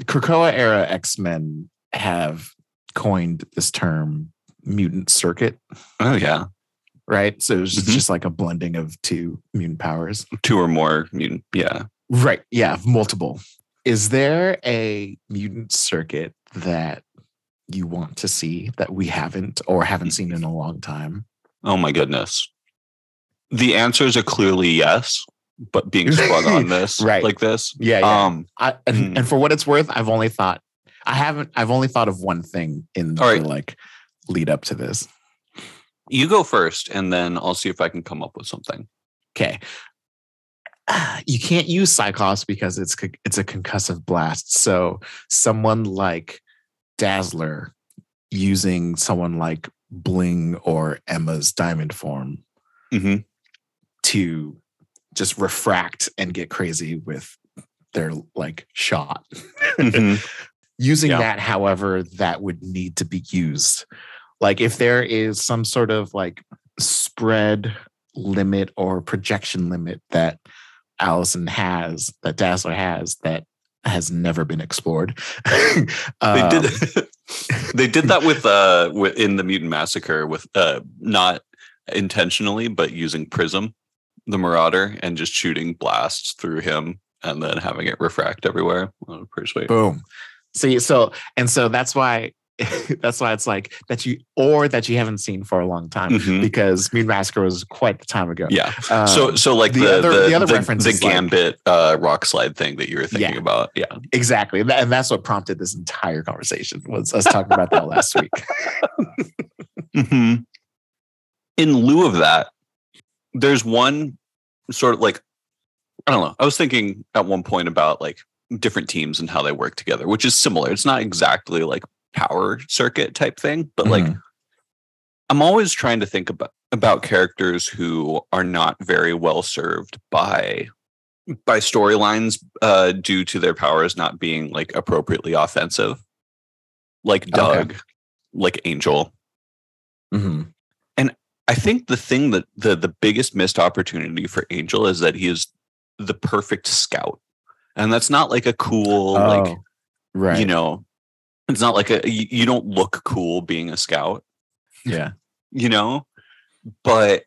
Krakoa era X-Men have coined this term mutant circuit. Oh, yeah. Right? So it was just like a blending of two mutant powers. Two or more mutant, yeah. Right, yeah, multiple. Is there a mutant circuit that you want to see that we haven't seen in a long time? Oh, my goodness. The answers are clearly yes, but being sprung on this right. like this. Yeah, yeah. And for what it's worth, I've only thought of one thing in the right. like lead up to this. You go first, and then I'll see if I can come up with something. Okay. You can't use Cyclops because it's a concussive blast. So someone like Dazzler using someone like Bling or Emma's diamond form to just refract and get crazy with their like shot. Using that, however, that would need to be used. Like if there is some sort of like spread limit or projection limit that Allison has, that Dazzler has, that has never been explored. They did that with in the Mutant Massacre with not intentionally, but using Prism, the Marauder, and just shooting blasts through him and then having it refract everywhere. Oh, pretty sweet. Boom. See, so that's why it's like that you haven't seen for a long time because Mutant Massacre was quite the time ago. Yeah. So like the other reference, the Gambit like, rock slide thing that you were thinking about. Yeah. Exactly. And that's what prompted this entire conversation was us talking about that last week. In lieu of that, there's one sort of like, I don't know. I was thinking at one point about like different teams and how they work together, which is similar. It's not exactly like power circuit type thing, but like I'm always trying to think about characters who are not very well served by storylines due to their powers not being like appropriately offensive, like Doug, like Angel. And I think the thing that the biggest missed opportunity for Angel is that he is the perfect scout. And that's not like a cool, like, right. you know, it's not like you don't look cool being a scout. Yeah. You know, but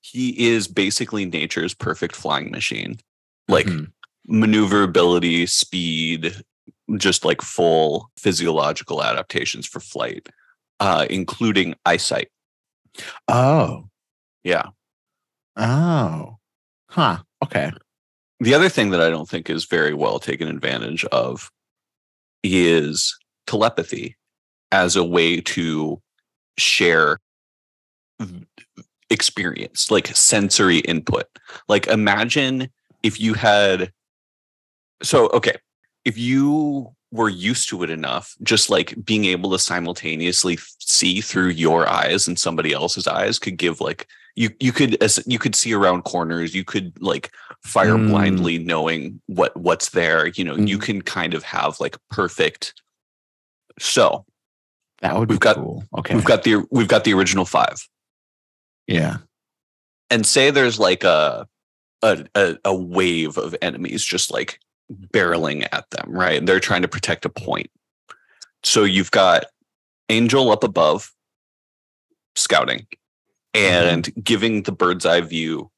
he is basically nature's perfect flying machine, like maneuverability, speed, just like full physiological adaptations for flight, including eyesight. Oh. Yeah. Oh. Huh. Okay. The other thing that I don't think is very well taken advantage of is telepathy as a way to share experience, like sensory input. Like imagine if you had... So, okay, if you were used to it enough, just like being able to simultaneously see through your eyes and somebody else's eyes could give like... You could see around corners. You could like fire blindly, knowing what's there. You know, you can kind of have like perfect. So that would be cool. Okay, we've got the original five. Yeah, and say there's like a wave of enemies just like barreling at them. Right, and they're trying to protect a point. So you've got Angel up above, scouting. And giving the bird's eye view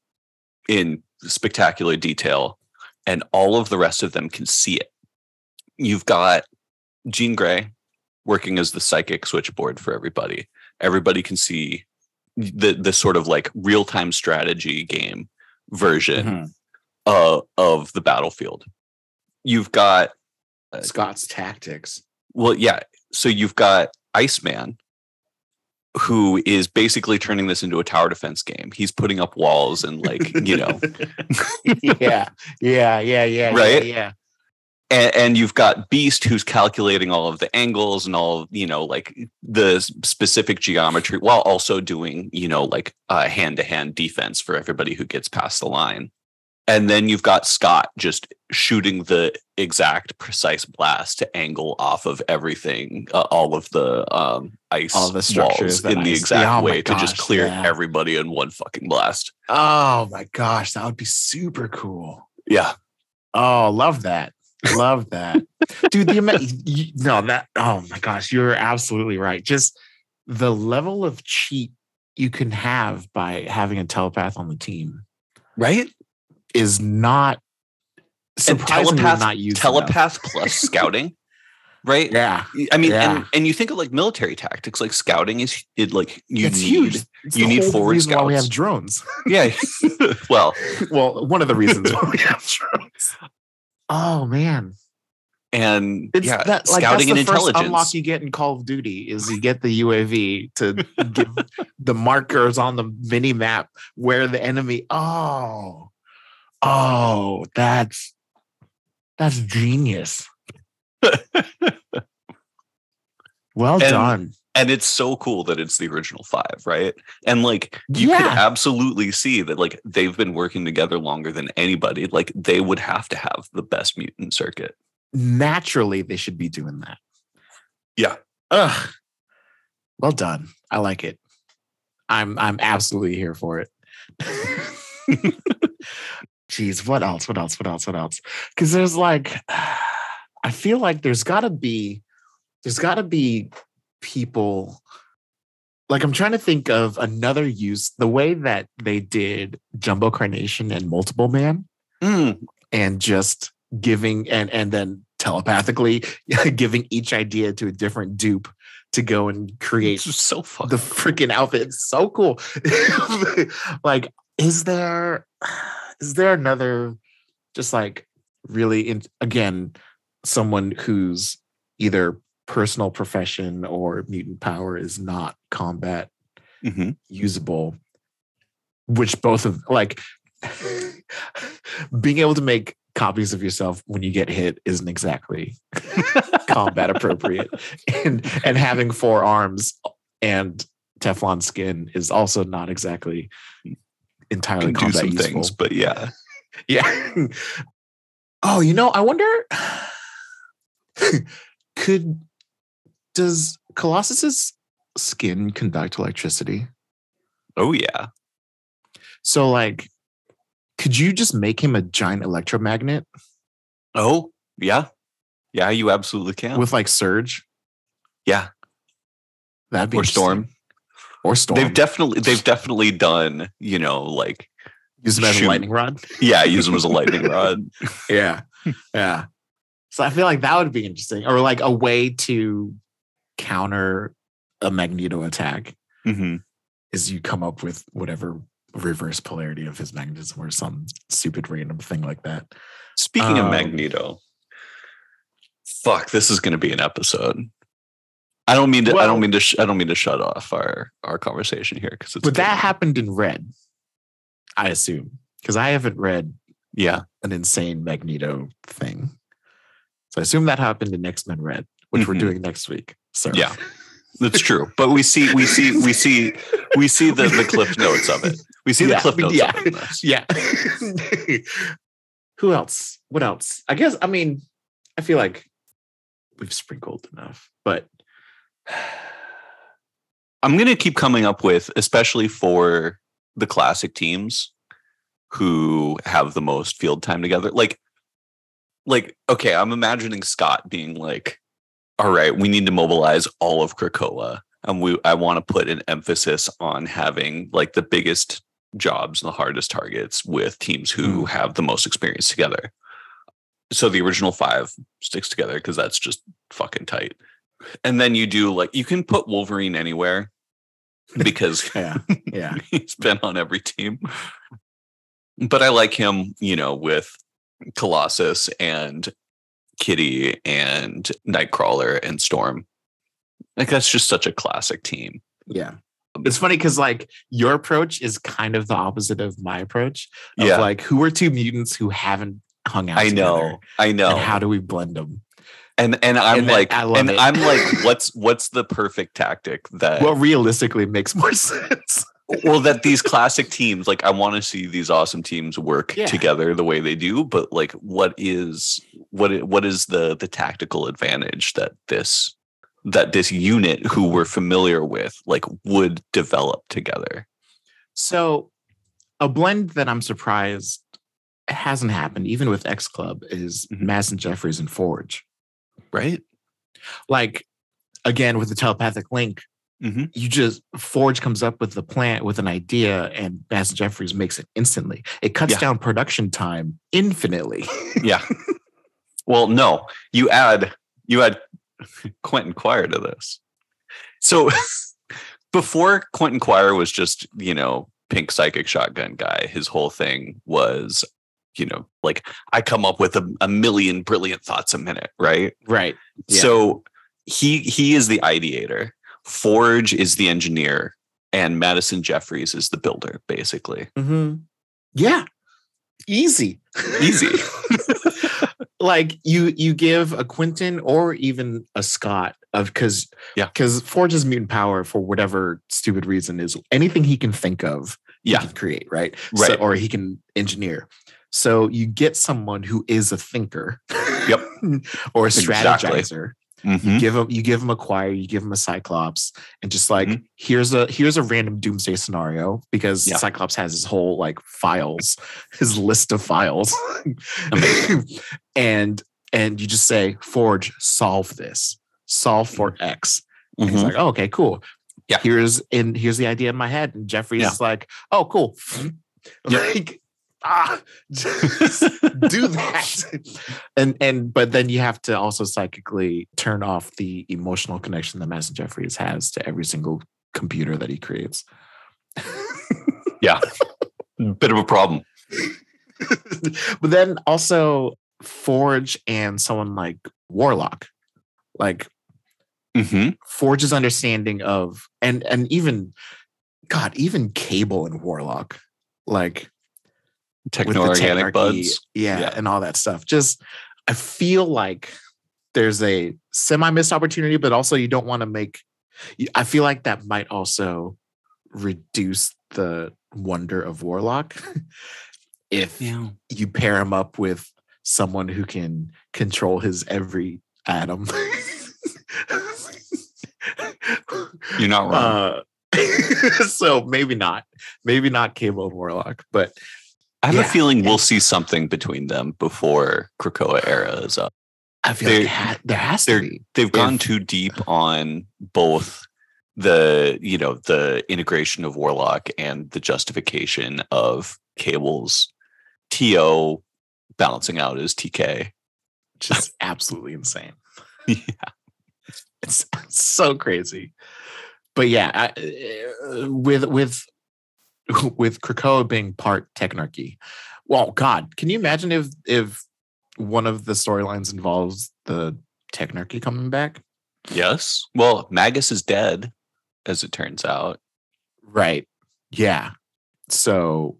in spectacular detail, and all of the rest of them can see it. You've got Jean Grey working as the psychic switchboard for everybody. Everybody can see the sort of like real-time strategy game version of the battlefield. You've got... Scott's tactics. Well, yeah. So you've got Iceman, who is basically turning this into a tower defense game. He's putting up walls and like, you know. Yeah. Right? Yeah. And you've got Beast, who's calculating all of the angles and all, you know, like the specific geometry while also doing, you know, like hand-to-hand defense for everybody who gets past the line. And then you've got Scott just shooting the exact precise blast to angle off of everything, all of the ice all the structures walls in the exact way to just clear everybody in one fucking blast. Oh my gosh, that would be super cool. Yeah. Oh, love that. Love that. Dude, oh my gosh, you're absolutely right. Just the level of cheat you can have by having a telepath on the team, right? Is not surprisingly not used. Telepath plus scouting, right? Yeah. I mean, yeah. And you think of like military tactics, like scouting is huge. It's you need forward scouts. Why we have drones. Yeah. well, one of the reasons why we have drones. Oh man. And it's that, like, scouting and intelligence. That's the first unlock you get in Call of Duty is you get the UAV to give the markers on the mini map where the enemy. Oh, that's genius. Well done. And it's so cool that it's the original five, right? And like you could absolutely see that like they've been working together longer than anybody. Like they would have to have the best mutant circuit. Naturally, they should be doing that. Yeah. Ugh. Well done. I like it. I'm absolutely here for it. Jeez, what else? Because there's like, I feel like there's gotta be people, like I'm trying to think of another use, the way that they did Jumbo Carnation and Multiple Man and just giving and then telepathically giving each idea to a different dupe to go and create so fun. The freaking outfit. It's so cool. Like, is there another just like really someone whose either personal profession or mutant power is not combat usable, which both of like being able to make copies of yourself when you get hit isn't exactly combat appropriate, and having four arms and Teflon skin is also not exactly entirely combat do some useful things, but yeah. Oh, you know, I wonder. Does Colossus's skin conduct electricity? Oh yeah. So like, could you just make him a giant electromagnet? Oh yeah, yeah, you absolutely can with like Surge. Yeah, that'd be or storm. They've definitely done, you know, like use him as a lightning rod. Yeah, use him as a lightning rod. Yeah. So I feel like that would be interesting, or like a way to counter a Magneto attack is you come up with whatever reverse polarity of his magnetism or some stupid random thing like that. Speaking of Magneto, fuck, this is going to be an episode. I don't mean to shut off our conversation here because it's. But that happened in Red, I assume, because I haven't read an insane Magneto thing. So I assume that happened in X-Men Red, which we're doing next week. So yeah, that's true. But we see the cliff notes of it. We see the cliff notes. Of it. Yeah. Who else? What else? I guess. I mean, I feel like we've sprinkled enough, but I'm gonna keep coming up with, especially for the classic teams who have the most field time together, like. Like, okay, I'm imagining Scott being like, all right, we need to mobilize all of Krakoa. And I want to put an emphasis on having like the biggest jobs and the hardest targets with teams who have the most experience together. So the original five sticks together because that's just fucking tight. And then you do like, you can put Wolverine anywhere because yeah, he's been on every team. But I like him, you know, with Colossus and Kitty and Nightcrawler and Storm. Like, that's just such a classic team. Yeah. It's funny because, like, your approach is kind of the opposite of my approach. Of like, who are two mutants who haven't hung out together? I know. And how do we blend them? And I'm like, what's the perfect tactic that... Well, realistically makes more sense. Well, that these classic teams, like I want to see these awesome teams work together the way they do, but like what is the tactical advantage that this unit who we're familiar with like would develop together? So a blend that I'm surprised hasn't happened, even with X Club, is Madison Jeffries and Forge. Right? Like, again, with the telepathic link, you just, Forge comes up with the plan, with an idea, and Madison Jeffries makes it instantly. It cuts down production time infinitely. Well, no, you add Quentin Quire to this. So before Quentin Quire was just, you know, pink psychic shotgun guy, his whole thing was, you know, like, I come up with a million brilliant thoughts a minute, right? Right. Yeah. So he is the ideator. Forge is the engineer, and Madison Jeffries is the builder, basically. Yeah. Easy. Like, you give a Quentin or even a Scott, because Forge's mutant power, for whatever stupid reason, is anything he can think of, he can create, right? So, or he can engineer. So you get someone who is a thinker, or a strategizer. You give him a Quire, you give him a Cyclops, and just like here's a random doomsday scenario, because Cyclops has his whole like files, his list of files, and you just say, Forge, solve this, solve for X. And he's like, oh, okay, cool. Yeah, here's the idea in my head, and Jeffrey's is like, oh, cool. Like, do that, but then you have to also psychically turn off the emotional connection that Madison Jeffries has to every single computer that he creates. Bit of a problem. But then also Forge and someone like Warlock, like Forge's understanding of and even Cable and Warlock, like. Techno-organic buds. Yeah, and all that stuff. Just, I feel like there's a semi-missed opportunity, but also you don't want to make... I feel like that might also reduce the wonder of Warlock if you pair him up with someone who can control his every atom. You're not wrong. So maybe not Cable and Warlock, but... I have a feeling we'll see something between them before Krakoa era is up. I feel like there has to be. They've gone too deep on both the integration of Warlock and the justification of Cable's TO balancing out his TK. Just absolutely insane. Yeah. It's so crazy. But yeah, with Krakoa being part Technarchy. Well, God, can you imagine if one of the storylines involves the Technarchy coming back? Yes. Well, Magus is dead, as it turns out. Right. Yeah. So,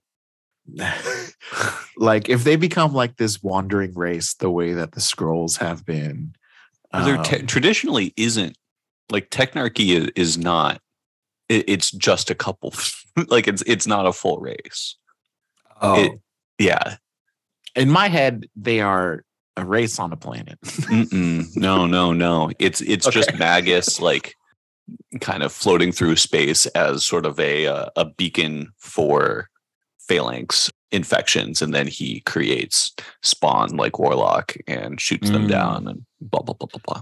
like, if they become like this wandering race, the way that the Skrulls have been. There traditionally isn't, like, Technarchy is not. It's just a couple, like it's not a full race. Oh, in my head, they are a race on a planet. No. It's just Magus, like, kind of floating through space as sort of a beacon for phalanx infections, and then he creates spawn like Warlock and shoots them down, and blah blah blah blah blah.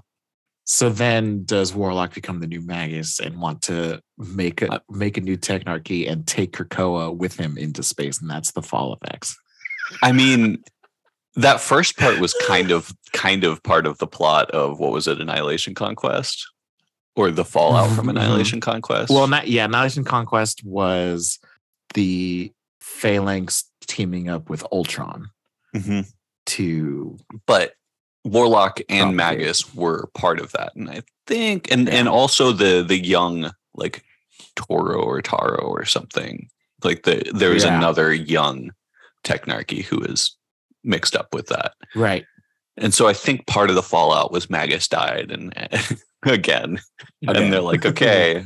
So then, does Warlock become the new Magus and want to make a new Technarchy and take Krakoa with him into space, and that's the fall of X? I mean, that first part was kind of part of the plot of, what was it, Annihilation Conquest, or the fallout from Annihilation Conquest? Well, Annihilation Conquest was the Phalanx teaming up with Ultron but. Warlock and Magus were part of that, and I think, and also the young, like, Toro or Taro or something, like, there's another young Technarchy who is mixed up with that, right? And so I think part of the fallout was Magus died, and again, and they're like, okay,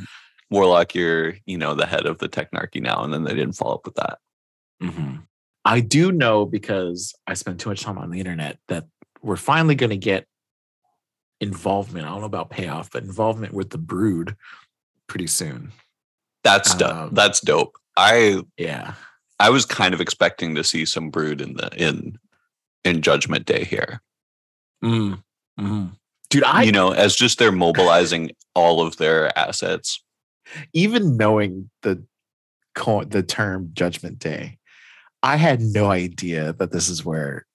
Warlock, you're the head of the Technarchy now, and then they didn't follow up with that. I do know, because I spend too much time on the internet, that we're finally going to get involvement. I don't know about payoff, but involvement with the Brood pretty soon. That's dope. I I was kind of expecting to see some Brood in Judgment Day here. Dude, as just they're mobilizing all of their assets. Even knowing the term Judgment Day, I had no idea that this is where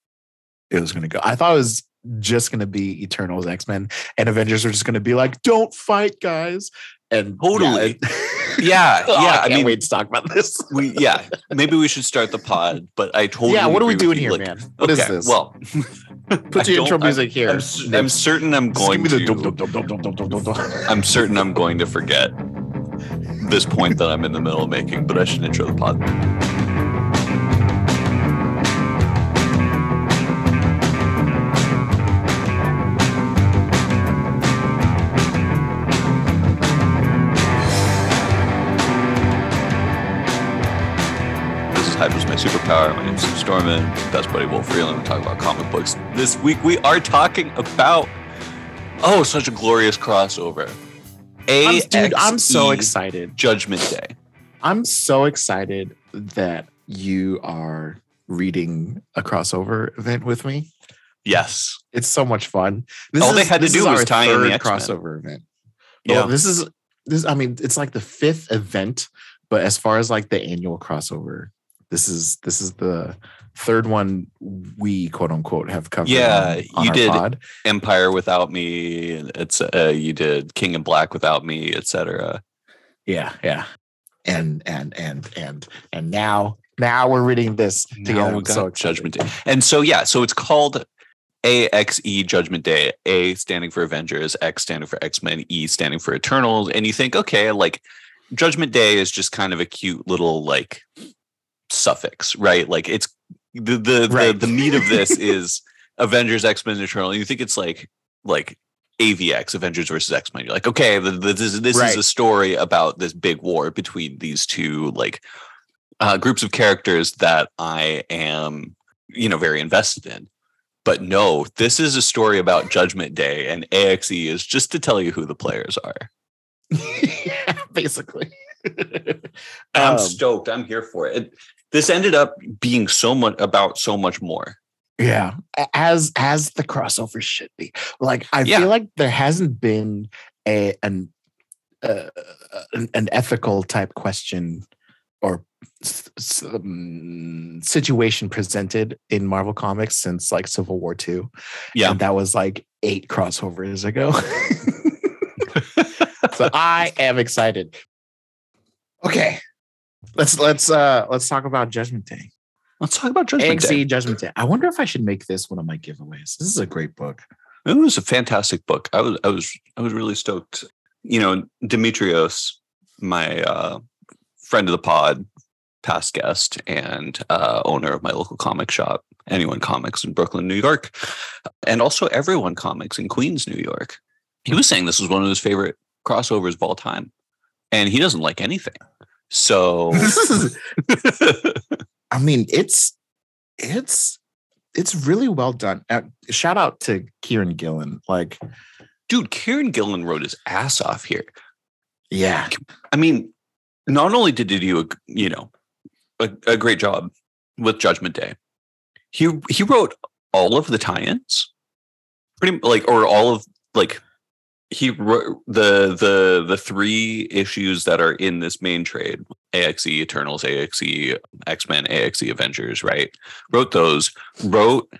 it was going to go. I thought it was just going to be Eternals, X-Men, and Avengers are just going to be like, don't fight, guys. And totally. Yeah. I can't wait to talk about this. Maybe we should start the pod, but I totally. Yeah. What are we doing here, man? What is this? Well, put your intro music here. I'm certain I'm going to. I'm certain I'm going to forget this point that I'm in the middle of making, but I should intro the pod. Hype is my superpower. My name's Stormin. Best buddy Wolf Freeland. We talk about comic books. This week we are talking about such a glorious crossover. I'm so excited. Judgment Day. I'm so excited that you are reading a crossover event with me. Yes, it's so much fun. They had to do was tie in the X-Men crossover event. Yeah, this. I mean, it's like the fifth event, but as far as like the annual crossover. This is the third one we quote unquote have covered. Yeah, on you did pod. Empire without me. It's you did King in Black without me, etc. Yeah, and now we're reading this together. So Judgment Day, and so it's called AXE Judgment Day. A standing for Avengers, X standing for X-Men, E standing for Eternals, and you think, okay, like Judgment Day is just kind of a cute little like suffix, right? Like it's the meat of this is Avengers, X-Men, Eternal. You think it's like AVX, Avengers versus X-Men. You're like, okay, this is a story about this big war between these two like groups of characters that I am very invested in. But no, this is a story about Judgment Day, and AXE is just to tell you who the players are. Yeah, basically. I'm stoked. I'm here for it. This ended up being so much about so much more. Yeah, as the crossover should be. Like I feel like there hasn't been an ethical type question or situation presented in Marvel Comics since like Civil War II. Yeah, and that was like 8 crossovers ago. So I am excited. Okay, let's talk about Judgment Day. Let's talk about Judgment Day. Judgment Day. I wonder if I should make this one of my giveaways. This is a great book. It was a fantastic book. I was really stoked. Demetrios, my friend of the pod, past guest, and owner of my local comic shop, Anyone Comics in Brooklyn, New York, and also Everyone Comics in Queens, New York. He was saying this was one of his favorite crossovers of all time, and he doesn't like anything. So, I mean, it's really well done. Shout out to Kieran Gillen. Like, dude, Kieran Gillen wrote his ass off here. Yeah, I mean, not only did he do a great job with Judgment Day, he wrote all of the tie-ins, He wrote the 3 issues that are in this main trade, AXE Eternals, AXE X-Men, AXE Avengers, right? Wrote those. Wrote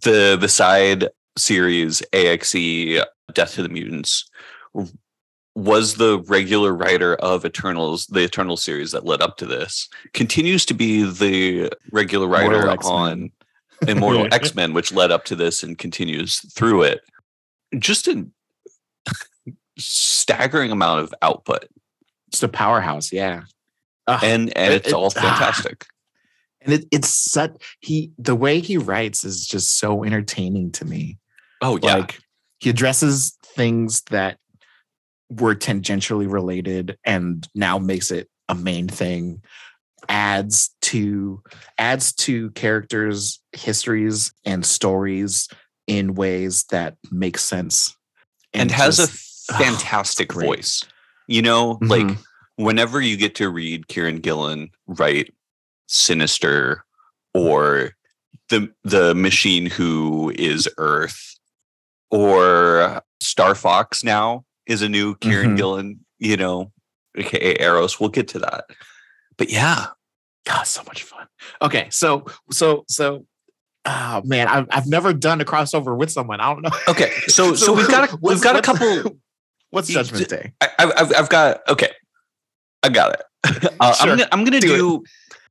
the side series, AXE Death to the Mutants. Was the regular writer of Eternals, the Eternal series that led up to this. Continues to be the regular writer on Immortal X-Men, which led up to this and continues through it. Just in staggering amount of output. It's a powerhouse, yeah. And it's all fantastic. And the way he writes is just so entertaining to me. Oh yeah. Like he addresses things that were tangentially related and now makes it a main thing. Adds to characters, histories, and stories in ways that make sense. And has a fantastic voice. Like whenever you get to read Kieran Gillen write Sinister, or the Machine Who is Earth, or Star Fox now is a new Kieran Gillen, you know, aka Eros. We'll get to that. But yeah. God, so much fun. Okay, so oh man, I've never done a crossover with someone. I don't know. Okay, so we've got a couple. What's Judgment Day? I got it. Sure, I'm gonna do.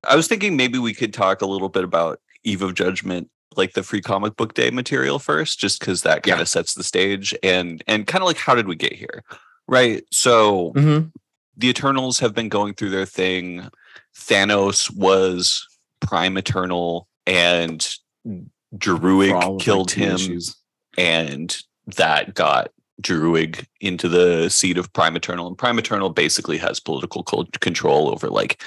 I was thinking maybe we could talk a little bit about Eve of Judgment, like the free comic book day material first, just because that kind of sets the stage and kind of like how did we get here, right? So the Eternals have been going through their thing. Thanos was Prime Eternal, and Druig killed him, and that got Druig into the seat of Prime Eternal. And Prime Eternal basically has political control over like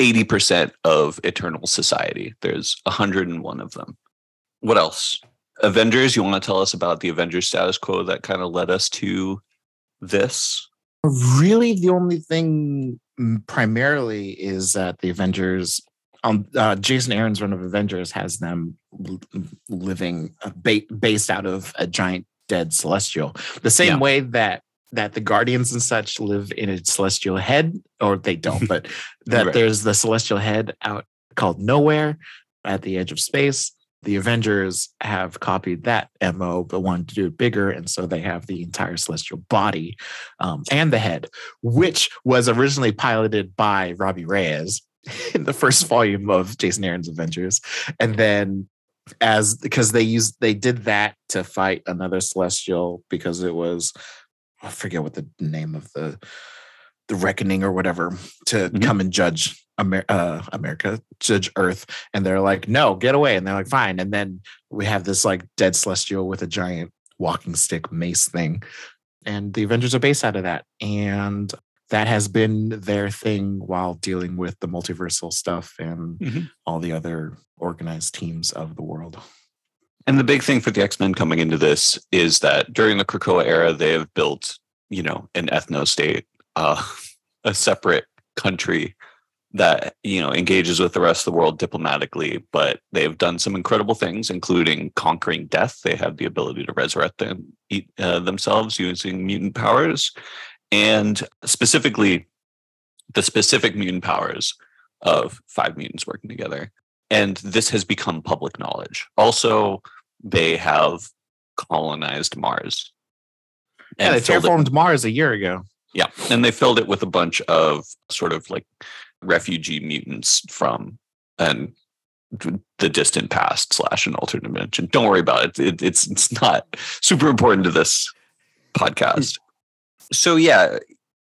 80% of Eternal society. There's 101 of them. What else? Avengers. You want to tell us about the Avengers status quo that kind of led us to this? Really, the only thing primarily is that the Avengers, Jason Aaron's run of Avengers has them living based out of a giant dead Celestial, the same way that the Guardians and such live in a Celestial head, or they don't, but that there's the Celestial head out called Nowhere at the edge of space. The Avengers have copied that MO, but wanted to do it bigger. And so they have the entire Celestial body and the head, which was originally piloted by Robbie Reyes in the first volume of Jason Aaron's Avengers. And then because they did that to fight another Celestial, because it was, I forget what the name of the Reckoning or whatever, to come and judge America, judge Earth, and they're like, no, get away, and they're like, fine. And then we have this like dead Celestial with a giant walking stick mace thing, and the Avengers are based out of that, and that has been their thing while dealing with the multiversal stuff and all the other organized teams of the world. And the big thing for the X-Men coming into this is that during the Krakoa era, they have built, you know, an ethno-state, a separate country that, you know, engages with the rest of the world diplomatically, but they've done some incredible things, including conquering death. They have the ability to resurrect themselves using mutant powers, and specifically the specific mutant powers of five mutants working together. And this has become public knowledge. Also, they have colonized Mars. Yeah, they terraformed Mars a year ago. Yeah, and they filled it with a bunch of sort of like refugee mutants from the distant past / an alternate dimension. Don't worry about it. It's not super important to this podcast. So yeah,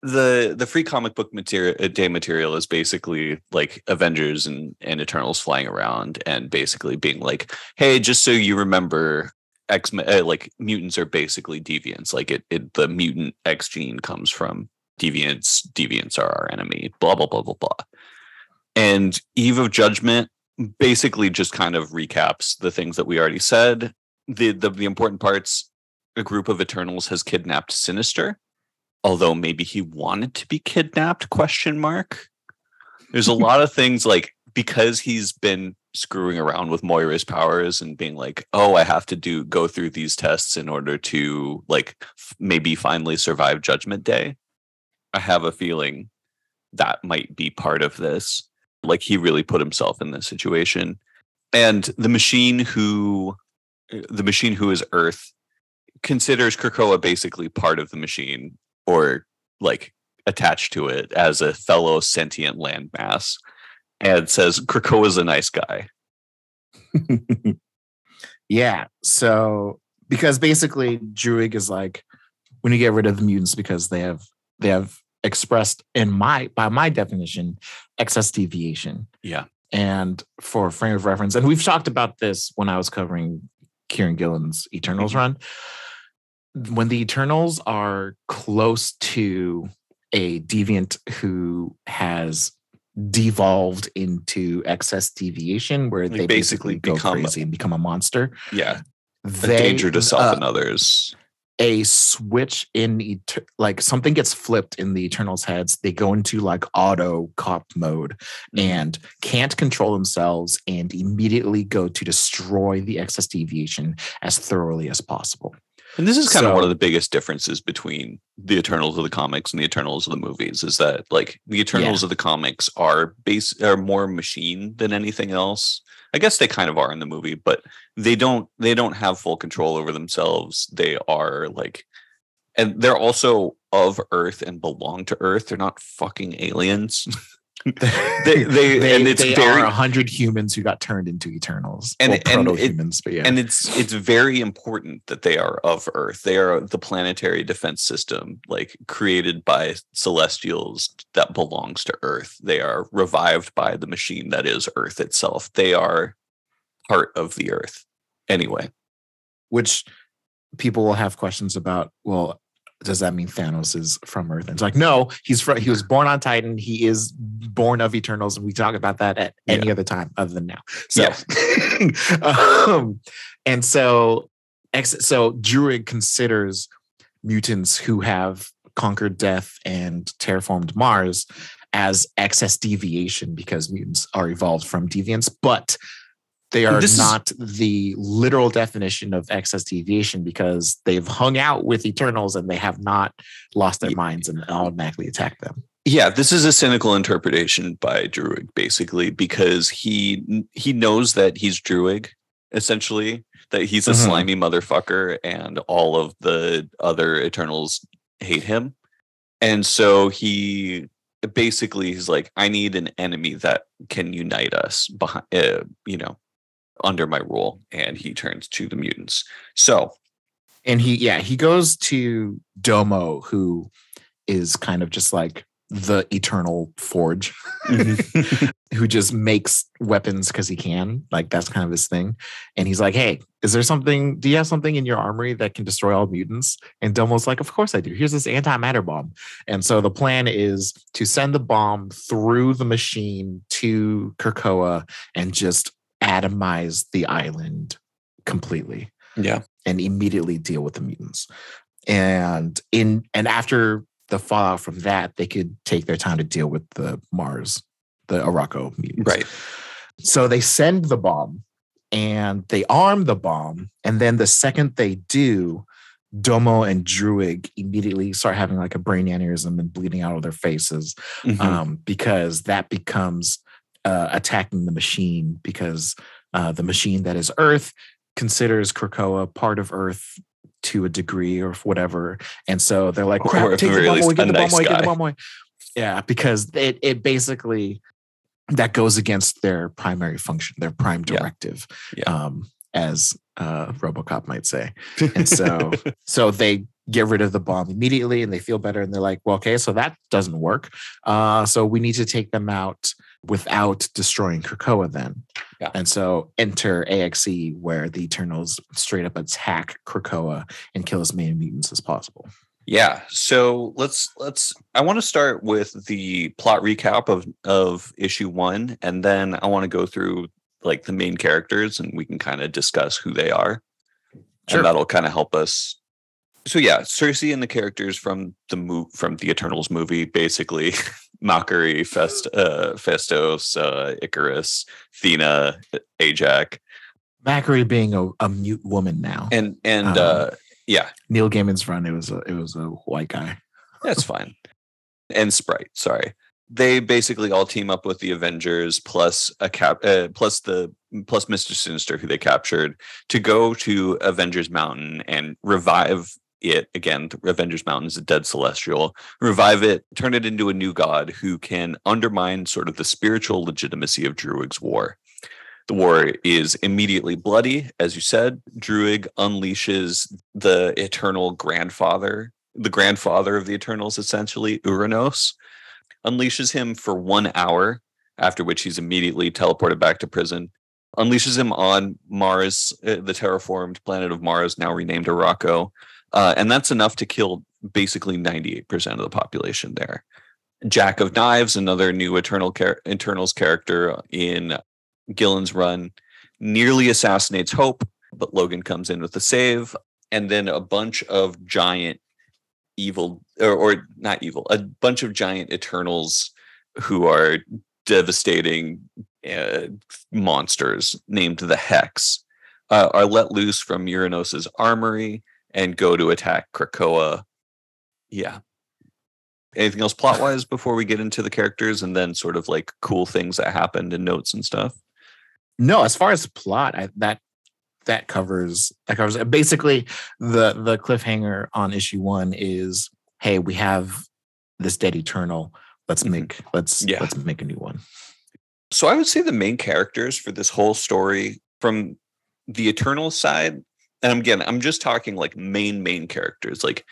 the free comic book day material is basically like Avengers and Eternals flying around and basically being like, hey, just so you remember, X-Men, like mutants are basically deviants. Like the mutant X gene comes from deviants. Deviants are our enemy. Blah blah blah blah blah. And Eve of Judgment basically just kind of recaps the things that we already said. The important parts: a group of Eternals has kidnapped Sinister, although maybe he wanted to be kidnapped? ? There's a lot of things like, because he's been screwing around with Moira's powers and being like, oh, I have to go through these tests in order to like maybe finally survive Judgment Day. I have a feeling that might be part of this. Like, he really put himself in this situation. And the machine who is Earth considers Krakoa basically part of the machine, or like attached to it as a fellow sentient landmass. And says, Krakoa's a nice guy. Yeah. So, because basically Druig is like, when you get rid of the mutants, because they have expressed by my definition, excess deviation. Yeah. And for frame of reference, and we've talked about this when I was covering Kieran Gillen's Eternals run, when the Eternals are close to a deviant who has devolved into excess deviation, where they basically go crazy and become a monster. Yeah. A danger to self and others. a switch in, like something gets flipped in the Eternals' heads. They go into like auto cop mode and can't control themselves and immediately go to destroy the excess deviation as thoroughly as possible. And this is kind of one of the biggest differences between the Eternals of the comics and the Eternals of the movies, is that like the Eternals of the comics are more machine than anything else. I guess they kind of are in the movie, but they don't have full control over themselves. They are like, and they're also of Earth and belong to Earth. They're not fucking aliens. There are 100 humans who got turned into Eternals and proto-humans, and it's very important that they are of Earth. They are the planetary defense system, like created by Celestials that belongs to Earth. They are revived by the machine that is Earth itself. They are part of the Earth anyway, which people will have questions about. Well, does that mean Thanos is from Earth? And it's like, no, he was born on Titan. He is born of Eternals. And we talk about that at any other time other than now. So, and so Druig considers mutants who have conquered death and terraformed Mars as excess deviation, because mutants are evolved from deviants, but they are not the literal definition of excess deviation, because they've hung out with Eternals and they have not lost their minds and automatically attack them. Yeah, this is a cynical interpretation by Druig, basically, because he knows that he's Druig, essentially, that he's a slimy motherfucker and all of the other Eternals hate him. And so he's like, I need an enemy that can unite us behind, under my rule, and he turns to the mutants. So, and he goes to Domo, who is kind of just like the eternal Forge, who just makes weapons because he can. Like, that's kind of his thing. And he's like, hey, do you have something in your armory that can destroy all mutants? And Domo's like, of course I do. Here's this antimatter bomb. And so the plan is to send the bomb through the machine to Krakoa and just atomize the island completely, and immediately deal with the mutants. And after the fallout from that, they could take their time to deal with the Araco mutants. Right. So they send the bomb and they arm the bomb, and then the second they do, Domo and Druig immediately start having like a brain aneurysm and bleeding out of their faces, because that becomes attacking the machine, because the machine that is Earth considers Krakoa part of Earth to a degree or whatever. And so they're like, crap, take the bomb away, get the bomb away. Yeah, because it basically, that goes against their primary function, their prime directive, as RoboCop might say. And so they get rid of the bomb immediately and they feel better. And they're like, well, okay, so that doesn't work. So we need to take them out without destroying Krakoa then. Yeah. And so enter AXE, where the Eternals straight up attack Krakoa and kill as many mutants as possible. Yeah. So I want to start with the plot recap of issue 1. And then I want to go through like the main characters and we can kind of discuss who they are. Sure. And that'll kind of help us. So yeah, Sersi and the characters from the Eternals movie, basically Mockery, Phastos, Ikaris, Athena, Ajak. Mockery being a mute woman now, and Neil Gaiman's run, it was a white guy. That's fine. And Sprite, sorry. They basically all team up with the Avengers plus Mr. Sinister, who they captured, to go to Avengers Mountain and revive it again. Avengers Mountain is a dead Celestial. Revive it, turn it into a new god who can undermine sort of the spiritual legitimacy of Druig's war. The war is immediately bloody, as you said. Druig unleashes the eternal grandfather, the grandfather of the Eternals, essentially, Uranos, unleashes him for 1 hour, after which he's immediately teleported back to prison. Unleashes him on Mars, the terraformed planet of Mars, now renamed Araco. And that's enough to kill basically 98% of the population there. Jack of Knives, another new Eternals character in Gillen's run, nearly assassinates Hope, but Logan comes in with a save. and then a bunch of giant evil, or not evil, a bunch of giant Eternals who are devastating monsters named the Hex are let loose from Uranos's armory and go to attack Krakoa. Yeah. Anything else plot-wise before we get into the characters and then sort of like cool things that happened and notes and stuff? No, as far as plot, that covers basically the cliffhanger on issue one is, hey, we have this dead Eternal. Let's make a new one. So I would say the main characters for this whole story from the Eternal side, and again, I'm just talking like main characters, like,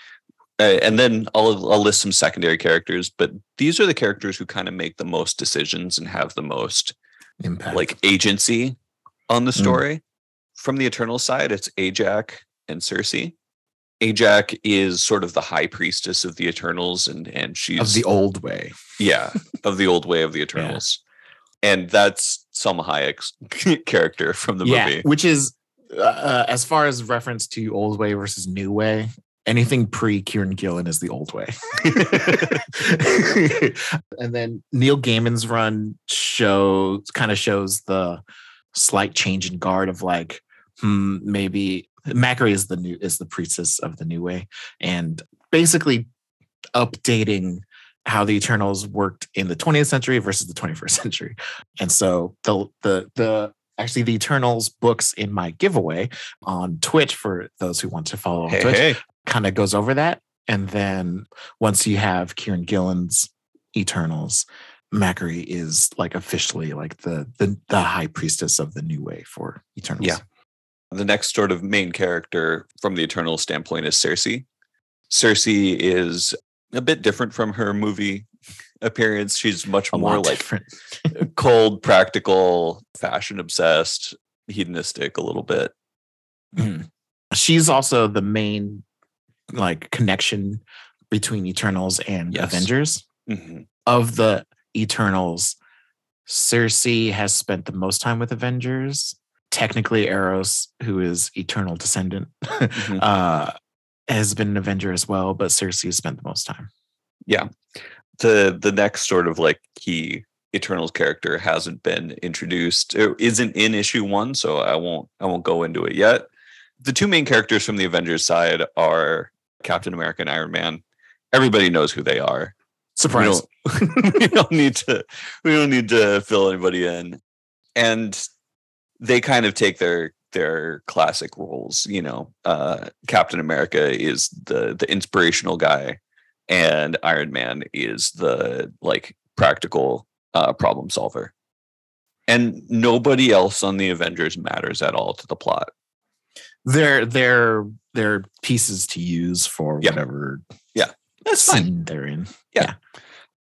and then I'll list some secondary characters, but these are the characters who kind of make the most decisions and have the most impact, like agency on the story. From the Eternal side, it's Ajak and Sersi. Ajak is sort of the high priestess of the Eternals, and she's of the old way. Yeah, of the old way of the Eternals. Yeah. And that's Salma Hayek's character from the movie. Which is, as far as reference to old way versus new way, anything pre-Kieran Gillen is the old way. And then Neil Gaiman's run shows the slight change in guard of like, maybe Macquarie is the priestess of the new way, and basically updating how the Eternals worked in the 20th century versus the 21st century. And so the Eternals books in my giveaway on Twitch for those who want to follow on Twitch kind of goes over that. And then once you have Kieran Gillen's Eternals, Macquarie is like officially like the high priestess of the new way for Eternals. Yeah. The next sort of main character from the Eternal standpoint is Sersi. Sersi is a bit different from her movie appearance. She's much more like cold, practical, fashion obsessed, hedonistic a little bit. Mm. She's also the main like connection between Eternals and Avengers. Mm-hmm. Of the Eternals, Sersi has spent the most time with Avengers. Technically, Eros, who is Eternal descendant, has been an Avenger as well, but Sersi has spent the most time. Yeah. The next sort of like key Eternals character hasn't been introduced, or isn't in issue one, so I won't go into it yet. The two main characters from the Avengers side are Captain America and Iron Man. Everybody knows who they are. Surprise. We don't need to fill anybody in. And they kind of take their classic roles, you know. Captain America is the inspirational guy, and Iron Man is the like practical problem solver. And nobody else on the Avengers matters at all to the plot. They're pieces to use for whatever. Yeah, that's scene fine. They're in. Yeah.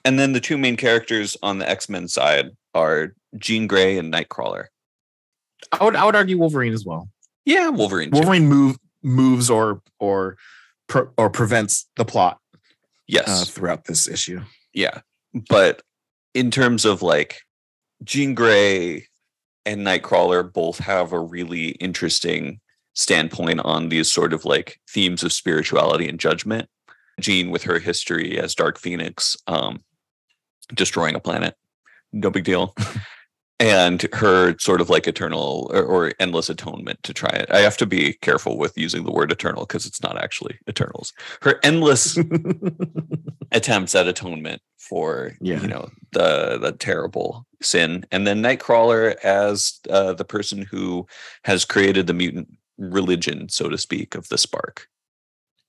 And then the two main characters on the X-Men side are Jean Grey and Nightcrawler. I would argue Wolverine as well. Yeah, Wolverine. Wolverine moves or prevents the plot. Yes, throughout this issue. Yeah, but in terms of like Jean Grey and Nightcrawler, both have a really interesting standpoint on these sort of like themes of spirituality and judgment. Jean, with her history as Dark Phoenix, destroying a planet, no big deal. And her sort of like eternal or endless atonement to try it. I have to be careful with using the word eternal because it's not actually Eternals. Her endless attempts at atonement for, the terrible sin. And then Nightcrawler as the person who has created the mutant religion, so to speak, of the spark.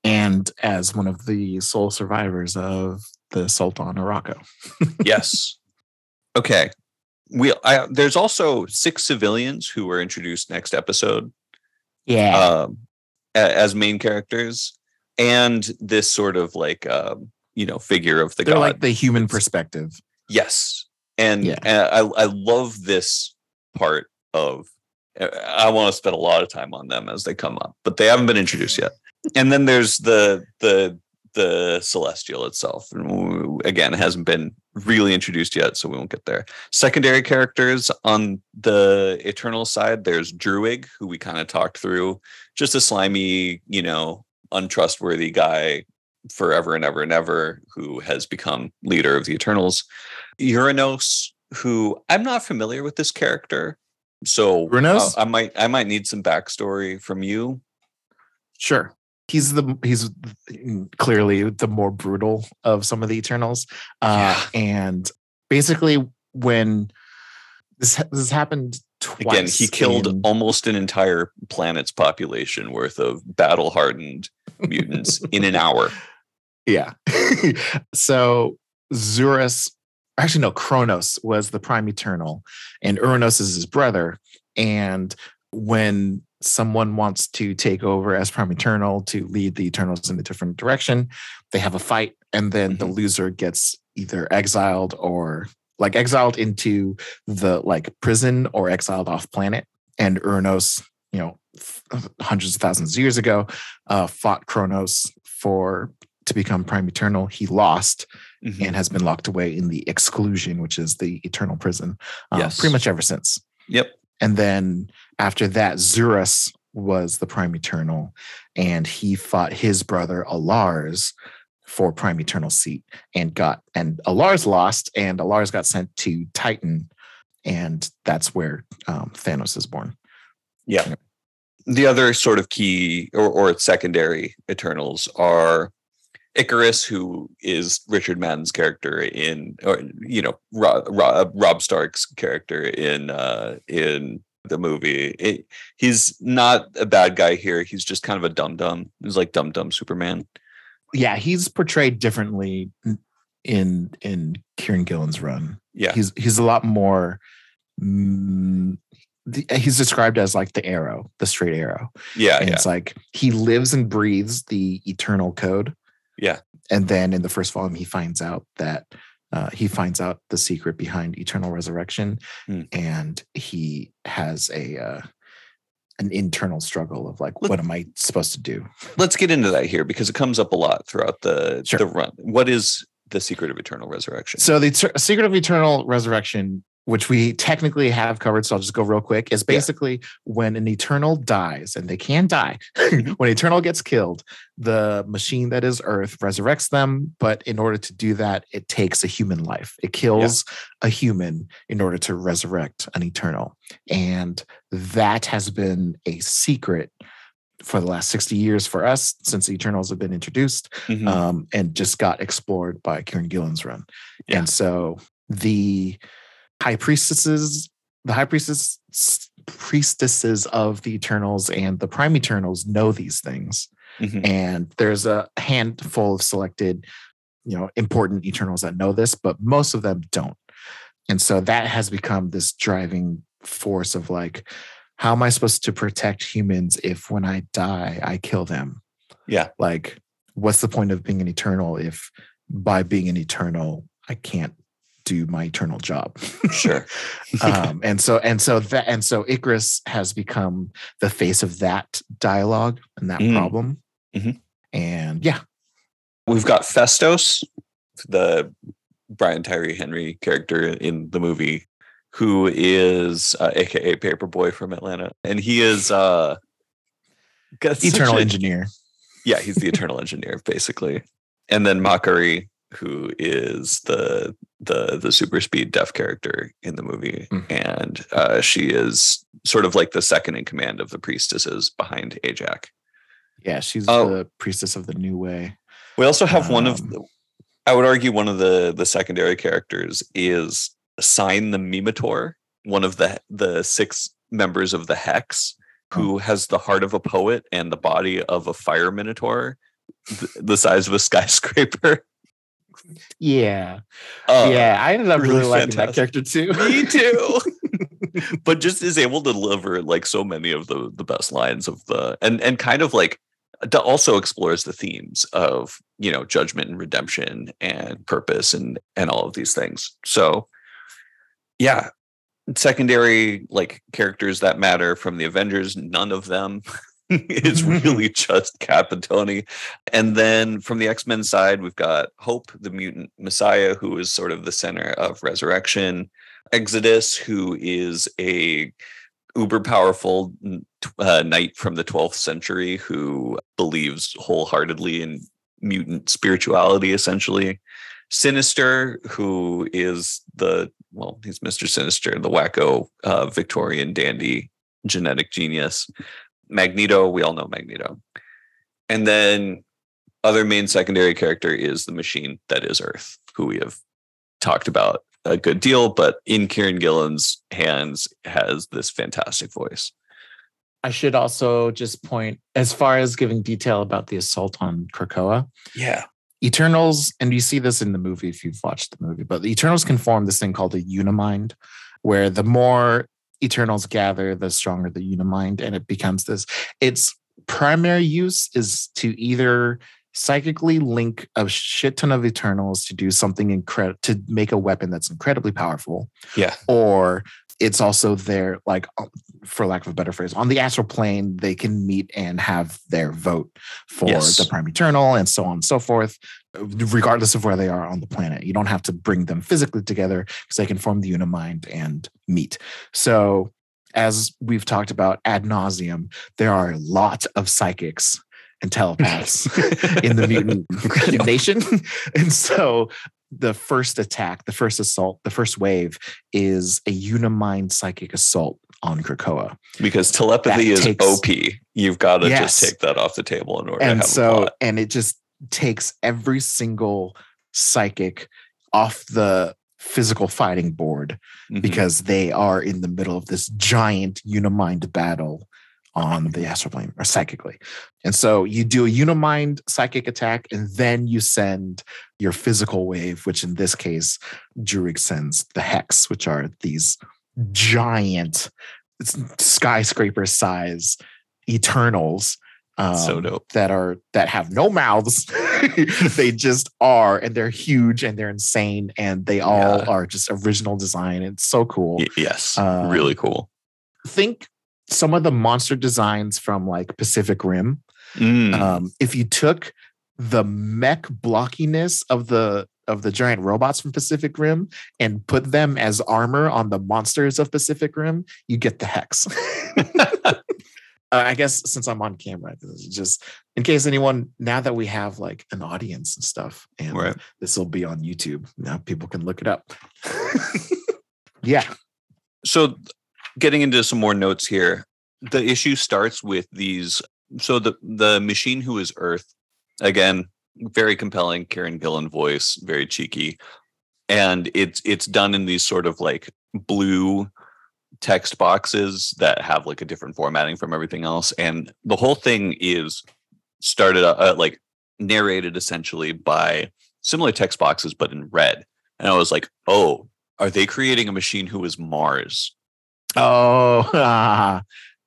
And as one of the sole survivors of the Sultan Arako. Yes. Okay. There's also 6 civilians who were introduced next episode, as main characters, and this sort of like figure of the god. They're like the human perspective. Yes, and I love this part of. I want to spend a lot of time on them as they come up, but they haven't been introduced yet. And then there's the the Celestial itself. And again, it hasn't been really introduced yet, so we won't get there. Secondary characters on the Eternal side, there's Druig, who we kind of talked through. Just a slimy, you know, untrustworthy guy forever and ever, who has become leader of the Eternals. Uranos, who I'm not familiar with this character, so I might need some backstory from you. Sure. He's clearly the more brutal of some of the Eternals. Yeah. And basically, when this happened twice. Again, he killed almost an entire planet's population worth of battle-hardened mutants in an hour. Yeah. So Kronos was the Prime Eternal, and Uranos is his brother. And when someone wants to take over as Prime Eternal to lead the Eternals in a different direction, they have a fight, and then the loser gets either exiled or exiled into the prison or exiled off planet. And Uranos, you know, hundreds of thousands of years ago, fought Kronos to become Prime Eternal. He lost and has been locked away in the Exclusion, which is the Eternal prison, pretty much ever since. Yep. And then after that, Xurus was the Prime Eternal, and he fought his brother Alars for Prime Eternal seat, and Alars lost, and Alars got sent to Titan, and that's where Thanos is born. Yeah. The other sort of key or secondary Eternals are Ikaris, who is Richard Madden's character Rob Stark's character in the movie. He's not a bad guy here. He's just kind of a dum-dum. He's like dum-dum Superman. Yeah, he's portrayed differently in Kieran Gillen's run. Yeah, he's a lot more. He's described as the Arrow, the straight arrow. Yeah, and it's he lives and breathes the Eternal code. Yeah. And then in the first volume, he finds out the secret behind Eternal Resurrection. Mm. And he has an internal struggle of what am I supposed to do? Let's get into that here, because it comes up a lot throughout the run. What is the secret of Eternal Resurrection? So the secret of Eternal Resurrection, which we technically have covered, so I'll just go real quick, is basically when an Eternal dies, and they can die, when Eternal gets killed, the machine that is Earth resurrects them, but in order to do that, it takes a human life. It kills a human in order to resurrect an Eternal. And that has been a secret for the last 60 years for us, since the Eternals have been introduced, and just got explored by Kieran Gillen's run. Yeah. And so the high priestesses of the Eternals and the Prime Eternals know these things. And there's a handful of selected, important Eternals that know this, but most of them don't. And so that has become this driving force of how am I supposed to protect humans if when I die, I kill them? Yeah. What's the point of being an Eternal if by being an Eternal, I can't do my eternal job? Sure. And so Ikaris has become the face of that dialogue and that problem. And we've got Phastos, the Brian Tyree Henry character in the movie, who is aka Paperboy from Atlanta, and he is eternal engineer. Yeah, he's the eternal engineer basically. And then Makari, who is the super speed deaf character in the movie. And she is sort of the second in command of the priestesses behind Ajak. Yeah, she's the priestess of the new way. We also have one of the secondary characters is Sign the Mimitor, one of the six members of the Hex, who has the heart of a poet and the body of a fire minotaur, the size of a skyscraper. Yeah. I ended up really liking that character too. Me too. But just is able to deliver so many of the best lines of the and kind of also explores the themes of judgment and redemption and purpose and all of these things. So yeah, secondary characters that matter from the Avengers, none of them. It's really just Capitoni. And then from the X-Men side, we've got Hope, the mutant messiah, who is sort of the center of resurrection. Exodus, who is a uber powerful knight from the 12th century who believes wholeheartedly in mutant spirituality, essentially. Sinister, who is he's Mr. Sinister, the wacko Victorian dandy genetic genius. Magneto, we all know Magneto. And then other main secondary character is the machine that is Earth, who we have talked about a good deal, but in Kieran Gillen's hands has this fantastic voice. I should also just point, as far as giving detail about the assault on Krakoa. Yeah. Eternals, and you see this in the movie if you've watched the movie, but the Eternals can form this thing called a Unimind, where the more Eternals gather, the stronger the Unimind, and it becomes this. Its primary use is to either psychically link a shit ton of Eternals to do something to make a weapon that's incredibly powerful. Yeah. Or it's also their, like, for lack of a better phrase, on the astral plane, they can meet and have their vote for the Prime Eternal and so on and so forth, regardless of where they are on the planet. You don't have to bring them physically together because they can form the Unimind and meet. So as we've talked about ad nauseum, there are a lot of psychics and telepaths in the mutant nation. And so the first attack, the first assault, the first wave is a Unimind psychic assault on Krakoa. Because telepathy is OP. You've got to just take that off the table in order to have a plot. And it just takes every single psychic off the physical fighting board because they are in the middle of this giant Unimind battle on the astral plane, or psychically. And so you do a Unimind psychic attack, and then you send your physical wave, which in this case, Druig sends the Hex, which are these giant skyscraper size Eternals so dope. That have no mouths. They just are, and they're huge, and they're insane, and they all are just original design. It's so cool. Yes, really cool. Think some of the monster designs from like Pacific Rim. If you took the mech blockiness of the giant robots from Pacific Rim and put them as armor on the monsters of Pacific Rim, you get the Hex. I guess since I'm on camera, just in case anyone, now that we have like an audience and stuff, and this will be on YouTube, now people can look it up. Yeah. So getting into some more notes here, the issue starts with these. So the machine who is Earth, again, very compelling Kieran Gillen voice, very cheeky, and it's done in these sort of like blue text boxes that have like a different formatting from everything else, and the whole thing is started like narrated essentially by similar text boxes but in red, and I was like, oh, are they creating a machine who is Mars? Oh, yeah,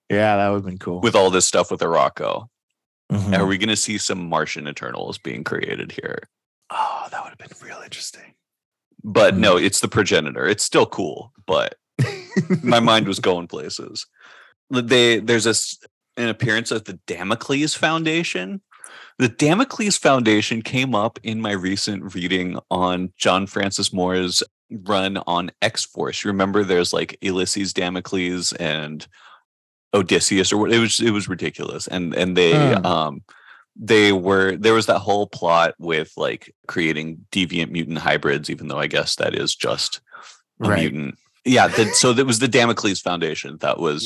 that would have been cool. With all this stuff with Araco. Are we going to see some Martian Eternals being created here? Oh, that would have been real interesting. But no, it's the progenitor. It's still cool, but my mind was going places. There's an appearance of the Damocles Foundation. The Damocles Foundation came up in my recent reading on John Francis Moore's run on X-Force. You remember there's like Ulysses, Damocles, and Odysseus, or it was ridiculous. And they there was that whole plot with like creating deviant mutant hybrids, even though I guess that is just a mutant. Yeah, so that was the Damocles Foundation that was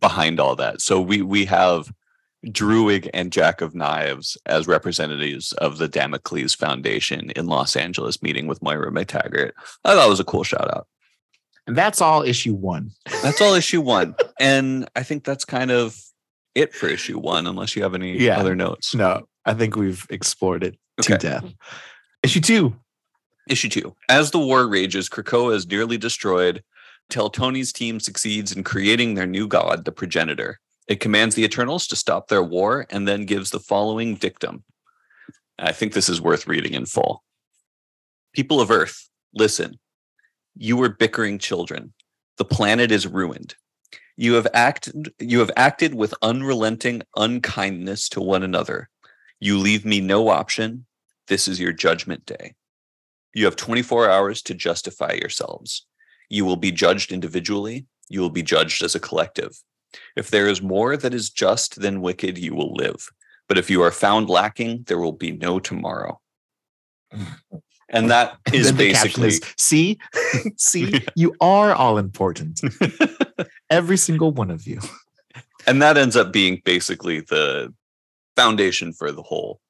behind all that. So we have Druig and Jack of Knives as representatives of the Damocles Foundation in Los Angeles meeting with Moira McTaggart. I thought it was a cool shout out. And that's all issue one. And I think that's kind of it for issue one, unless you have any other notes. No, I think we've explored it to death. Issue two. As the war rages, Krakoa is nearly destroyed till Tony's team succeeds in creating their new god, the progenitor. It commands the Eternals to stop their war and then gives the following dictum. I think this is worth reading in full. People of Earth, listen. You were bickering children. The planet is ruined. You have acted with unrelenting unkindness to one another. You leave me no option. This is your judgment day. You have 24 hours to justify yourselves. You will be judged individually. You will be judged as a collective. If there is more that is just than wicked, you will live. But if you are found lacking, there will be no tomorrow. And that is basically... See, yeah. You are all important. Every single one of you. And that ends up being basically the foundation for the whole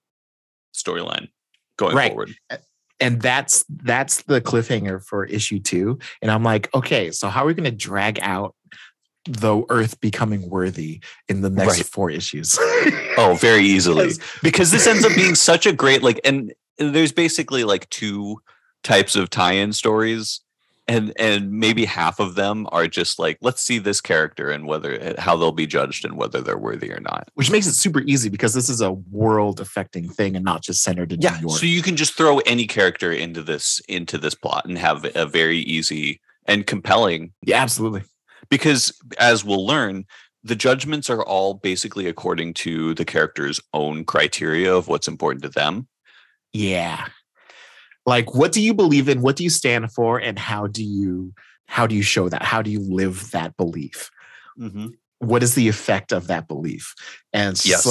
storyline going forward. And that's the cliffhanger for issue 2. And I'm like, okay, so how are we going to drag out the Earth becoming worthy in the next 4 issues? Oh, very easily. because this ends up being such a great, and there's basically 2 types of tie-in stories. And maybe half of them are just let's see this character and how they'll be judged and whether they're worthy or not. Which makes it super easy because this is a world-affecting thing and not just centered in New York. So you can just throw any character into this plot and have a very easy and compelling. Yeah, absolutely. Because as we'll learn, the judgments are all basically according to the character's own criteria of what's important to them. Yeah. What do you believe in? What do you stand for? And how do you show that? How do you live that belief? Mm-hmm. What is the effect of that belief? And it's just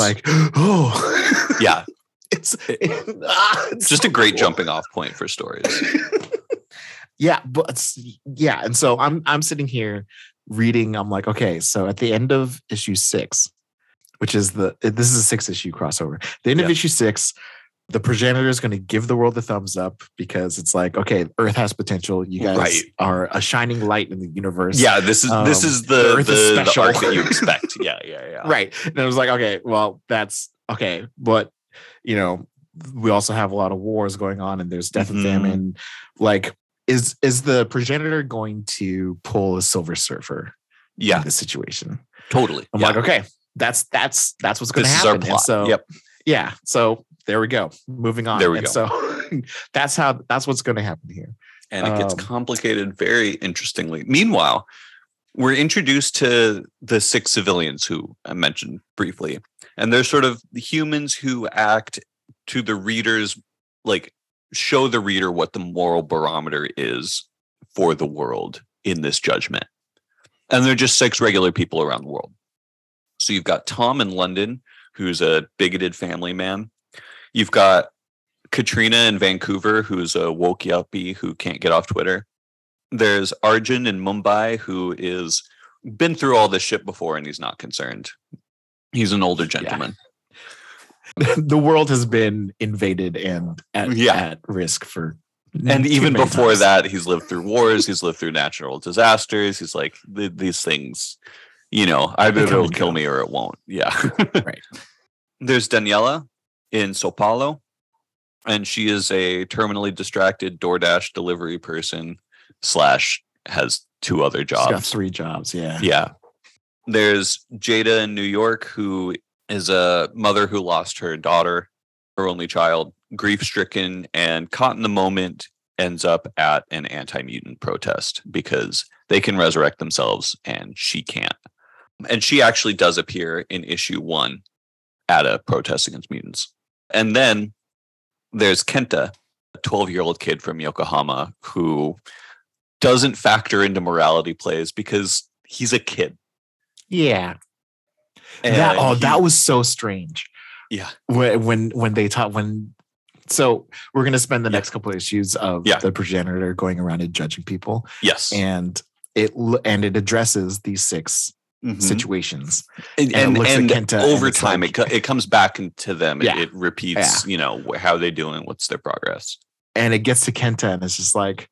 oh, yeah, it's just so a great jumping off point for stories. Yeah, and so I'm sitting here reading. I'm like, okay, so at the end of issue 6, which is this is a 6-issue crossover. The end of issue 6. The progenitor is going to give the world the thumbs up because it's okay, Earth has potential. You guys are a shining light in the universe. Yeah, this is the arc that you expect. Yeah. Right. And I was like, okay, well, that's okay. But, we also have a lot of wars going on and there's death and famine. Is the progenitor going to pull a Silver Surfer? Yeah. In this situation. Totally. I'm like, okay, that's what's going to happen. This is our plot. So, yep. Yeah. So there we go. Moving on. There we go. So that's what's going to happen here. And it gets complicated very interestingly. Meanwhile, we're introduced to the 6 civilians who I mentioned briefly. And they're sort of humans who act to the readers, show the reader what the moral barometer is for the world in this judgment. And they're just 6 regular people around the world. So you've got Tom in London, who's a bigoted family man. You've got Katrina in Vancouver, who's a woke yuppie who can't get off Twitter. There's Arjun in Mumbai, who is been through all this shit before and he's not concerned. He's an older gentleman. Yeah. The world has been invaded and at risk for... And even before times. That, he's lived through wars. He's lived through natural disasters. He's like, these things... either it'll kill me or it won't. Yeah. Right. There's Daniela in Sao Paulo, and she is a terminally distracted DoorDash delivery person / has 2 other jobs. She's got 3 jobs. Yeah. Yeah. There's Jada in New York, who is a mother who lost her daughter, her only child, grief-stricken and caught in the moment, ends up at an anti-mutant protest because they can resurrect themselves and she can't. And she actually does appear in issue 1 at a protest against mutants. And then there's Kenta, a 12-year-old kid from Yokohama who doesn't factor into morality plays because he's a kid. Yeah. And that was so strange. Yeah. When they taught so we're going to spend the next couple of issues of the progenitor going around and judging people. Yes. And it addresses these 6 situations, and at Kenta over time it comes back into them. Yeah. It repeats, how they doing, what's their progress, and it gets to Kenta, and it's just like,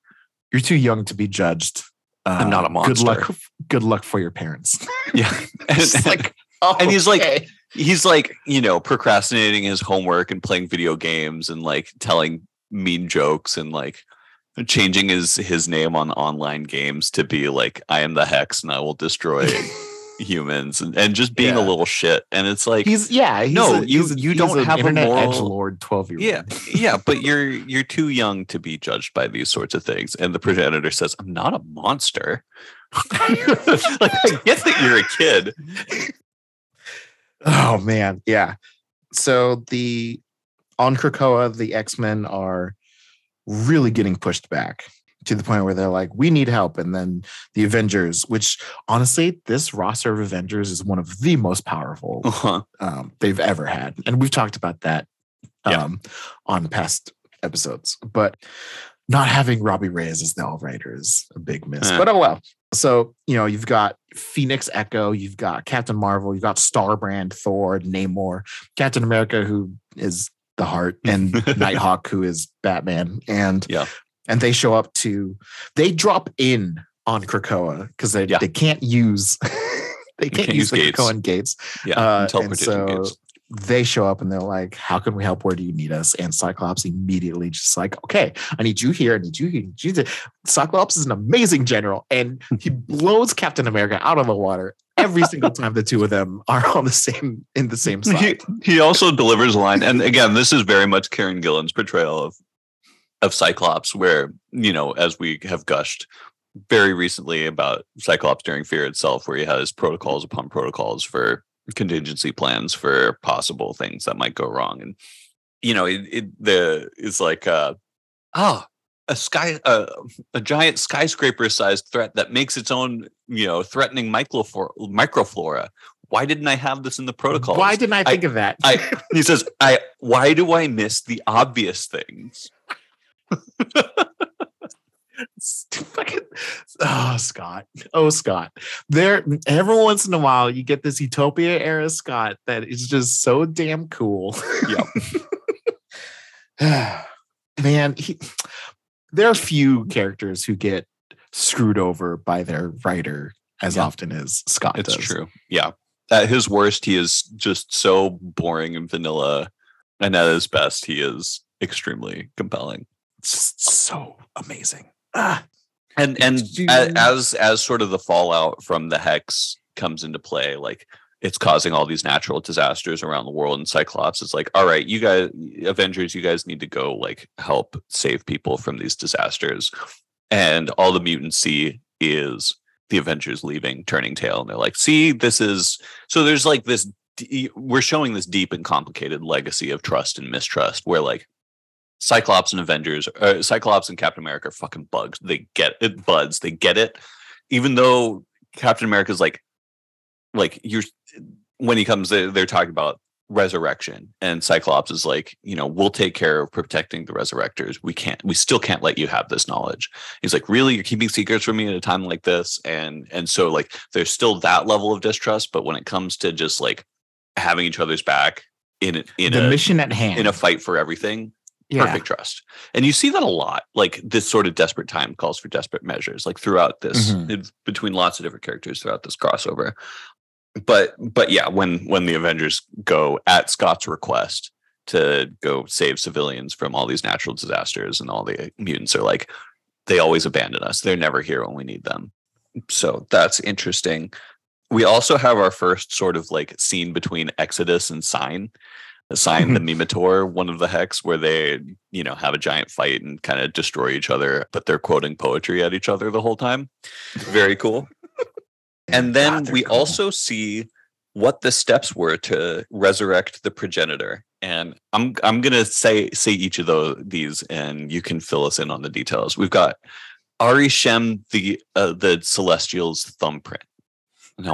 you're too young to be judged. I'm not a monster. Good luck for your parents. Yeah, it's and he's like. He's procrastinating his homework and playing video games and telling mean jokes and changing his name on online games to be I am the Hex and I will destroy humans and just being a little shit. And it's you don't have a moral edgelord 12-year-old. Yeah, but you're too young to be judged by these sorts of things. And the progenitor says, I'm not a monster. Like, I get that you're a kid. Oh, man. Yeah. So on Krakoa, the X-Men are really getting pushed back to the point where they're like, we need help. And then the Avengers, which honestly, this roster of Avengers is one of the most powerful they've ever had. And we've talked about that on past episodes. But not having Robbie Reyes as the All-Writer is a big miss. But oh well. So, you've got Phoenix Echo, you've got Captain Marvel, you've got Starbrand, Thor, Namor, Captain America, who is the Heart, and Nighthawk, who is Batman. And they show up they drop in on Krakoa because they can't use they can't use the gates. Krakoan gates. Yeah, and so gates. They show up and they're like, "How can we help? Where do you need us?" And Cyclops immediately just like, "Okay, I need you here. I need you here. I need you there." Cyclops is an amazing general, and he blows Captain America out of the water every single time the two of them are on in the same side. He also delivers a line, and again, this is very much Karen Gillan's portrayal of Cyclops, where, as we have gushed very recently about Cyclops during Fear Itself, where he has protocols upon protocols for contingency plans for possible things that might go wrong. And, it's like, a giant skyscraper-sized threat that makes its own, threatening microflora. Why didn't I have this in the protocol? Why didn't I think of that? He says, why do I miss the obvious things? Scott. There, every once in a while you get this Utopia era Scott that is just so damn cool. Yeah. Man, there are few characters who get screwed over by their writer as often as Scott does. It's true. Yeah. At his worst, he is just so boring and vanilla, and at his best, he is extremely compelling. Just so amazing. And as sort of the fallout from the Hex comes into play, like, it's causing all these natural disasters around the world, and Cyclops is like, all right, you guys, Avengers, you guys need to go, like, help save people from these disasters. And all the mutants see is the Avengers leaving, turning tail, and they're like, see, this is, so there's like this, we're showing this deep and complicated legacy of trust and mistrust, where, like, Cyclops and Captain America are fucking bugs. They get it, buds. They get it. Even though Captain America's like when he comes, they're talking about resurrection, and Cyclops is like, we'll take care of protecting the resurrectors. We still can't let you have this knowledge. He's like, really? You're keeping secrets from me at a time like this? And so, like, there's still that level of distrust, but when it comes to just, like, having each other's back in the mission at hand, in a fight for everything. Yeah. Perfect trust. And you see that a lot. Like, this sort of desperate time calls for desperate measures, like, throughout this, between lots of different characters throughout this crossover. But yeah, when the Avengers go at Scott's request to go save civilians from all these natural disasters, and all the mutants are like, they always abandon us. They're never here when we need them. So that's interesting. We also have our first sort of, like, scene between Exodus and Sign, the Mimitor, one of the Hex, where they, have a giant fight and kind of destroy each other, but they're quoting poetry at each other the whole time. Very cool. And then we also see what the steps were to resurrect the progenitor. And I'm going to say each of these, and you can fill us in on the details. We've got Arishem, the Celestial's thumbprint. Now,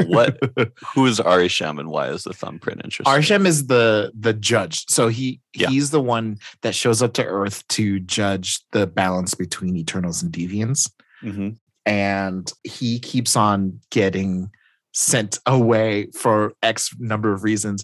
who is Arishem, and why is the thumbprint interesting? Arishem is the judge. So he's the one that shows up to Earth to judge the balance between Eternals and Deviants. Mm-hmm. And he keeps on getting sent away for X number of reasons.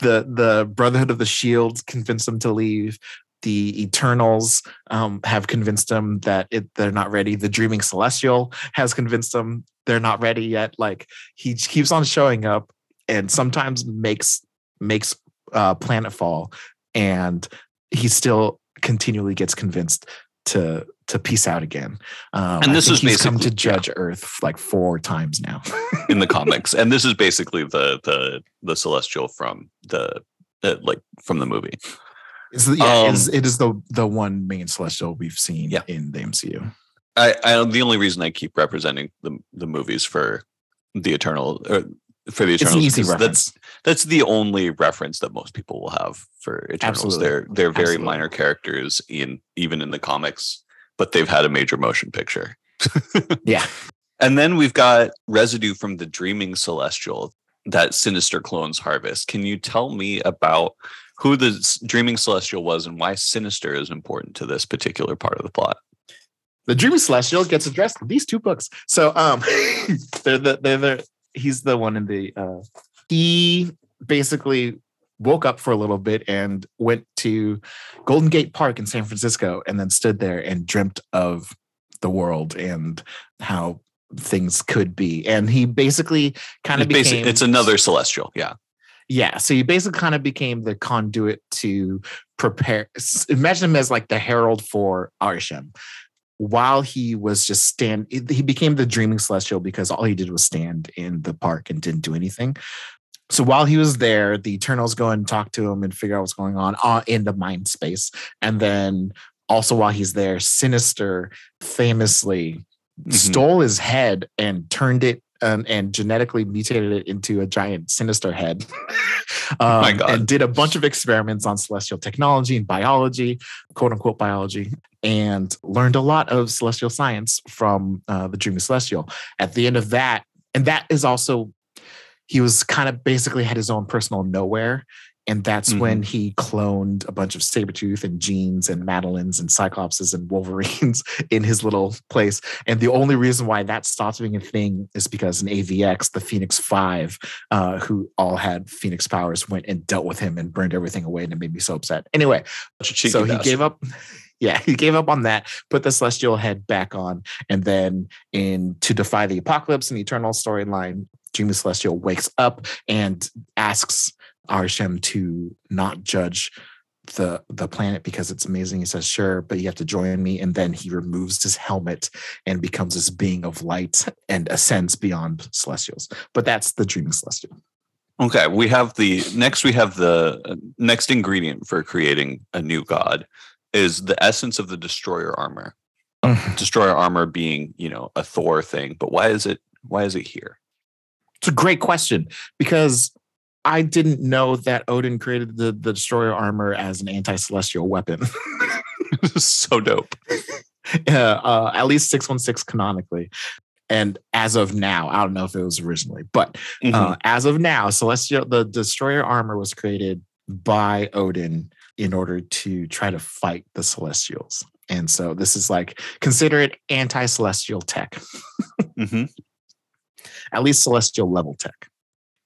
The Brotherhood of the Shield convinced him to leave. The Eternals have convinced them that they're not ready. The Dreaming Celestial has convinced them they're not ready yet. Like, he keeps on showing up, and sometimes makes planetfall, and he still continually gets convinced to peace out again. And this is basically come to judge Earth like 4 times now in the comics. And this is basically the Celestial from the movie. It is the one main Celestial we've seen in the MCU. I the only reason I keep representing the movies for the Eternal or for the Eternals, it's an easy reference. That's the only reference that most people will have for Eternals. Absolutely. They're very minor characters even in the comics, but they've had a major motion picture. Yeah. And then we've got residue from the Dreaming Celestial that Sinister clones harvest. Can you tell me about who the Dreaming Celestial was and why Sinister is important to this particular part of the plot? The Dreaming Celestial gets addressed in these two books. So he's the one in the... he basically woke up for a little bit and went to Golden Gate Park in San Francisco and then stood there and dreamt of the world and how things could be. And he basically kind of became... It's another Celestial, yeah. Yeah, so he basically kind of became the conduit to prepare... Imagine him as like the herald for Arishem. While he was just he became the Dreaming Celestial because all he did was stand in the park and didn't do anything. So while he was there, the Eternals go and talk to him and figure out what's going on in the mind space. And then also while he's there, Sinister famously stole his head and turned it and genetically mutated it into a giant Sinister head. My God. And did a bunch of experiments on celestial technology and biology, quote unquote biology, and learned a lot of celestial science from the Dreaming Celestial. At the end of that, and that is also, he was kind of basically had his own personal nowhere. And that's when he cloned a bunch of Sabretooth and Jeans and Madelines and Cyclopses and Wolverines in his little place. And the only reason why that stops being a thing is because in AVX, the Phoenix Five, who all had Phoenix powers, went and dealt with him and burned everything away. And it made me so upset. Anyway, so he gave up. Yeah, he gave up on that, put the Celestial head back on. And then in To Defy the Apocalypse, an Eternal storyline, Dreaming Celestial wakes up and asks Arishem to not judge the planet because it's amazing. He says, sure, but you have to join me. And then he removes his helmet and becomes this being of light and ascends beyond Celestials. But that's the Dreaming Celestial. Okay, we have the next ingredient for creating a new god is the essence of the Destroyer armor. Destroyer armor being, a Thor thing. But why is it here? It's a great question because I didn't know that Odin created the Destroyer armor as an anti-celestial weapon. So dope. At least 616 canonically. And as of now, I don't know if it was originally, but as of now, the Destroyer armor was created by Odin in order to try to fight the Celestials. And so this is consider it anti-celestial tech. At least celestial level tech.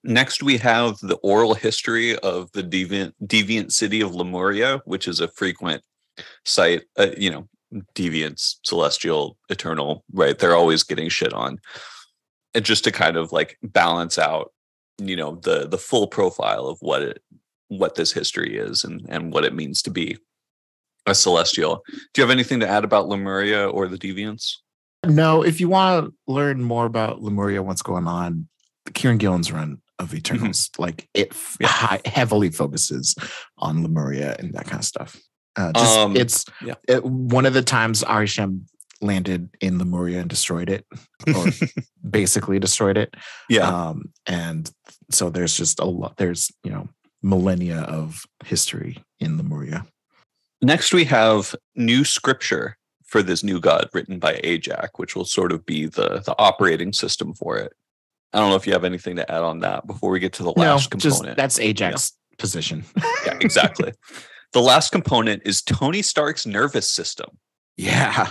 Next, we have the oral history of the deviant city of Lemuria, which is a frequent site, deviants, celestial, eternal, right? They're always getting shit on. And just to kind of balance out, the full profile of what this history is and what it means to be a celestial. Do you have anything to add about Lemuria or the deviants? No, if you want to learn more about Lemuria, what's going on, Kieran Gillen's run of Eternals, heavily focuses on Lemuria and that kind of stuff. One of the times Arishem landed in Lemuria and destroyed it, or basically destroyed it. Yeah. And so there's just a lot, millennia of history in Lemuria. Next, we have new scripture for this new god written by Ajak, which will sort of be the operating system for it. I don't know if you have anything to add on that before we get to the last component. That's Ajak's position. Yeah, exactly. The last component is Tony Stark's nervous system. Yeah.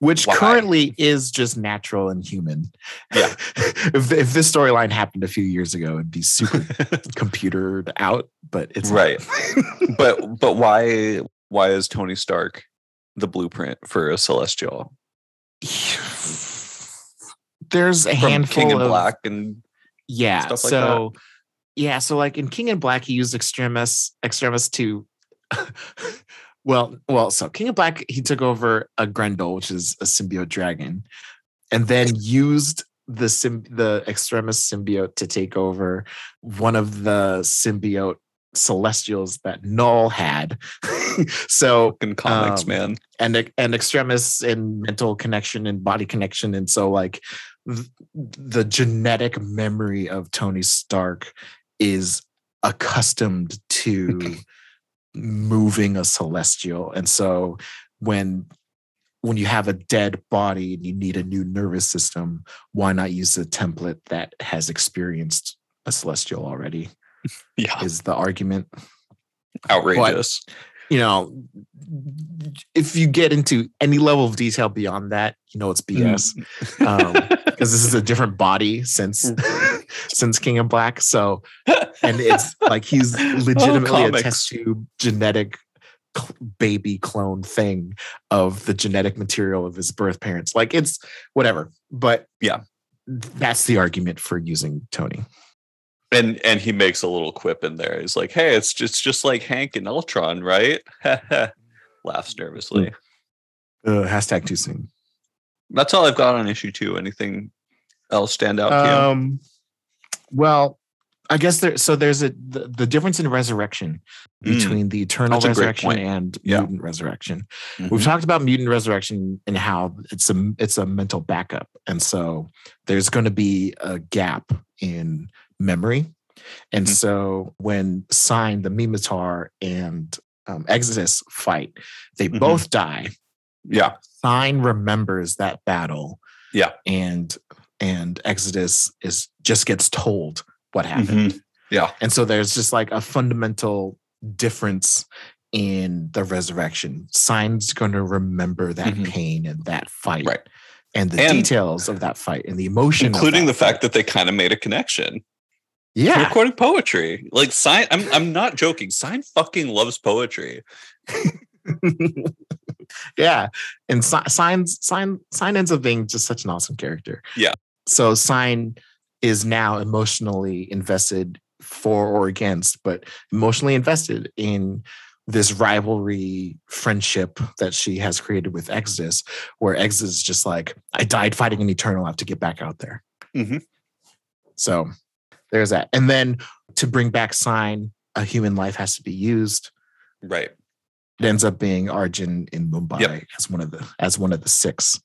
Which currently is just natural and human. Yeah. if this storyline happened a few years ago, it'd be super computered out, but it's right. But why is Tony Stark the blueprint for a celestial? There's a handful King in Black and stuff like that. Yeah, so in King in Black, he used extremists to so King in Black, he took over a Grendel, which is a symbiote dragon, and then used the extremist symbiote to take over one of the symbiote Celestials that Null had. So fucking comics, man, and Extremis in mental connection and body connection, and so like the genetic memory of Tony Stark is accustomed to moving a Celestial, and so when you have a dead body and you need a new nervous system, why not use a template that has experienced a Celestial already? Yeah, is the argument. Outrageous. But, you know, if you get into any level of detail beyond that, you know it's BS, because this is a different body since King of Black. So, and it's like he's legitimately a test tube genetic baby clone thing of the genetic material of his birth parents. Like, it's whatever. But yeah, that's the argument for using Tony. And he makes a little quip in there. He's like, "Hey, it's just like Hank and Ultron, right?" Laughs nervously. Hashtag too soon. That's all I've got on issue 2. Anything else stand out to you? Well, I guess there's the difference in resurrection between the Eternal Resurrection and Mutant Resurrection. Mm-hmm. We've talked about Mutant Resurrection and how it's a mental backup, and so there's going to be a gap in memory. And so when Sign, the Mimitar, and Exodus fight, they both die. Yeah. Sign remembers that battle. Yeah. And Exodus just gets told what happened. Mm-hmm. Yeah. And so there's just like a fundamental difference in the resurrection. Sign's going to remember that pain and that fight. Right. And the details of that fight and the emotion. Including the fact that they kind of made a connection. Yeah, recording poetry. Like Sign, I'm not joking. Sign fucking loves poetry. Yeah, and Sign ends up being just such an awesome character. Yeah. So Sign is now emotionally invested, for or against, but emotionally invested in this rivalry friendship that she has created with Exodus, where Exodus is just like, "I died fighting an Eternal. I have to get back out there." Mm-hmm. So. There's that. And then to bring back Sign, a human life has to be used. Right. It ends up being Arjun in Mumbai as one of the 6.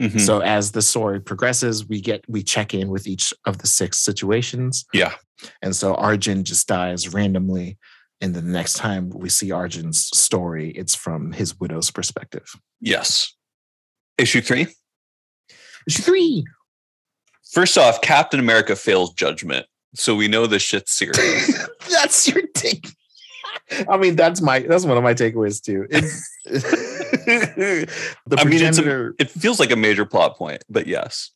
Mm-hmm. So as the story progresses, we check in with each of the 6 situations. Yeah. And so Arjun just dies randomly. And then the next time we see Arjun's story, it's from his widow's perspective. Yes. Issue 3. Issue 3. First off, Captain America fails judgment. So we know this shit's serious. That's your take. I mean, that's one of my takeaways too. It feels like a major plot point, but yes.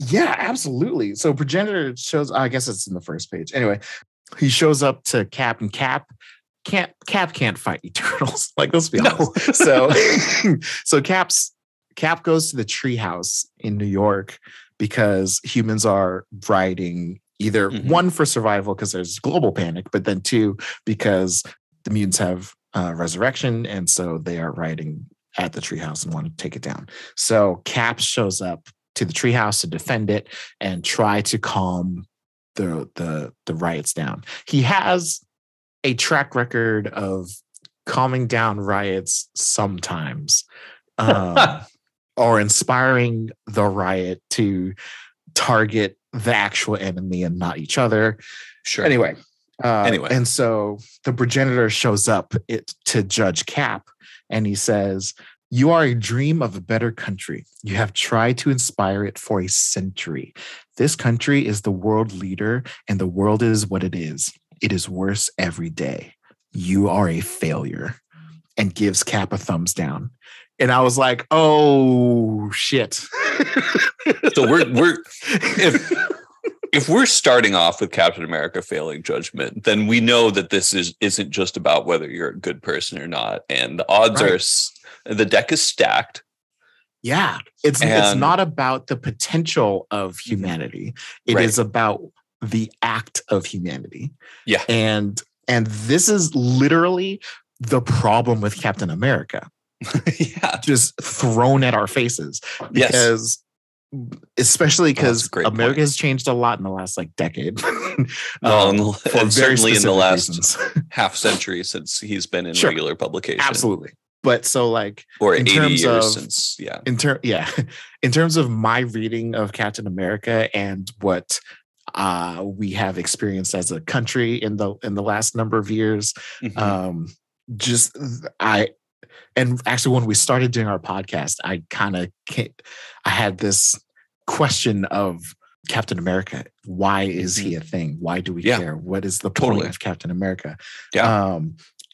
Yeah, absolutely. So Progenitor shows, I guess it's in the first page. Anyway, he shows up to Cap, and Cap can't fight Eternals. Like, let's be honest. So Cap goes to the treehouse in New York, because humans are rioting, either one, for survival because there's global panic, but then 2, because the mutants have resurrection, and so they are rioting at the treehouse and want to take it down. So Cap shows up to the treehouse to defend it and try to calm the riots down. He has a track record of calming down riots sometimes. Or inspiring the riot to target the actual enemy and not each other. Sure. Anyway. And so the Progenitor shows up to Judge Cap, and he says, "You are a dream of a better country. You have tried to inspire it for a century. This country is the world leader, and the world is what it is. It is worse every day. You are a failure." And gives Cap a thumbs down. And I was like, "Oh shit!" So if we're starting off with Captain America failing judgment, then we know that this isn't just about whether you're a good person or not, and the odds are the deck is stacked. Yeah, it's not about the potential of humanity; it is about the act of humanity. Yeah, and this is literally the problem with Captain America. Yeah, just thrown at our faces, because especially because America has changed a lot in the last like decade. Certainly in the last half century since he's been in regular publication. Absolutely. But so like, or in 80 terms years of, since, yeah. In terms of my reading of Captain America and what we have experienced as a country in the last number of years, just and actually when we started doing our podcast, I had this question of Captain America. Why is he a thing? Why do we care? What is the point of Captain America? Yeah.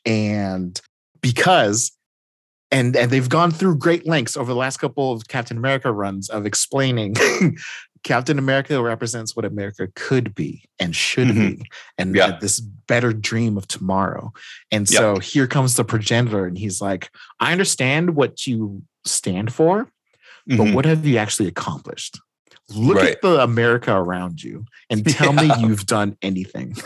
And because. And they've gone through great lengths over the last couple of Captain America runs of explaining Captain America represents what America could be and should be, and this better dream of tomorrow. And so here comes the progenitor, and he's like, I understand what you stand for, but what have you actually accomplished? Look at the America around you and tell me you've done anything.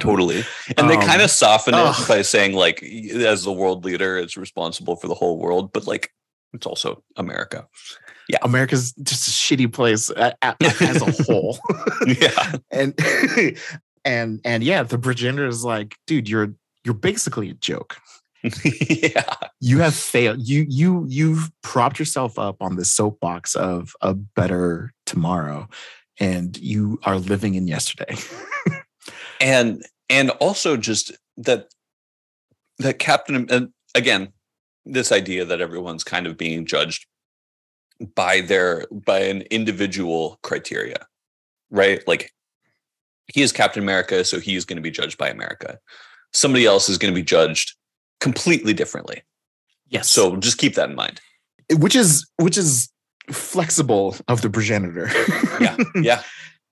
Totally. And they kind of soften it by saying, like, as the world leader, it's responsible for the whole world, but like, it's also America. Yeah. America's just a shitty place as a whole. And yeah, the progenitor is like, dude, you're basically a joke. You have failed. You've propped yourself up on the soapbox of a better tomorrow, and you are living in yesterday. And also just that Captain, and again, this idea that everyone's kind of being judged by an individual criteria, right? Like, he is Captain America, so he's going to be judged by America. Somebody else is going to be judged completely differently. Yes. So just keep that in mind. Which is flexible of the progenitor. Yeah.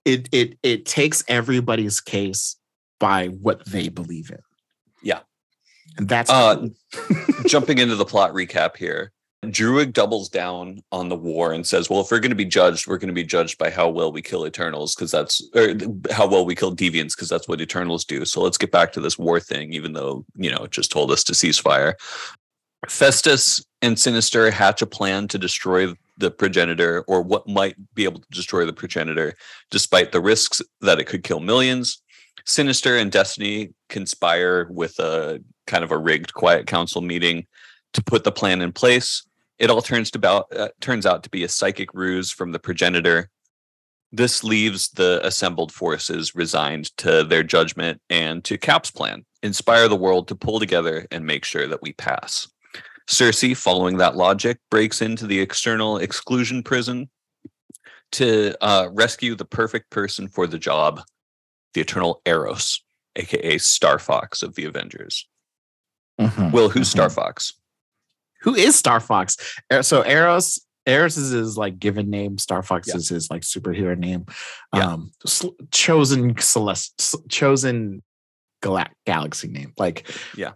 It takes everybody's case by what they believe in. Yeah. And that's jumping into the plot recap here. Druig doubles down on the war and says, well, if we're going to be judged, we're going to be judged by how well we kill Eternals, how well we kill Deviants, because that's what Eternals do. So let's get back to this war thing, even though, it just told us to cease fire. Phastos and Sinister hatch a plan to destroy the progenitor, or what might be able to destroy the progenitor, despite the risks that it could kill millions. Sinister and Destiny conspire with a kind of a rigged quiet council meeting to put the plan in place. It all turns out to be a psychic ruse from the progenitor. This leaves the assembled forces resigned to their judgment and to Cap's plan, inspire the world to pull together and make sure that we pass. Sersi, following that logic, breaks into the external exclusion prison to rescue the perfect person for the job, the Eternal Eros, aka Star Fox of the Avengers. Will, who's Star Fox? Who is Star Fox? So Eros is his like given name. Star Fox is his like superhero name. Chosen galaxy name. Like, yeah.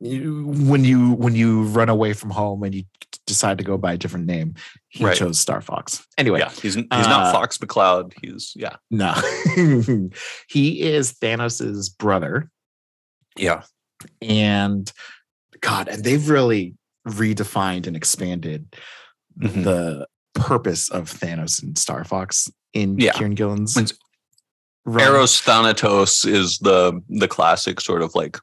When you run away from home and you decide to go by a different name, he chose Star Fox. Anyway, he's not Fox McCloud. He is Thanos's brother. Yeah, and they've really redefined and expanded the purpose of Thanos and Star Fox in Kieran Gillen's. Eros Thanatos is the classic sort of like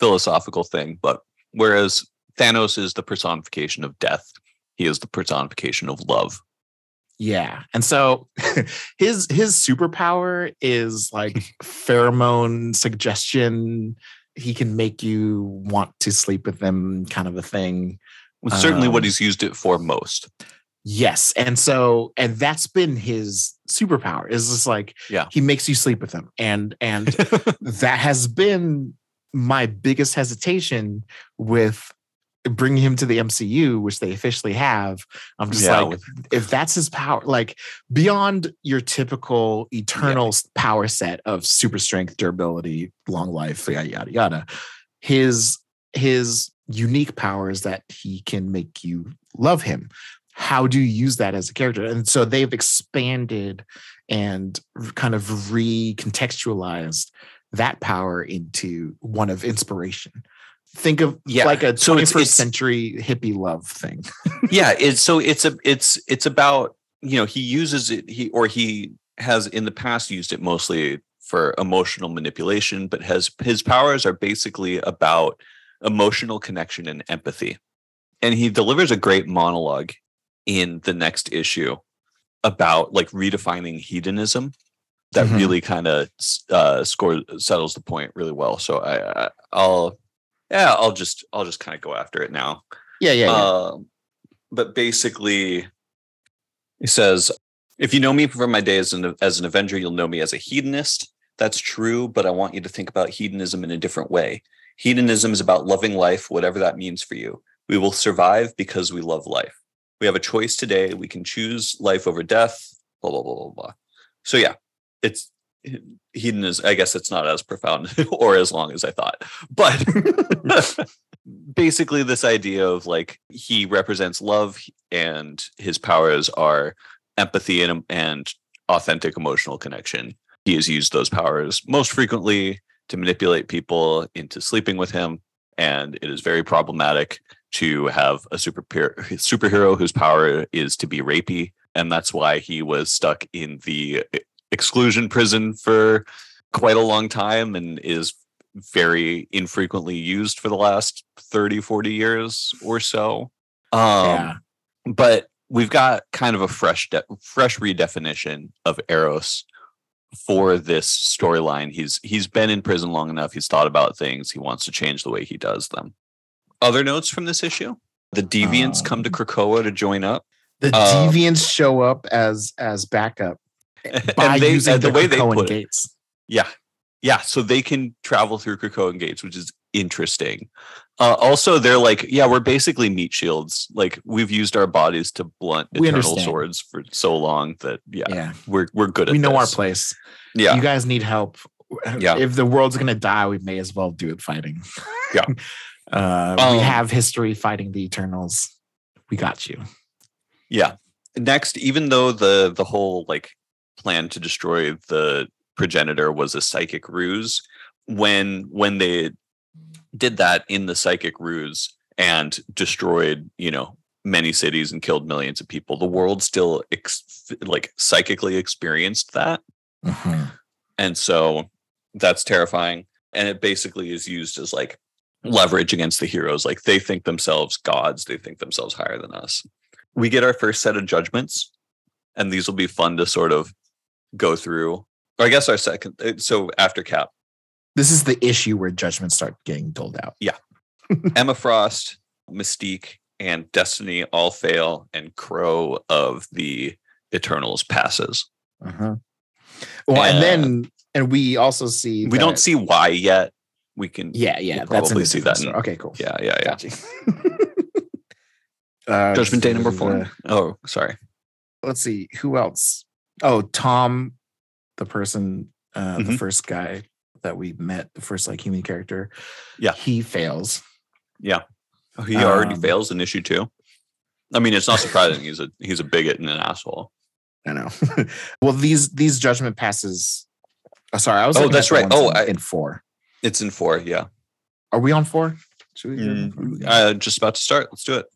philosophical thing, but whereas Thanos is the personification of death, he is the personification of love. Yeah. And so his superpower is like pheromone suggestion. He can make you want to sleep with them, kind of a thing. Well, certainly what he's used it for most. Yes. And that's been his superpower, is just like he makes you sleep with him. And that has been my biggest hesitation with bringing him to the MCU, which they officially have. I'm just like, if that's his power, like beyond your typical Eternals power set of super strength, durability, long life, yada, yada, yada. His unique power is that he can make you love him. How do you use that as a character? And so they've expanded and kind of recontextualized that power into one of inspiration. Think of like a 21st century hippie love thing. It's about you know, he uses it, he has in the past used it mostly for emotional manipulation, but his powers are basically about emotional connection and empathy. And he delivers a great monologue in the next issue about like redefining hedonism that mm-hmm. really kind of settles the point really well. So I'll just kind of go after it now. But basically he says, if you know me from my days as an Avenger, you'll know me as a hedonist. That's true, but I want you to think about hedonism in a different way. Hedonism is about loving life, whatever that means for you. We will survive because we love life. We have a choice today. We can choose life over death, blah, blah, blah, blah, blah. So yeah, it's hedonism. I guess it's not as profound or as long as I thought. But basically this idea of like, he represents love and his powers are empathy and authentic emotional connection. He has used those powers most frequently to manipulate people into sleeping with him. And it is very problematic to have a superhero whose power is to be rapey. And that's why he was stuck in the exclusion prison for quite a long time and is very infrequently used for the last 30, 40 years or so. But we've got kind of a fresh redefinition of Eros for this storyline. He's been in prison long enough. He's thought about things. He wants to change the way he does them. Other notes from this issue: the Deviants come to Krakoa to join up. The Deviants show up as backup by using the way they put it. Gates. Yeah. So they can travel through Krakoan gates, which is interesting. Also, they're like, yeah, we're basically meat shields. Like we've used our bodies to blunt eternal swords for so long that we're good at this. We know our place. Yeah, you guys need help. Yeah, if the world's gonna die, we may as well do it fighting. Yeah. We have history fighting the Eternals. We got you. Yeah. Next, even though the whole like plan to destroy the progenitor was a psychic ruse, when they did that in the psychic ruse and destroyed, you know, many cities and killed millions of people, the world still psychically experienced that. Mm-hmm. And so that's terrifying. And it basically is used as like leverage against the heroes. Like they think themselves gods, they think themselves higher than us. We get our first set of judgments, and these will be fun to sort of go through. Or I guess our second. So after Cap, this is the issue where judgments start getting doled out. Yeah. Emma Frost, Mystique, and Destiny all fail, and Crow of the Eternals passes. Uh-huh. Well, and then we also see we don't see why yet. We can probably see that. Okay, cool. Yeah. Gotcha. Judgment Day number 4. Let's see who else. Oh, Tom, the person, mm-hmm. the first guy that we met, the first like human character. Yeah, he fails. Yeah, he already fails in issue 2. I mean, it's not surprising. he's a bigot and an asshole. I know. Well, these judgment passes. Oh, sorry, I was. Oh, that's right. In 4. It's in 4, yeah. Are we on 4? Should we? Just about to start. Let's do it.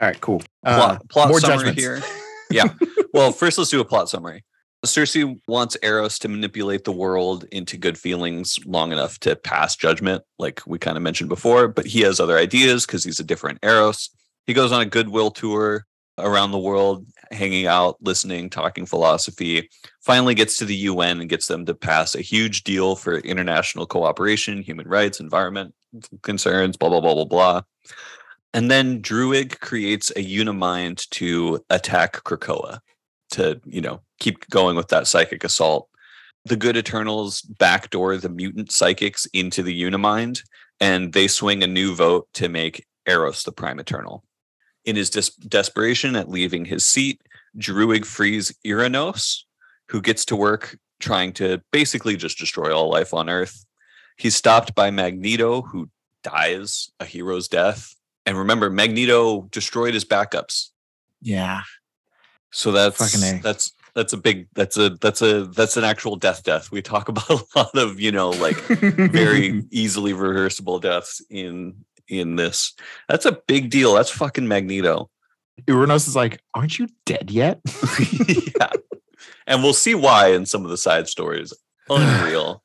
All right, cool. Plot summary here. Yeah. Well, first let's do a plot summary. Sersi wants Eros to manipulate the world into good feelings long enough to pass judgment, like we kind of mentioned before, but he has other ideas because he's a different Eros. He goes on a goodwill tour around the world, hanging out, listening, talking philosophy, finally gets to the UN and gets them to pass a huge deal for international cooperation, human rights, environment concerns, blah, blah, blah, blah, blah. And then Druig creates a Unimind to attack Krakoa to, you know, keep going with that psychic assault. The good Eternals backdoor the mutant psychics into the Unimind, and they swing a new vote to make Eros the Prime Eternal. In his desperation at leaving his seat, Druig frees Eros, who gets to work trying to basically just destroy all life on Earth. He's stopped by Magneto, who dies a hero's death. And remember, Magneto destroyed his backups. Yeah. So that's an actual death. We talk about a lot of, you know, like very easily rehearsable deaths in this. That's a big deal. That's fucking Magneto. Uranus is like, aren't you dead yet? Yeah. And we'll see why in some of the side stories. Unreal.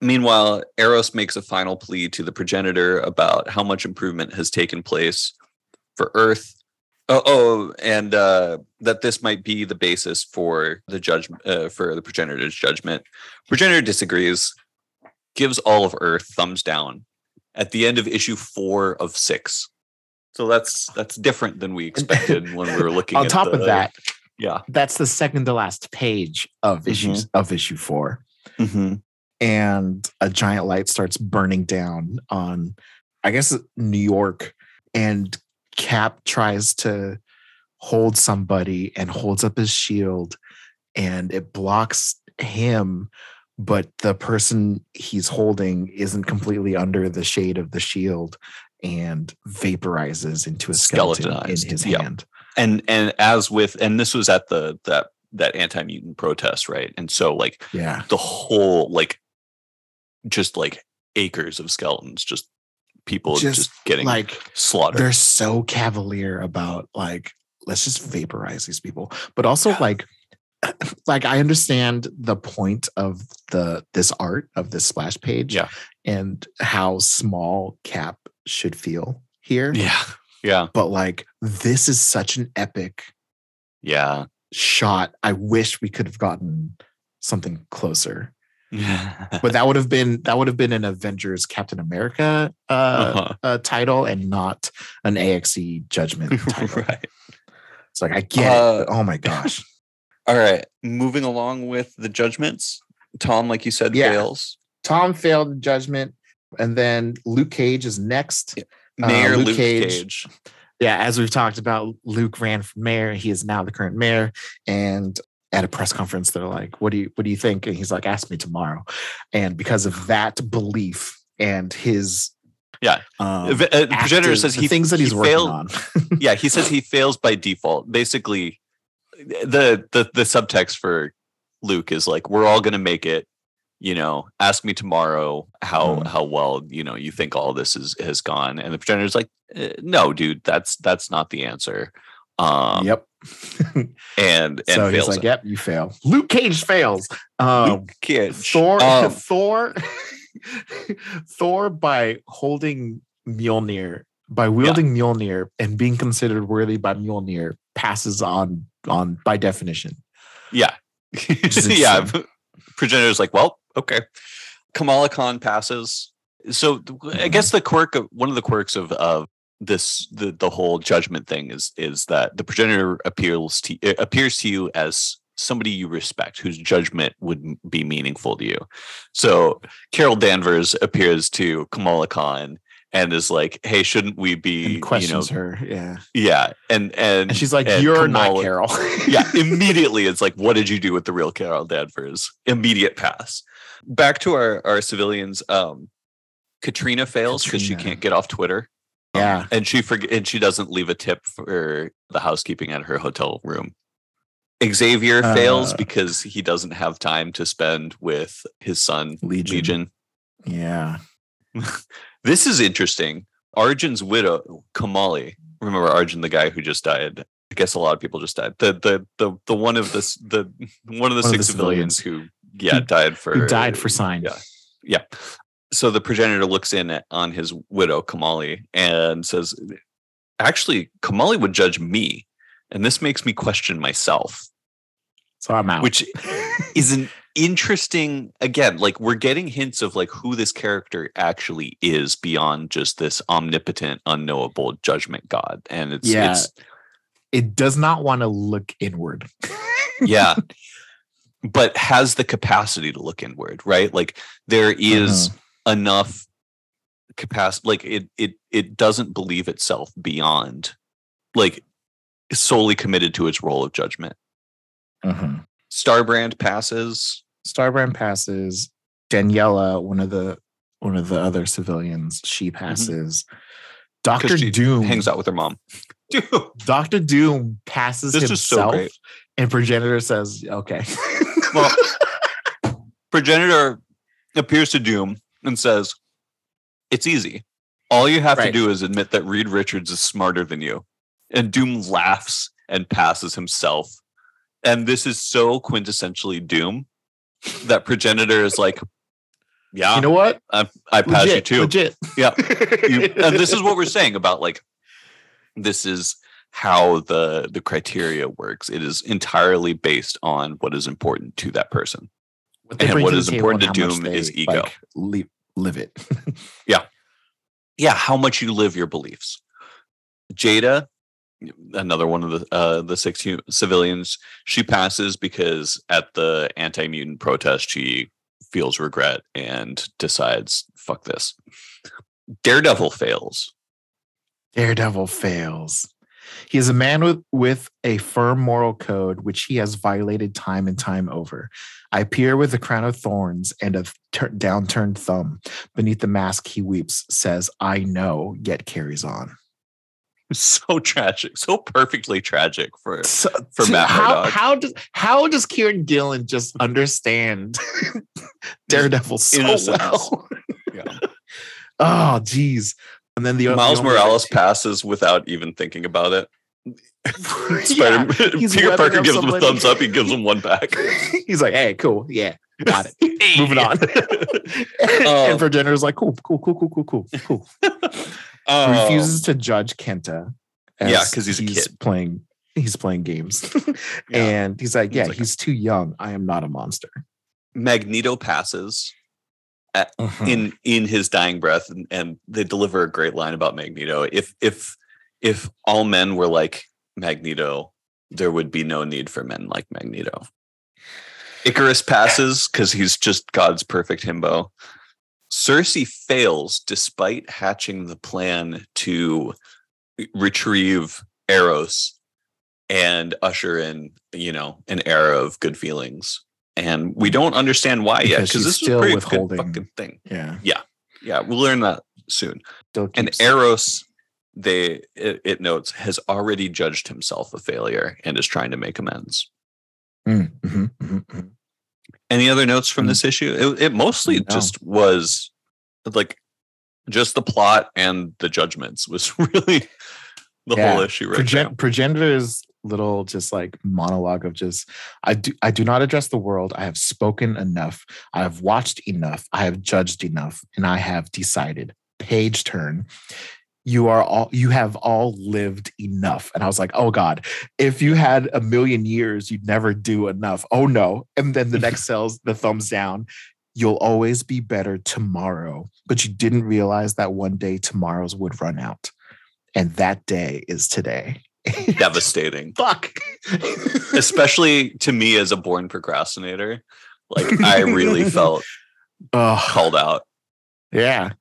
Meanwhile, Eros makes a final plea to the progenitor about how much improvement has taken place for Earth. That this might be the basis for the judgment, for the progenitor's judgment. Progenitor disagrees, gives all of Earth thumbs down at the end of issue 4 of 6. So that's different than we expected when we were looking. On at top of that, yeah, that's the second to last page of issues of issue 4, and a giant light starts burning down on, I guess, New York, and Cap tries to hold somebody and holds up his shield and it blocks him, but the person he's holding isn't completely under the shade of the shield and vaporizes into a skeleton in his hand. And as with, and this was at that anti-mutant protest, right? And so like the whole just acres of skeletons, just people just getting slaughtered. They're so cavalier about let's just vaporize these people, but also like I understand the point of this art of this splash page and how small Cap should feel here, but this is such an epic shot. I wish we could have gotten something closer. But that would have been an Avengers Captain America title and not an AXE Judgment title. Right. It's I get it. Oh my gosh. All right. Moving along with the judgments. Tom, like you said, fails. Tom failed the judgment. And then Luke Cage is next. Mayor Luke Cage. Yeah, as we've talked about, Luke ran for mayor. He is now the current mayor. And at a press conference, they're like, what do you think? And he's like, ask me tomorrow. And because of that belief and his progenitor says things that he's working on. He says he fails by default. Basically, the subtext for Luke is we're all going to make it. Ask me tomorrow how well you think all this has gone. And the progenitor's like, no, dude, that's not the answer. And so he's like, yep, you fail. Luke Cage fails. Luke Cage. Thor by holding Mjolnir, by wielding Mjolnir and being considered worthy by Mjolnir, passes on by definition. Yeah. Progenitor's like, well, okay. Kamala Khan passes. So I guess the quirk of one of the quirks of this the whole judgment thing is that the progenitor appears to you as somebody you respect, whose judgment would be meaningful to you. So Carol Danvers appears to Kamala Khan and is like, hey, shouldn't we be, and questions her. And she's like, and you're Kamala, not Carol. Immediately it's like, what did you do with the real Carol Danvers? Immediate pass. Back to our civilians. Katrina fails because she can't get off Twitter. Yeah, and she doesn't leave a tip for the housekeeping at her hotel room. Xavier fails because he doesn't have time to spend with his son Legion. Yeah, this is interesting. Arjun's widow Kamali. Remember Arjun, the guy who just died. I guess a lot of people just died. The one of the six civilians who died for signs. Yeah. So the progenitor looks in on his widow, Kamali, and says, actually, Kamali would judge me. And this makes me question myself. So I'm out. Which is an interesting, again, we're getting hints of who this character actually is beyond just this omnipotent, unknowable judgment god. And it does not want to look inward. But has the capacity to look inward, right? There is... enough capacity, it doesn't believe itself beyond solely committed to its role of judgment. Starbrand passes. Daniela, one of the other civilians, she passes. Dr. Doom hangs out with her mom. Dude. Dr. Doom passes this himself, so and Progenitor says okay. Well, Progenitor appears to Doom and says, it's easy. All you have to do is admit that Reed Richards is smarter than you. And Doom laughs and passes himself. And this is so quintessentially Doom that Progenitor is like, yeah, you know what? I pass you too. Legit. Yeah. And this is what we're saying about, like, this is how the criteria works. It is entirely based on what is important to that person. And what is important to Doom is ego. Like, live it. Yeah. Yeah. How much you live your beliefs. Jada, another one of the six civilians, she passes because at the anti-mutant protest, she feels regret and decides, fuck this. Daredevil fails. He is a man with a firm moral code, which he has violated time and time over. I peer with a crown of thorns and a downturned thumb. Beneath the mask, he weeps, says, I know, yet carries on. So tragic. So perfectly tragic for Matt Murdock. How does Kieran Gillen just understand Daredevil so innocence. Well? Yeah. Oh, geez. And then the Miles Morales passes without even thinking about it. Peter Parker gives him a thumbs up. He gives him one back. He's like, hey, cool. Yeah. Got it. Hey. Moving on. And Virginia's like, cool. Refuses to judge Kenta. Because he's a kid. He's playing games. Yeah. And he's like, he's too young. I am not a monster. Magneto passes. In his dying breath, and they deliver a great line about Magneto. If all men were like Magneto, there would be no need for men like Magneto. Ikaris passes because he's just God's perfect himbo. Sersi fails despite hatching the plan to retrieve Eros and usher in, an era of good feelings. And we don't understand why yet, because this is a pretty good fucking thing. Yeah. We'll learn that soon. And Eros, it notes, has already judged himself a failure and is trying to make amends. Mm-hmm, mm-hmm. Any other notes from this issue? It mostly just was like just the plot and the judgments was really the whole issue. Right. Progenitors. Little just like monologue of just I do not address the world. I have spoken enough. I have watched enough. I have judged enough, and I have decided. Page turn. You have all lived enough. And I was like, oh God, if you had a million years, you'd never do enough. Oh no. And then the next cells, the thumbs down. You'll always be better tomorrow, but you didn't realize that one day tomorrow's would run out, and that day is today. Devastating. Fuck. Especially to me as a born procrastinator. Like, I really felt called out. Yeah.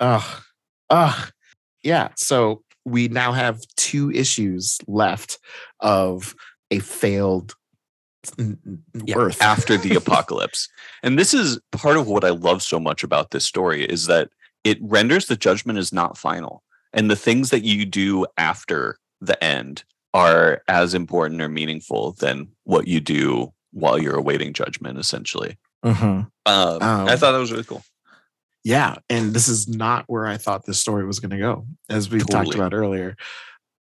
Yeah. So we now have two issues left of a failed Earth after the apocalypse. And this is part of what I love so much about this story is that it renders the judgment as not final. And the things that you do after the end are as important or meaningful than what you do while you're awaiting judgment, essentially. Mm-hmm. I thought that was really cool. Yeah. And this is not where I thought this story was going to go. As we talked about earlier,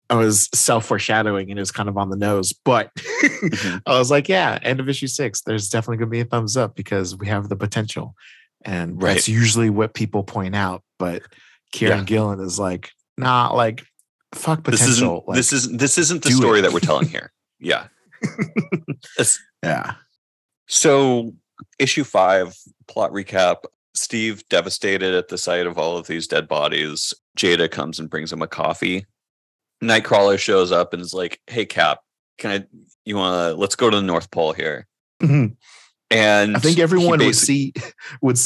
I was self-foreshadowing and it was kind of on the nose, but I was like, end of issue 6, there's definitely going to be a thumbs up because we have the potential. And that's usually what people point out. But Kieran Gillen is like, nah, like, fuck potential. This isn't the story that we're telling here. Yeah. So issue 5, plot recap. Steve, devastated at the sight of all of these dead bodies. Jada comes and brings him a coffee. Nightcrawler shows up and is like, hey Cap, let's go to the North Pole here. Mm-hmm. And I think everyone would see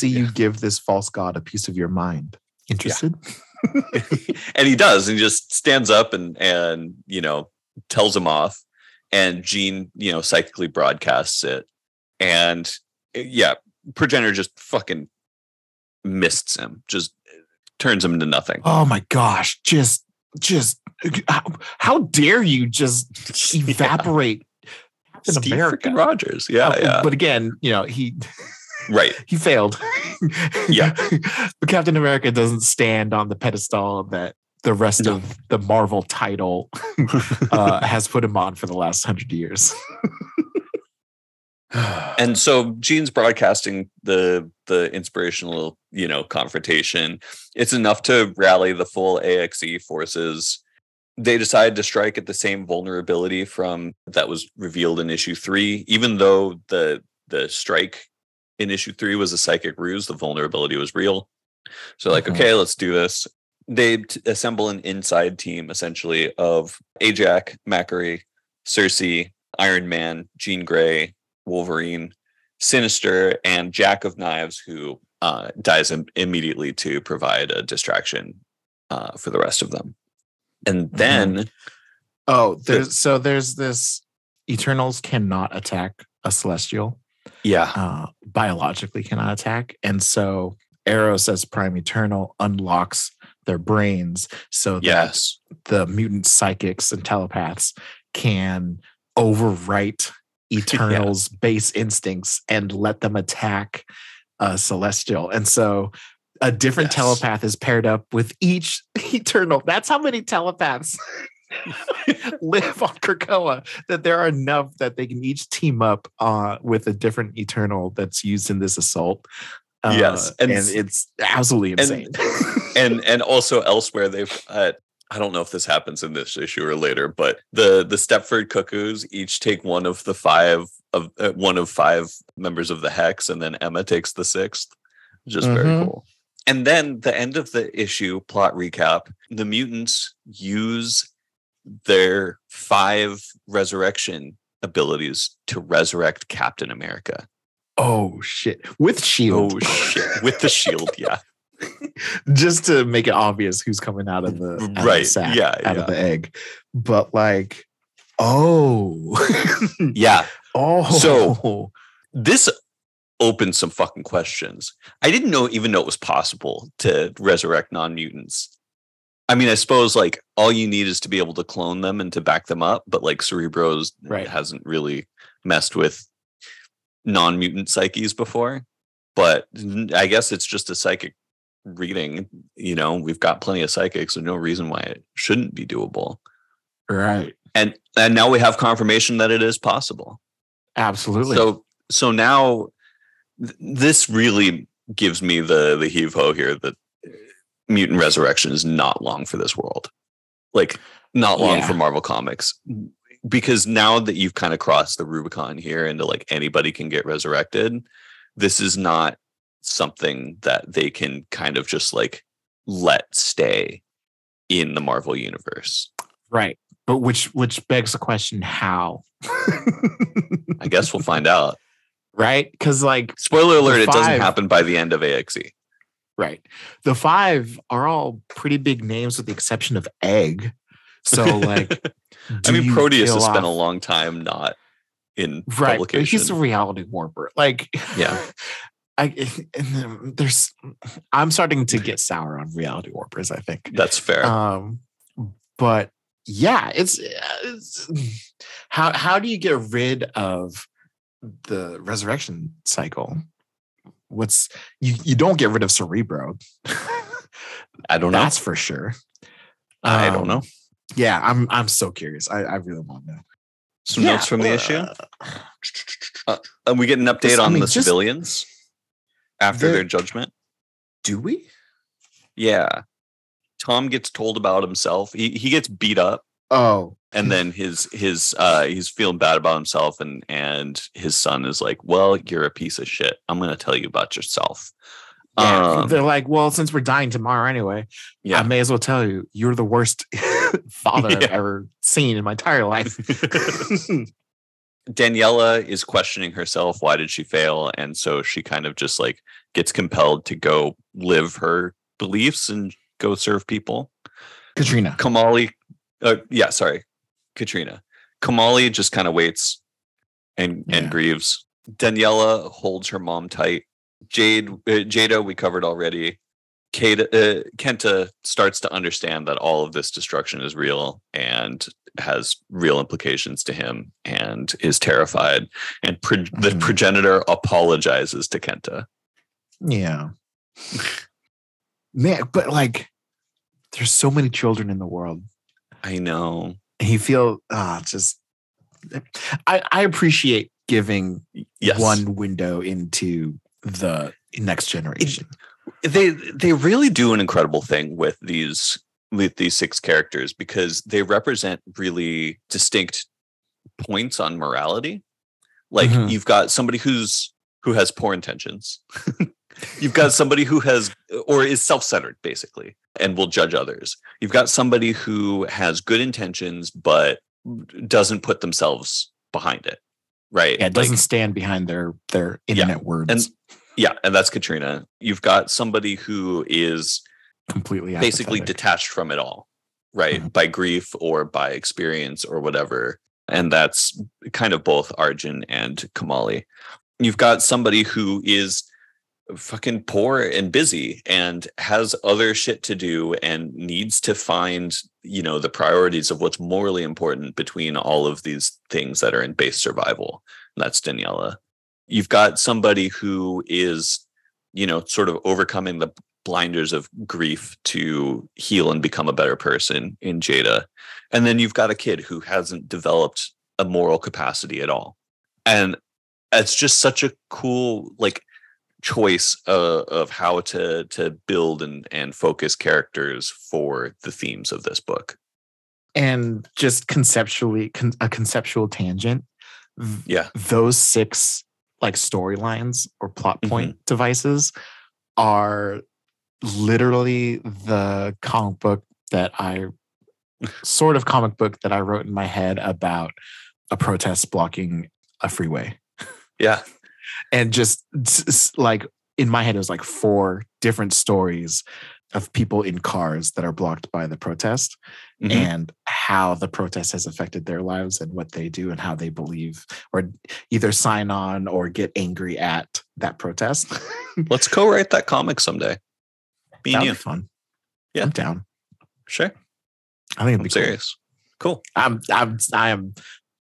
you give this false god a piece of your mind. Interested? Yeah. And he does, and he just stands up and tells him off, and Jean psychically broadcasts it, and Progenitor just fucking mists him, just turns him into nothing. Oh my gosh, just how dare you just evaporate Captain America Rogers. But again, he right. He failed. But Captain America doesn't stand on the pedestal that the rest of the Marvel title has put him on for the last 100 years. And so Jean's broadcasting the inspirational, confrontation. It's enough to rally the full AXE forces. They decide to strike at the same vulnerability from that was revealed in issue 3, even though the strike in issue 3 was a psychic ruse. The vulnerability was real. So okay, let's do this. They assemble an inside team, essentially, of Ajak, Macquarie, Sersi, Iron Man, Jean Grey, Wolverine, Sinister, and Jack of Knives, who dies immediately to provide a distraction for the rest of them. And then... there's this... Eternals cannot attack a Celestial. Yeah. Biologically cannot attack. And so Eros, as Prime Eternal, unlocks their brains so that the mutant psychics and telepaths can overwrite Eternals' base instincts and let them attack a Celestial. And so... a different telepath is paired up with each Eternal. That's how many telepaths live on Krakoa, that there are enough that they can each team up with a different Eternal that's used in this assault. And it's absolutely insane. And also elsewhere, they've... I don't know if this happens in this issue or later, but the Stepford Cuckoos each take one of five members of the Hex, and then Emma takes the sixth. Just very cool. And then the end of the issue, plot recap, the mutants use their 5 resurrection abilities to resurrect Captain America. Oh, shit. With shield. Oh, shit. With the shield, yeah. Just to make it obvious who's coming out of the, out of the egg. But like, yeah. Oh. So this... open some fucking questions. I didn't even know it was possible to resurrect non-mutants. I mean, I suppose like all you need is to be able to clone them and to back them up, but like Cerebro's hasn't really messed with non-mutant psyches before. But I guess it's just a psychic reading. We've got plenty of psychics, so no reason why it shouldn't be doable. Right. And now we have confirmation that it is possible. Absolutely. So now... this really gives me the heave-ho here that mutant resurrection is not long for this world. Like, not long for Marvel Comics. Because now that you've kind of crossed the Rubicon here into, like, anybody can get resurrected, this is not something that they can kind of just, like, let stay in the Marvel universe. Right. But which begs the question, how? I guess we'll find out. Right? Because, like... spoiler alert, it doesn't happen by the end of AXE. Right. The 5 are all pretty big names with the exception of Egg. So, like... I mean, Proteus has spent a long time not in publication. Right, he's a reality warper. Like... yeah. I'm starting to get sour on reality warpers, I think. That's fair. But, yeah, it's how do you get rid of the resurrection cycle? You don't get rid of Cerebro. I don't know. That's for sure. I don't know. Yeah, I'm so curious. I really want to know. Some notes from the issue. And we get an update on the civilians after their judgment. Do we? Yeah. Tom gets told about himself. He gets beat up. Oh. And then his he's feeling bad about himself, and his son is like, well, you're a piece of shit. I'm going to tell you about yourself. Yeah, they're like, well, since we're dying tomorrow anyway, I may as well tell you, you're the worst father I've ever seen in my entire life. Daniela is questioning herself. Why did she fail? And so she kind of just like gets compelled to go live her beliefs and go serve people. Katrina. Katrina. Kamali just kind of waits and grieves. Daniela holds her mom tight. Jada, we covered already. Kenta starts to understand that all of this destruction is real and has real implications to him and is terrified. And the progenitor apologizes to Kenta. Yeah. Man, but like, there's so many children in the world. I know. And you feel, I appreciate giving one window into the next generation. They really do an incredible thing with these six characters, because they represent really distinct points on morality. Like, mm-hmm. You've got somebody who has poor intentions. You've got somebody who has, or is self-centered, basically, and will judge others. You've got somebody who has good intentions, but doesn't put themselves behind it, right? Yeah, it doesn't stand behind their internet words. And that's Katrina. You've got somebody who is completely basically detached from it all, right? Mm-hmm. By grief or by experience or whatever. And that's kind of both Arjun and Kamali. You've got somebody who is fucking poor and busy and has other shit to do and needs to find, the priorities of what's morally important between all of these things that are in base survival. And that's Daniela. You've got somebody who is, sort of overcoming the blinders of grief to heal and become a better person in Jada. And then you've got a kid who hasn't developed a moral capacity at all. And it's just such a cool, choice of how to build and focus characters for the themes of this book. And just conceptually, a conceptual tangent. Those six storylines or plot point mm-hmm. devices are literally the comic book that I wrote in my head about a protest blocking a freeway. Yeah. And just in my head, it was 4 different stories of people in cars that are blocked by the protest mm-hmm. and how the protest has affected their lives and what they do and how they believe or either sign on or get angry at that protest. Let's co-write that comic someday. That would be fun. Yeah. I'm down. Sure. I think it'd be serious. Cool. I'm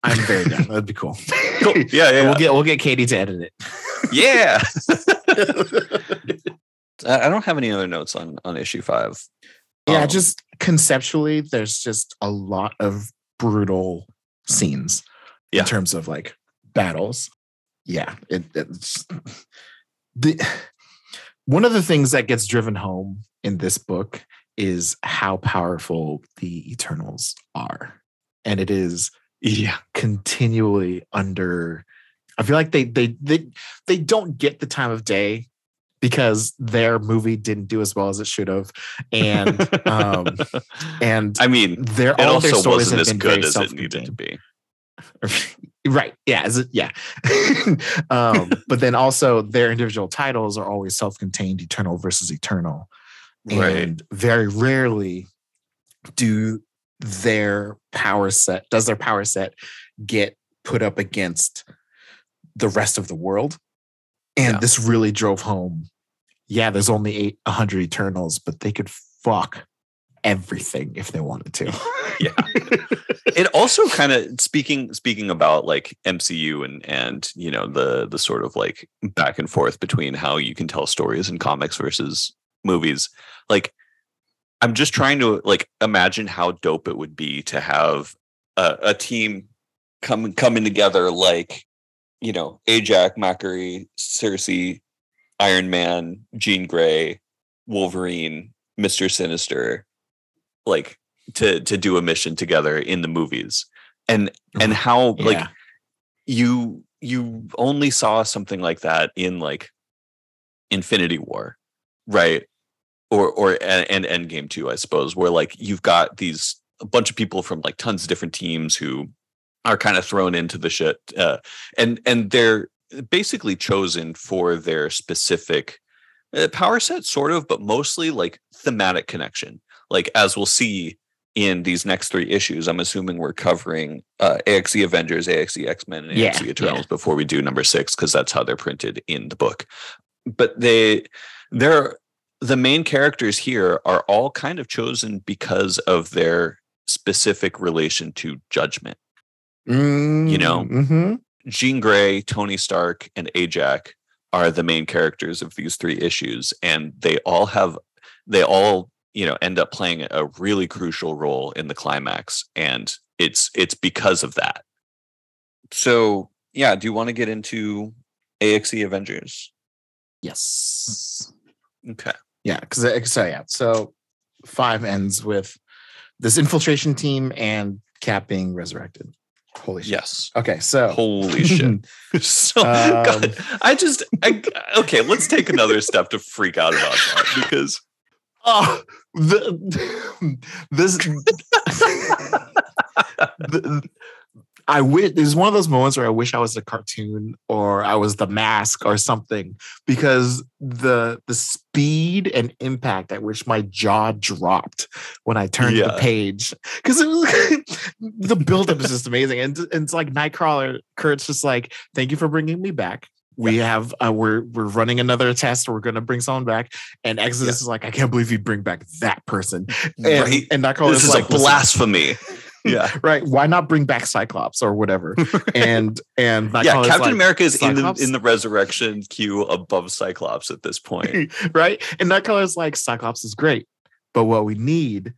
very down. That'd be cool. Cool. Yeah. We'll get Katie to edit it. Yeah. I don't have any other notes on issue 5. Yeah, just conceptually, there's just a lot of brutal scenes in terms of battles. Yeah, it's one of the things that gets driven home in this book is how powerful the Eternals are, and it is. Yeah, continually under. I feel like they don't get the time of day because their movie didn't do as well as it should have, and and I mean, their all their stories have been very self-contained. It wasn't as good as it needed to be. Right? Yeah. Yeah. But then also their individual titles are always self-contained, Eternal versus Eternal, and very rarely do. Does their power set get put up against the rest of the world? And this really drove home. Yeah, there's only 800 Eternals, but they could fuck everything if they wanted to. Yeah. It also kind of speaking about MCU and the sort of back and forth between how you can tell stories in comics versus movies. I'm just trying to imagine how dope it would be to have a team coming together Ajak, Macquarie, Sersi, Iron Man, Jean Grey, Wolverine, Mr. Sinister, to do a mission together in the movies. And how you only saw something like that in Infinity War, right? Or Endgame 2, I suppose, where you've got a bunch of people from tons of different teams who are kind of thrown into the shit, and they're basically chosen for their specific power set, sort of, but mostly thematic connection. As we'll see in these next 3 issues, I'm assuming we're covering AXE Avengers, AXE X-Men, and AXE Eternals before we do number 6, because that's how they're printed in the book. But the main characters here are all kind of chosen because of their specific relation to judgment. Mm-hmm. Jean Grey, Tony Stark, and Ajak are the main characters of these 3 issues, and they all you know, end up playing a really crucial role in the climax. And it's because of that. So, yeah. Do you want to get into AXE Avengers? Yes. Okay. Yeah. So 5 ends with this infiltration team and Cap being resurrected. Holy shit. Yes. Okay. So holy shit. So God, okay. Let's take another step to freak out about that, because I wish there's one of those moments where I wish I was a cartoon or I was The Mask or something, because the speed and impact at which my jaw dropped when I turned the page, because the buildup is just amazing. And it's like Nightcrawler, Kurt's just like, thank you for bringing me back. We have we're running another test. We're gonna bring someone back, and Exodus is like, I can't believe you bring back that person. And, and Nightcrawler is like, this is a blasphemy. Yeah. Right. Why not bring back Cyclops or whatever? And yeah, Captain America is in the resurrection queue above Cyclops at this point. Right. And Nightcrawler is like, Cyclops is great, but what we need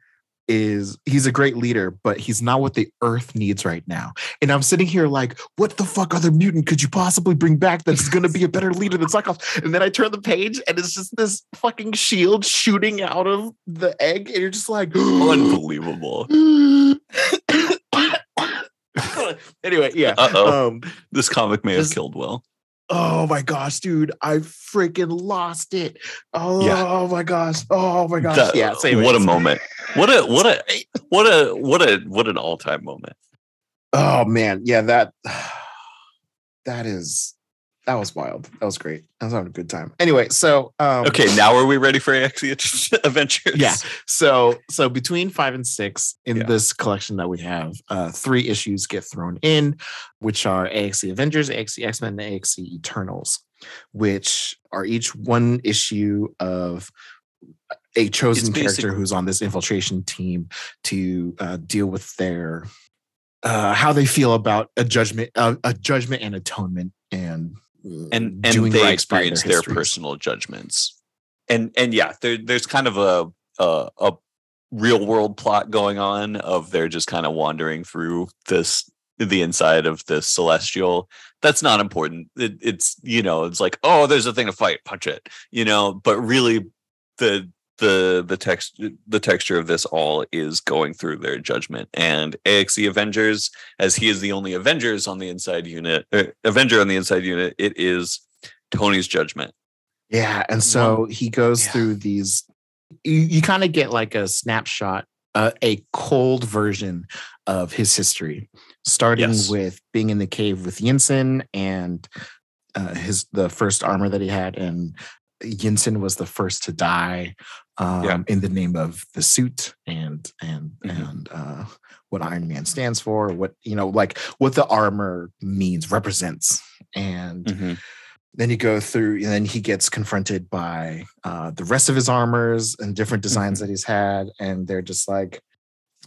is, he's a great leader, but he's not what the Earth needs right now. And I'm sitting here like, what the fuck other mutant could you possibly bring back that's going to be a better leader than Cyclops? And then I turn the page and it's just this fucking shield shooting out of the egg, and you're just like, unbelievable. Anyway, yeah. This comic may have killed Will. Oh my gosh, dude! I freaking lost it. Oh my gosh! That, yeah, what a moment! What an all-time moment! Oh man, yeah, that was wild. That was great. I was having a good time. Anyway, so okay, now are we ready for AXE Adventures? Yeah. So between 5 and 6 in this collection that we have, 3 issues get thrown in, which are AXE Avengers, AXE X-Men, and AXE Eternals, which are each one issue of a chosen character who's on this infiltration team to deal with their how they feel about a judgment and atonement, and they experience their personal judgments, and yeah, there's kind of a real world plot going on of they're just kind of wandering through the inside of this Celestial. That's not important. It's you know, it's like, oh, there's a thing to fight, punch it, you know. But really, the texture of this all is going through their judgment. And AXE Avengers, as he is the only Avenger on the inside unit, it is Tony's judgment. Yeah, and so he goes through these. You kind of get like a snapshot, a cold version of his history, starting with being in the cave with Yinsen and the first armor that he had, and Yinsen was the first to die in the name of the suit and what Iron Man stands for, what, you know, like what the armor means, represents. And then you go through, and then he gets confronted by the rest of his armors and different designs that he's had. And they're just like,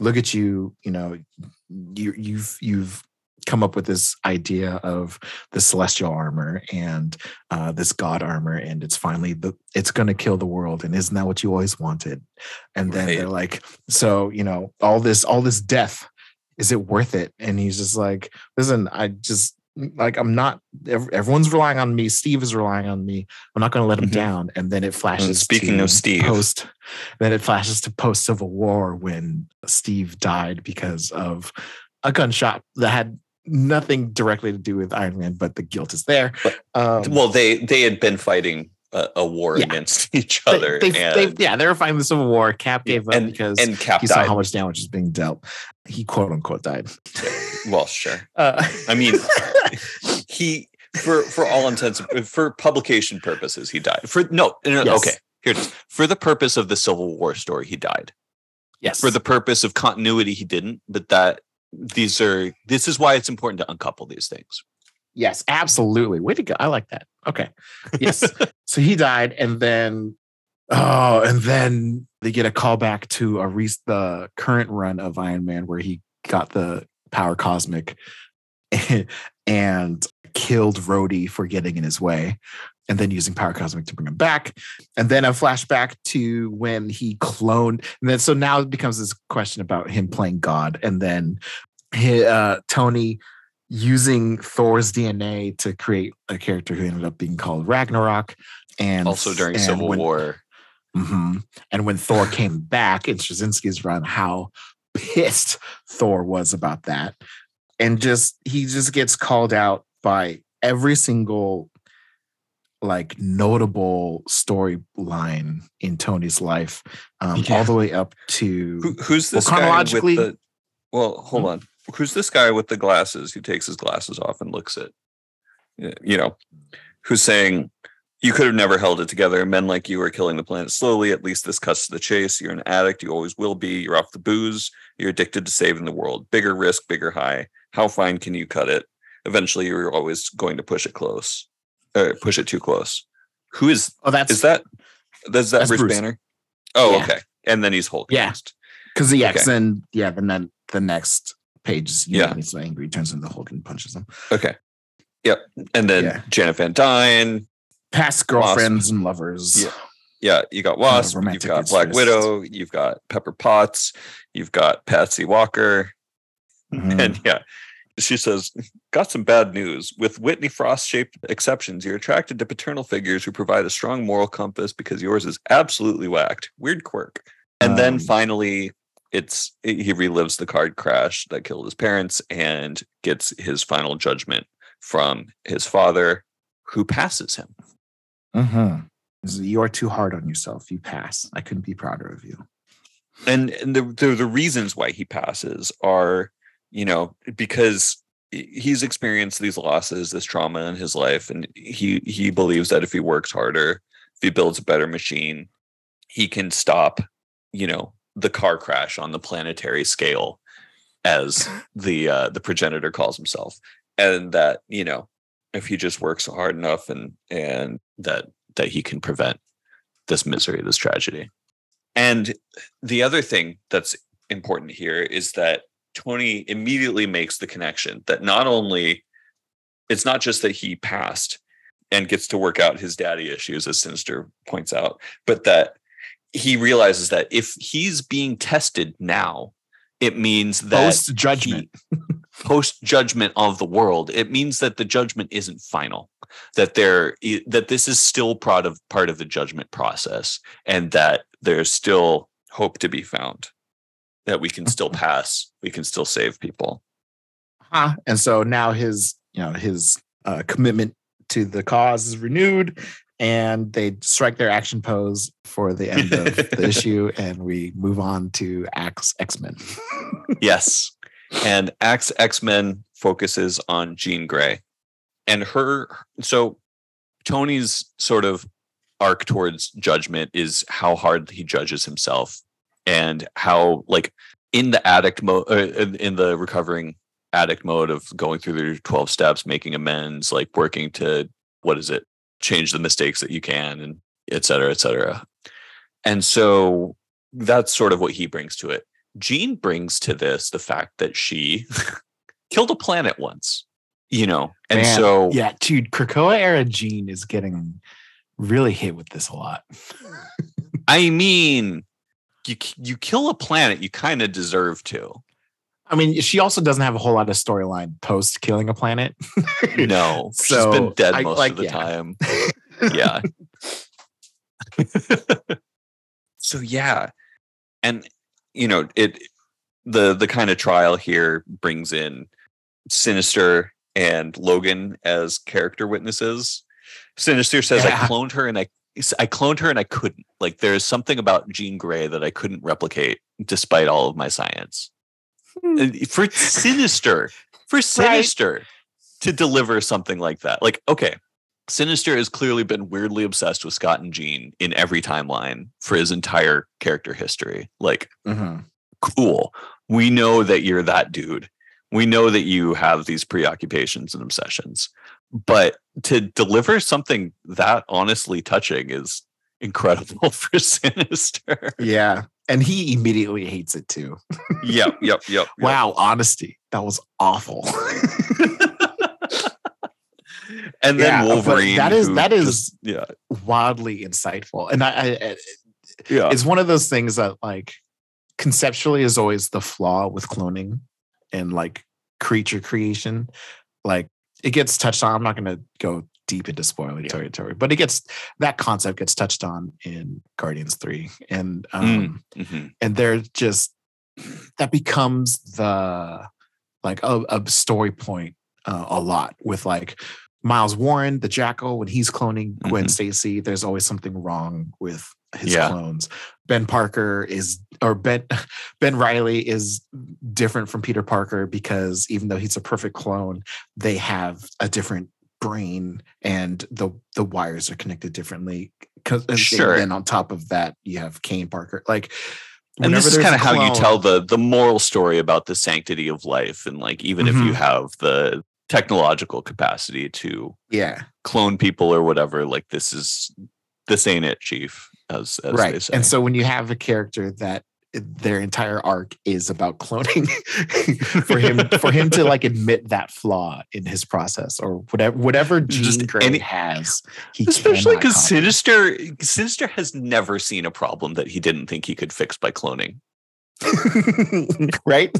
look at you, you know, you've come up with this idea of the Celestial armor and this God armor, and it's finally it's going to kill the world, and isn't that what you always wanted? And then they're like, so, you know, all this death, is it worth it? And he's just like, listen, I just, like, I'm not, everyone's relying on me. Steve is relying on me. I'm not going to let him down. And then it flashes. And speaking of Steve, it flashes to post Civil War, when Steve died because of a gunshot that had nothing directly to do with Iron Man, but the guilt is there. But, well, they had been fighting a war against each other. They were fighting the Civil War. Cap gave up because he saw how much damage was being dealt. He quote unquote died. Well, sure. I mean, he for all intents, for publication purposes, he died. Okay, here it is. For the purpose of the Civil War story, he died. Yes. For the purpose of continuity, he didn't. But that. This is why it's important to uncouple these things. Yes, absolutely. Way to go. I like that. Okay. Yes. So he died, and then they get a callback to the current run of Iron Man where he got the power cosmic, and killed Rhodey for getting in his way, and then using Power Cosmic to bring him back. And then a flashback to when he cloned. And then so now it becomes this question about him playing God. And then Tony using Thor's DNA to create a character who ended up being called Ragnarok. And also during Civil War. Mm-hmm. And when Thor came back in Straczynski's run, how pissed Thor was about that. And he gets called out by every single like notable storyline in Tony's life, all the way up to who's this chronologically. Who's this guy with the glasses who takes his glasses off and looks at, you know, who's saying, "You could have never held it together. Men like you are killing the planet slowly. At least this cuts to the chase. You're an addict. You always will be. You're off the booze. You're addicted to saving the world. Bigger risk, bigger high. How fine can you cut it? Eventually, you're always going to push it too close." Who is? Oh, that's Bruce Banner? Oh, yeah. Okay. And then he's Hulk. Yeah, because the X and then the next page is he's so angry, turns into Hulk and punches him. Okay. Yep. And then Janet Van Dyne. Past girlfriends and lovers. Yeah. Yeah, you got Wasp, you've got interest. Black Widow, you've got Pepper Potts, you've got Patsy Walker. Mm-hmm. And she says, "Got some bad news. With Whitney Frost-shaped exceptions, you're attracted to paternal figures who provide a strong moral compass because yours is absolutely whacked. Weird quirk." And then finally, he relives the card crash that killed his parents and gets his final judgment from his father, who passes him. Mm-hmm. You're too hard on yourself. You pass. I couldn't be prouder of you. And the reasons why he passes are, because he's experienced these losses, this trauma in his life, and he believes that if he works harder, if he builds a better machine, he can stop, the car crash on the planetary scale, as the progenitor calls himself, and that if he just works hard enough and that he can prevent this misery, this tragedy. And the other thing that's important here is that Tony immediately makes the connection that not only it's not just that he passed and gets to work out his daddy issues, as Sinister points out, but that he realizes that if he's being tested now, it means that post-judgment. Post-judgment of the world, it means that the judgment isn't final, that this is still part of the judgment process, and that there's still hope to be found, that we can still pass, we can still save people. And so now his commitment to the cause is renewed, and they strike their action pose for the end of the issue, and we move on to X-Men. Yes. And Axe X-Men focuses on Jean Grey and her. So Tony's sort of arc towards judgment is how hard he judges himself, and how like in the addict mode, in the recovering addict mode of going through the 12 steps, making amends, like working to, change the mistakes that you can, and et cetera, et cetera. And so that's sort of what he brings to it. Jean brings to this the fact that she killed a planet once, and man, so yeah, dude, Krakoa era Jean is getting really hit with this a lot. I mean, you kill a planet, you kind of deserve to. I mean, she also doesn't have a whole lot of storyline post killing a planet. No, so she's been dead most of the time. Yeah. So yeah, and. The kind of trial here brings in Sinister and Logan as character witnesses. Sinister says, I cloned her and I couldn't. Like, there is something about Jean Grey that I couldn't replicate despite all of my science. For Sinister right, to deliver something like that. Like, okay, Sinister has clearly been weirdly obsessed with Scott and Jean in every timeline for his entire character history. Like, Cool. We know that you're that dude. We know that you have these preoccupations and obsessions. But to deliver something that honestly touching is incredible for Sinister. Yeah. And he immediately hates it too. Yep. Wow, honesty. That was awful. And then Wolverine. That is wildly insightful. And I it's one of those things that, like, conceptually is always the flaw with cloning and, like, creature creation. Like, it gets touched on. I'm not going to go deep into spoiler territory, but that concept gets touched on in Guardians 3. And and they're just, that becomes the, like, a story point a lot with, like, Miles Warren, the Jackal, when he's cloning Gwen Stacy, there's always something wrong with his clones. Ben Reilly is different from Peter Parker because even though he's a perfect clone, they have a different brain and the wires are connected differently. And then on top of that, you have Kane Parker. Like, and this is kind of how you tell the moral story about the sanctity of life. And, like, even if you have the technological capacity to clone people or whatever, like, this ain't it, chief, as right. They say. And so when you have a character that their entire arc is about cloning, for him to, like, admit that flaw in his process or whatever Jean Grey has, especially because Sinister has never seen a problem that he didn't think he could fix by cloning. Right?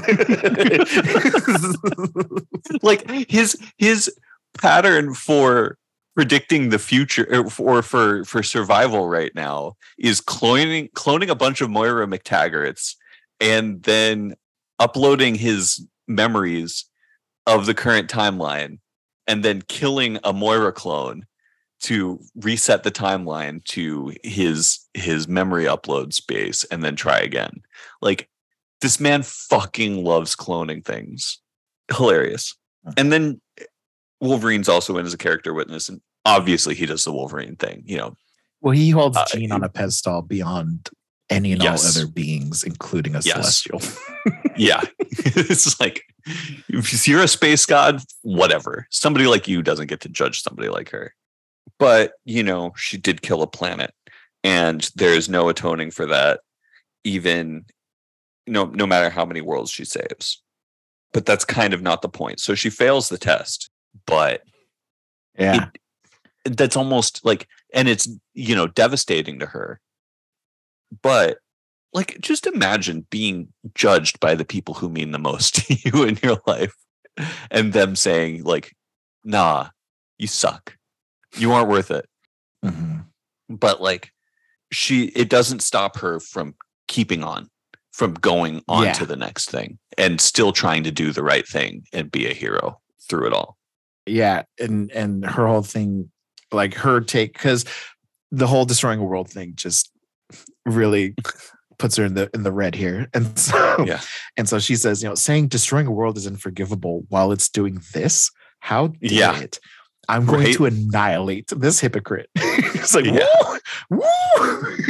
Like, his pattern for predicting the future or for survival right now is cloning a bunch of Moira McTaggarts and then uploading his memories of the current timeline and then killing a Moira clone to reset the timeline to his memory upload space and then try again. Like, this man fucking loves cloning things. Hilarious. And then Wolverine's also in as a character witness, and obviously he does the Wolverine thing, you know. Well, he holds Jean on a pedestal beyond any and all other beings, including a Celestial. Yeah. It's like, if you're a space god, whatever. Somebody like you doesn't get to judge somebody like her. But, you know, she did kill a planet, and there is no atoning for that, even no matter how many worlds she saves. But that's kind of not the point. So she fails the test, but that's almost like, and it's, you know, devastating to her. But, like, just imagine being judged by the people who mean the most to you in your life and them saying, like, nah, you suck. You aren't worth it. But, like, it doesn't stop her from keeping on, from going on to the next thing and still trying to do the right thing and be a hero through it all. Yeah. And her whole thing, like, her take, because the whole destroying a world thing just really puts her in the red here. And so, and so she says, you know, saying destroying a world is unforgivable while it's doing this. How did it? I'm going to annihilate this hypocrite. It's like, woo!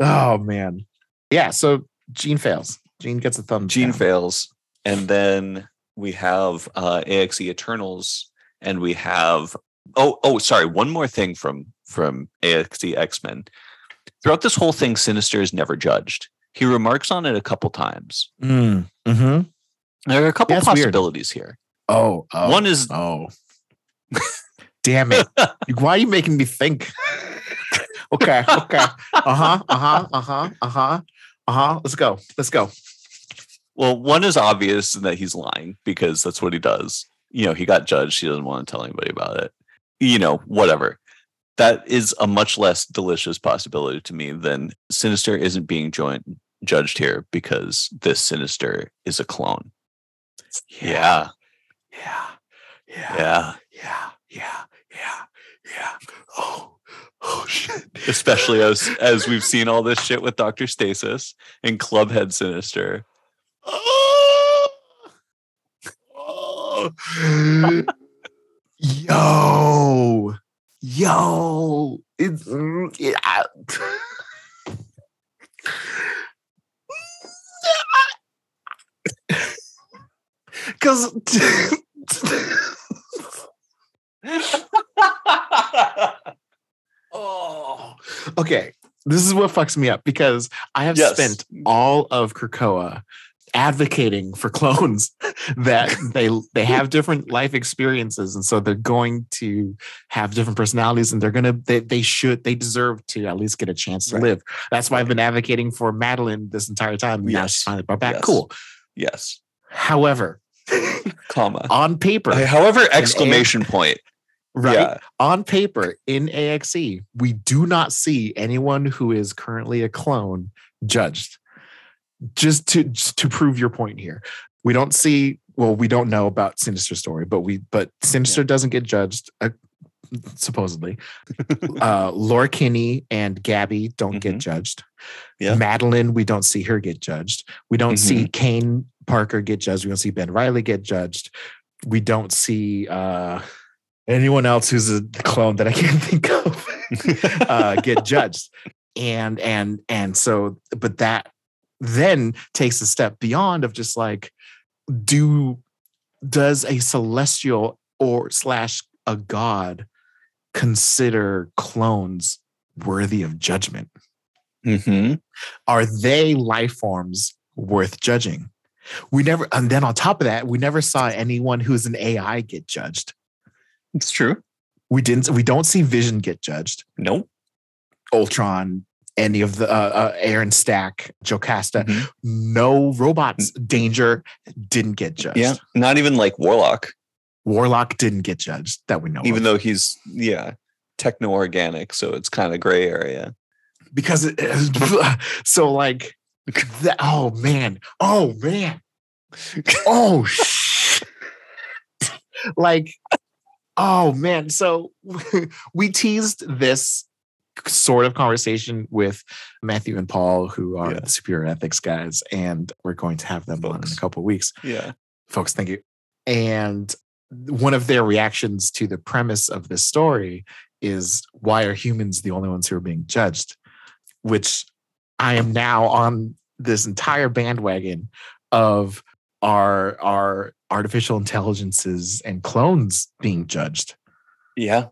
Oh, man. Yeah, so Jean fails. Jean gets a thumbs down. Jean fails. And then we have AXE Eternals, and we have... Oh, sorry. One more thing from AXE X-Men. Throughout this whole thing, Sinister is never judged. He remarks on it a couple times. There are a couple possibilities here. One is... Damn it. Why are you making me think? Okay. Let's go. Well, one is obvious that he's lying because that's what he does. You know, he got judged. He doesn't want to tell anybody about it. You know, whatever. That is a much less delicious possibility to me than Sinister isn't being judged here because this Sinister is a clone. Yeah. Oh shit. Especially as we've seen all this shit with Dr. Stasis and Clubhead Sinister. Oh. Yo. It's because oh, okay. This is what fucks me up because I have spent all of Krakoa advocating for clones that they have different life experiences, and so they're going to have different personalities, and they deserve to at least get a chance to live. That's why I've been advocating for Madeline this entire time. Yes. Now she's finally brought back. Yes. Cool. Yes. However, comma on paper. However, exclamation point. Right. Yeah. On paper, in AXE, we do not see anyone who is currently a clone judged. Just to prove your point here. We don't see, well, we don't know about Sinister's story, but Sinister doesn't get judged, supposedly. Laura Kinney and Gabby don't get judged. Yeah. Madeline, we don't see her get judged. We don't see Kane Parker get judged. We don't see Ben Reilly get judged. We don't see anyone else who's a clone that I can't think of get judged. And so, but that then takes a step beyond of just like, does a celestial / a god consider clones worthy of judgment? Mm-hmm. Are they life forms worth judging? And then on top of that, we never saw anyone who's an AI get judged. It's true. We don't see Vision get judged. Nope. Ultron, any of the Aaron Stack, Jocasta, no robots. Danger didn't get judged. Yeah, not even like Warlock. Warlock didn't get judged that we know. Even though he's techno organic, so it's kind of gray area. Because so we teased this sort of conversation with Matthew and Paul, who are the Superior Ethics guys, and we're going to have them on in a couple of weeks. Yeah. Folks, thank you. And one of their reactions to the premise of this story is, why are humans the only ones who are being judged? Which I am now on this entire bandwagon of our artificial intelligences and clones being judged. Yeah.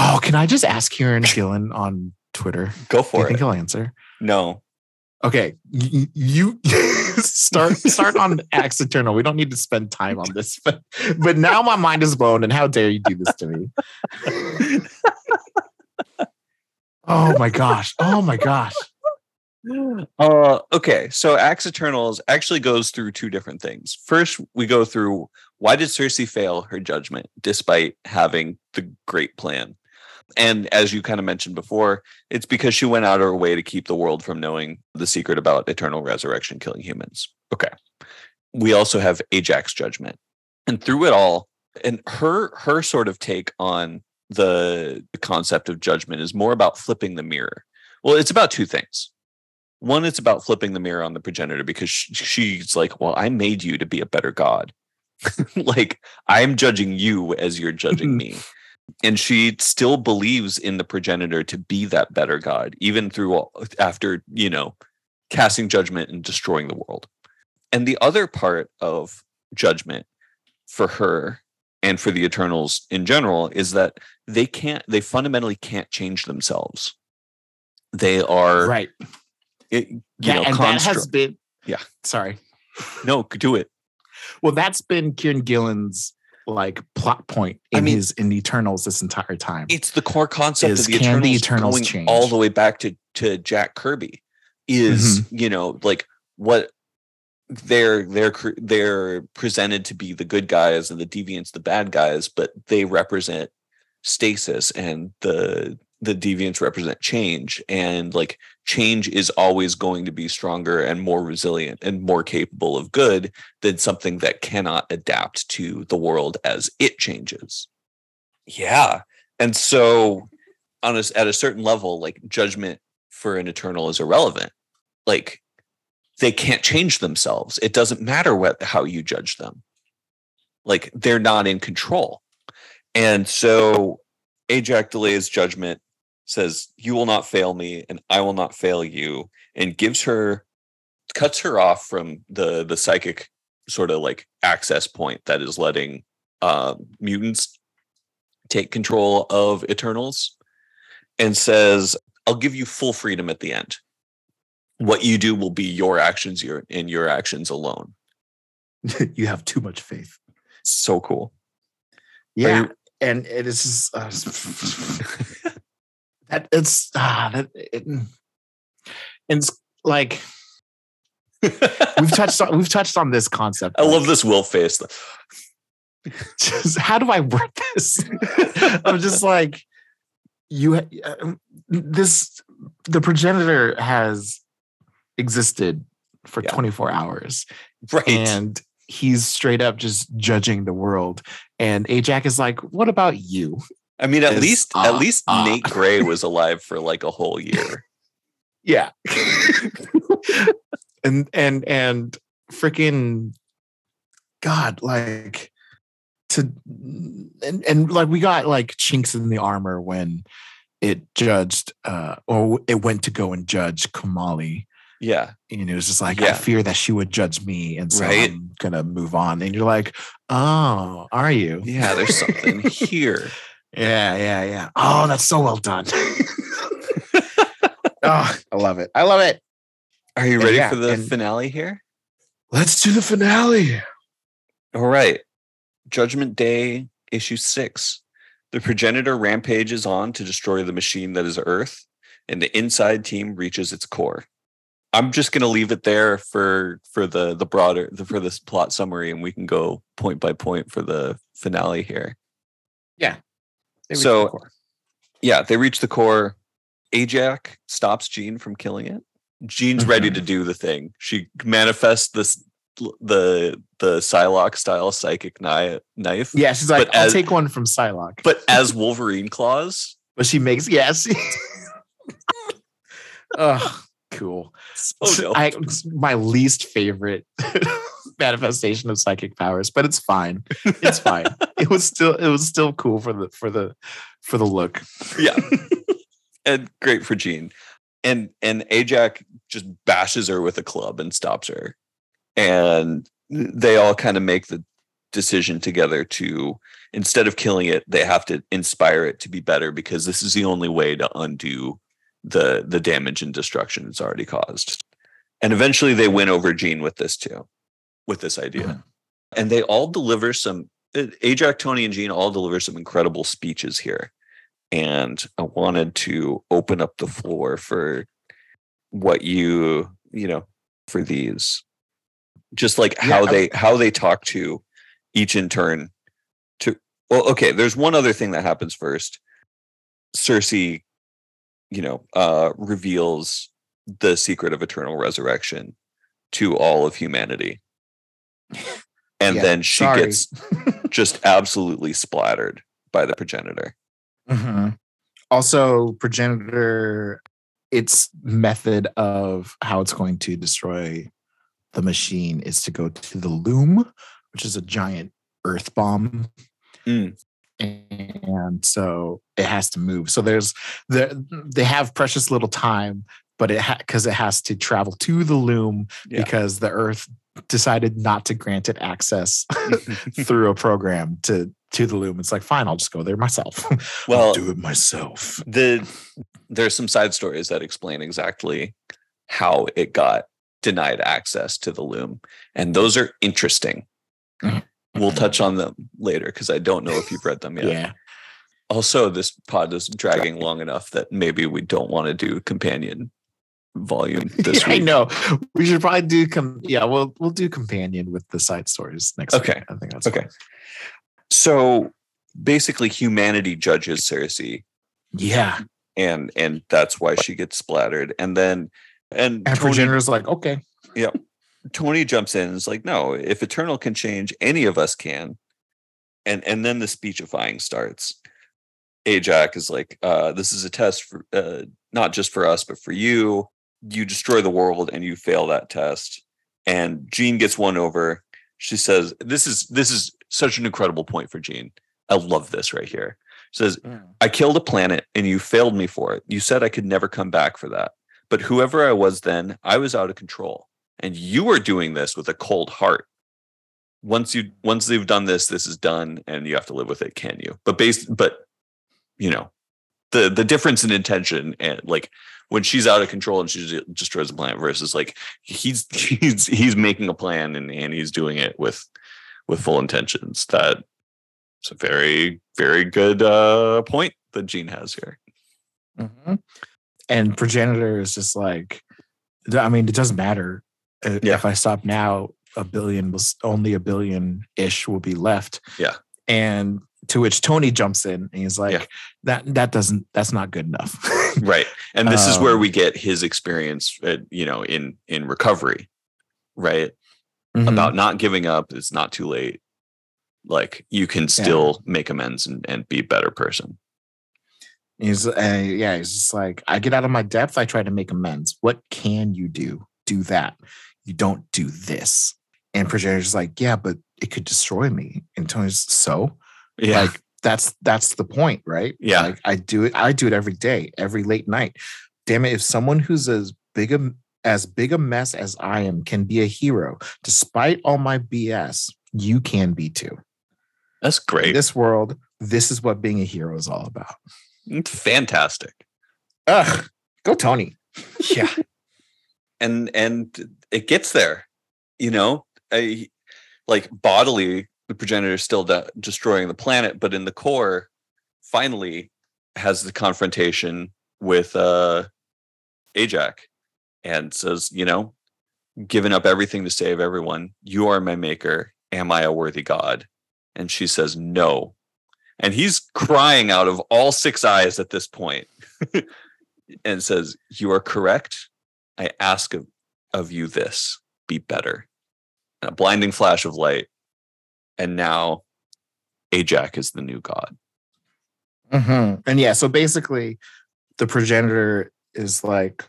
Oh, can I just ask Kieran Gillen on Twitter? Go for it. Do you think he'll answer? No. Okay. You start on Axe Eternal. We don't need to spend time on this, but now my mind is blown, and how dare you do this to me? Oh my gosh. Okay. So Axe Eternals actually goes through two different things. First, we go through, why did Sersi fail her judgment despite having the great plan? And as you kind of mentioned before, it's because she went out of her way to keep the world from knowing the secret about eternal resurrection killing humans. Okay. We also have Ajak's judgment. And through it all, and her sort of take on the concept of judgment is more about flipping the mirror. Well, it's about two things. One, it's about flipping the mirror on the progenitor, because she's like, well, I made you to be a better god. Like, I'm judging you as you're judging me. And she still believes in the progenitor to be that better god, even after, casting judgment and destroying the world. And the other part of judgment for her and for the Eternals in general is that they fundamentally can't change themselves. They are. Right. Sorry. No, do it. Well, that's been Kieran Gillen's plot point in Eternals this entire time. It's the core concept of the Eternals going change? All the way back to Jack Kirby is, what they're presented to be the good guys and the deviants, the bad guys, but they represent stasis, and the deviants represent change, and change is always going to be stronger and more resilient and more capable of good than something that cannot adapt to the world as it changes. Yeah. And so at a certain level, judgment for an Eternal is irrelevant. They can't change themselves. It doesn't matter how you judge them. They're not in control. And so Ajak delays judgment, says, you will not fail me and I will not fail you, and cuts her off from the psychic sort of access point that is letting mutants take control of Eternals, and says, I'll give you full freedom at the end. What you do will be your actions and your actions alone. You have too much faith. So cool. Yeah. And it is that it's it's like we've touched on this concept. I love this Will face. Just, how do I word this? I'm just like, the progenitor has existed for 24 hours. Right. And he's straight up just judging the world. And Ajak is like, what about you? I mean, at least Nate Gray was alive for like a whole year. Yeah. and freaking God, like like we got like chinks in the armor when it judged or it went to go and judge Kamali. Yeah. And it was just like, I fear that she would judge me. And so I'm going to move on. And you're like, oh, are you? Yeah, there's something here. Yeah. Oh, that's so well done. Oh, I love it. Are you ready for the finale here? Let's do the finale. All right. Judgment Day, issue 6. The progenitor rampages on to destroy the machine that is Earth, and the inside team reaches its core. I'm just going to leave it there for this plot summary, and we can go point by point for the finale here. Yeah. They reach the core. Ajak stops Jean from killing it. Jean's ready to do the thing. She manifests this the Psylocke style psychic knife. Yeah, she's like, I'll take one from Psylocke. But as Wolverine claws. But she makes Ugh. Cool. So my least favorite manifestation of psychic powers, but it's fine. It's fine. It was still cool for the look. Yeah, and great for Jean. And Ajak just bashes her with a club and stops her. And they all kind of make the decision together to, instead of killing it, they have to inspire it to be better, because this is the only way to undo the damage and destruction it's already caused. And eventually they win over Jean with this too, with this idea. Mm-hmm. And they all deliver Ajak, Tony, and Jean all deliver some incredible speeches here. And I wanted to open up the floor for what for these, just like how they talk to each in turn there's one other thing that happens first. Sersi reveals the secret of eternal resurrection to all of humanity. And then she gets just absolutely splattered by the progenitor. Mm-hmm. Also, progenitor, its method of how it's going to destroy the machine is to go to the loom, which is a giant earth bomb. Mm. And so it has to move. So they have precious little time, but because it has to travel to the loom because the Earth decided not to grant it access through a program to the loom. It's like, fine, I'll just go there myself. Well, I'll do it myself. There's some side stories that explain exactly how it got denied access to the loom, and those are interesting. Mm-hmm. We'll touch on them later because I don't know if you've read them yet. Yeah. Also, this pod is dragging long enough that maybe we don't want to do companion volume this week. I know. We should probably do we'll do companion with the side stories next week. I think that's fine. So basically humanity judges Sersi. Yeah. And that's why she gets splattered. And then Progenitor's like, okay. Yeah. Tony jumps in and is like, no, if Eternal can change, any of us can. And then the speechifying starts. Ajak is like, this is a test for not just for us, but for you. You destroy the world and you fail that test. And Jean gets won over. She says, this is such an incredible point for Jean. I love this right here. She says, I killed a planet and you failed me for it. You said I could never come back for that. But whoever I was then, I was out of control. And you are doing this with a cold heart. Once they've done this, this is done, and you have to live with it. Can you? But the difference in intention, and like when she's out of control and she destroys the planet versus like he's making a plan and he's doing it with full intentions. That's a very, very good point that Jean has here. Mm-hmm. And Progenitor is just like, I mean, it doesn't matter if I stop now. A billion-ish will be left. Yeah. And to which Tony jumps in and he's like, that's not good enough. Right. And this is where we get his experience, in recovery, right? Mm-hmm. About not giving up. It's not too late. Like you can still make amends and be a better person. He's just like, I get out of my depth. I try to make amends. What can you do? Do that. You don't do this. And Progenitor's like, yeah, but it could destroy me. And Tony's like, that's the point, right? Yeah. Like I do it every day, every late night. Damn it. If someone who's as big a mess as I am can be a hero, despite all my BS, you can be too. That's great. In this world, this is what being a hero is all about. It's fantastic. Ugh. Go Tony. Yeah. And it gets there, bodily, the Progenitor is still destroying the planet, but in the core, finally has the confrontation with Ajak and says, giving up everything to save everyone. You are my maker. Am I a worthy god? And she says, no. And he's crying out of all six eyes at this point and says, you are correct. I ask of you this, be better. And a blinding flash of light. And now Ajak is the new god. Mm-hmm. And so basically the Progenitor is like,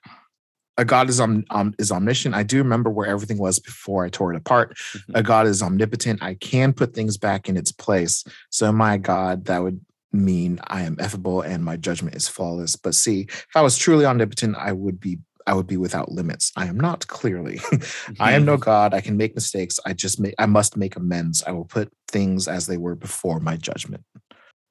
a god is omniscient. I do remember where everything was before I tore it apart. Mm-hmm. A god is omnipotent. I can put things back in its place. So my god, that would mean I am effable and my judgment is flawless. But see, if I was truly omnipotent, I would be without limits. I am not, clearly. Mm-hmm. I am no god. I can make mistakes. I must make amends. I will put things as they were before my judgment.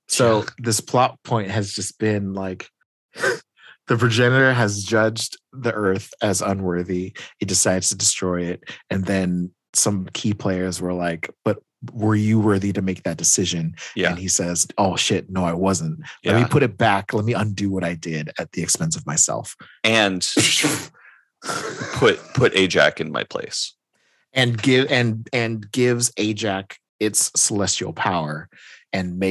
So this plot point has just been like, the Progenitor has judged the Earth as unworthy. It decides to destroy it. And then some key players were like, but were you worthy to make that decision? Yeah. And he says, oh shit, no, I wasn't. Let me put it back. Let me undo what I did at the expense of myself. And put Ajak in my place. And gives Ajak its celestial power and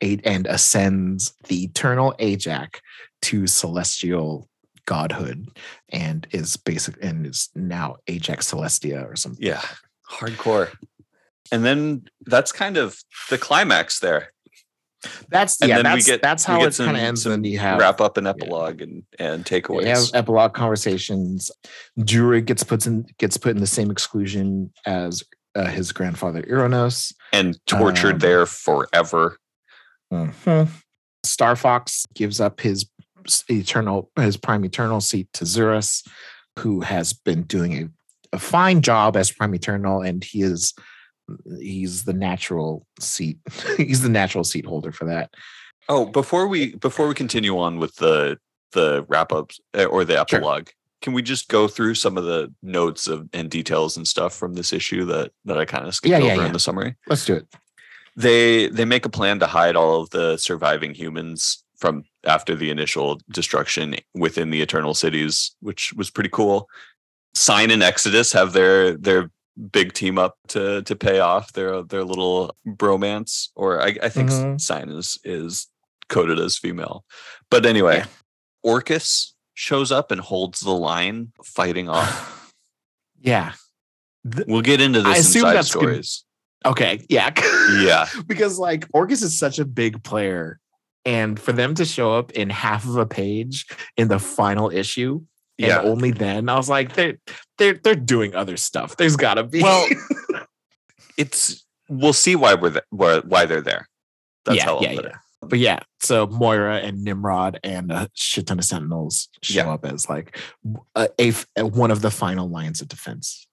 ascends the eternal Ajak to celestial godhood and is now Ajak Celestia or something. Yeah. Hardcore. And then that's kind of the climax there. That's how it kind of ends. Then you have wrap up an epilogue and takeaways. You have epilogue conversations. Druig gets put in the same exclusion as his grandfather Eros, and tortured there forever. Mm-hmm. Star Fox gives up his prime eternal seat to Xurus, who has been doing a fine job as prime eternal, and he is. He's the natural seat. He's the natural seat holder for that. Oh, before we continue on with the wrap ups or the epilogue, Can we just go through some of the notes and details and stuff from this issue that I kind of skipped over in the summary? Let's do it. They make a plan to hide all of the surviving humans from after the initial destruction within the Eternal Cities, which was pretty cool. Sign and Exodus have their big team up to pay off their little bromance, or I think Sign is coded as female, but anyway, Orcus shows up and holds the line, fighting off. We'll get into this in side stories. Because like Orcus is such a big player, and for them to show up in half of a page in the final issue. Yeah. And only then I was like, they're doing other stuff. There's gotta be. Well, we'll see why why they're there. That's how I'll put it. But so Moira and Nimrod and a shit ton of Sentinels show up as like one of the final lines of defense.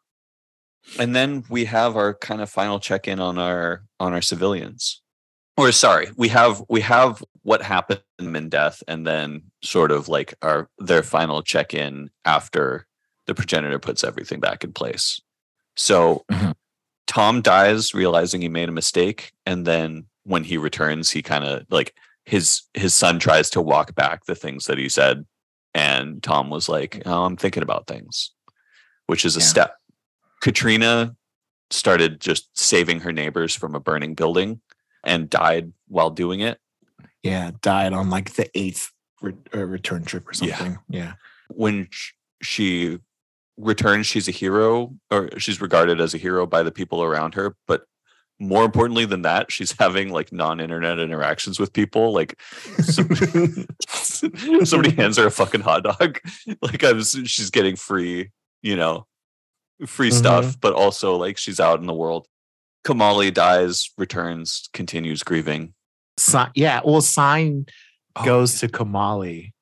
And then we have our kind of final check in on our civilians. Or sorry, we have what happened to them in death, and then sort of like their final check-in after the progenitor puts everything back in place. So Tom dies realizing he made a mistake, and then when he returns, he kind of like his son tries to walk back the things that he said, and Tom was like, "Oh, I'm thinking about things," which is a step. Katrina started just saving her neighbors from a burning building and died while doing it. Yeah, died on like the 8th return trip or something. Yeah. When she returns, she's a hero, or she's regarded as a hero by the people around her. But more importantly than that, she's having like non-internet interactions with people. Like somebody hands her a fucking hot dog. Like she's getting free, free stuff. But also like she's out in the world. Kamali dies, returns, continues grieving. Sign goes to Kamali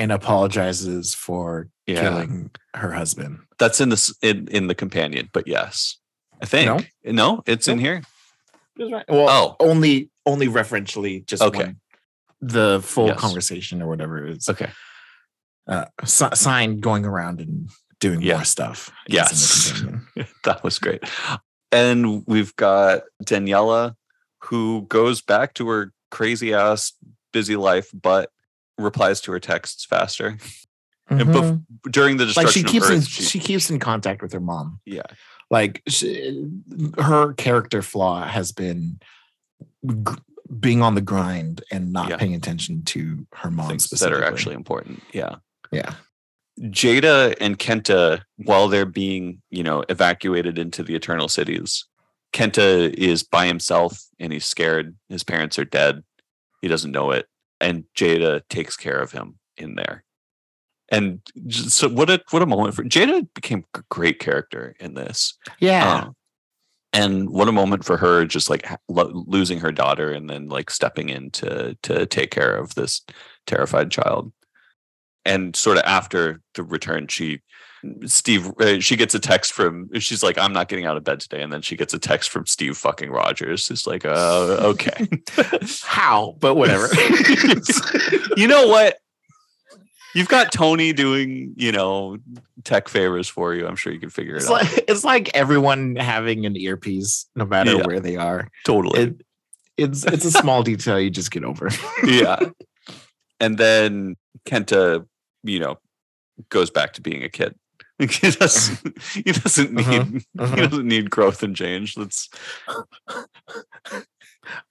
and apologizes for killing her husband. That's in the companion, but yes, I think it's in here. Right. Well, only referentially, just one, the full conversation or whatever it is. Okay, Sign going around and doing more stuff. Yes, that was great. And we've got Daniela, who goes back to her crazy ass busy life, but replies to her texts faster. Mm-hmm. And during the destruction, like she keeps in contact with her mom. Yeah, like her character flaw has been being on the grind and not paying attention to her mom. Things that are actually important. Yeah, yeah. Jada and Kenta, while they're being, evacuated into the Eternal Cities, Kenta is by himself and he's scared. His parents are dead. He doesn't know it. And Jada takes care of him in there. And so what a moment for Jada. Became a great character in this. Yeah. And what a moment for her, just like losing her daughter and then like stepping in to take care of this terrified child. And sort of after the return, she gets a text from, she's like, "I'm not getting out of bed today." And then she gets a text from Steve fucking Rogers. It's like, okay. How? But whatever. You know what? You've got Tony doing, tech favors for you. I'm sure you can figure it out. It's like everyone having an earpiece, no matter where they are. Totally. It's a small detail you just get over. Yeah. And then Kenta, goes back to being a kid. He doesn't need growth and change.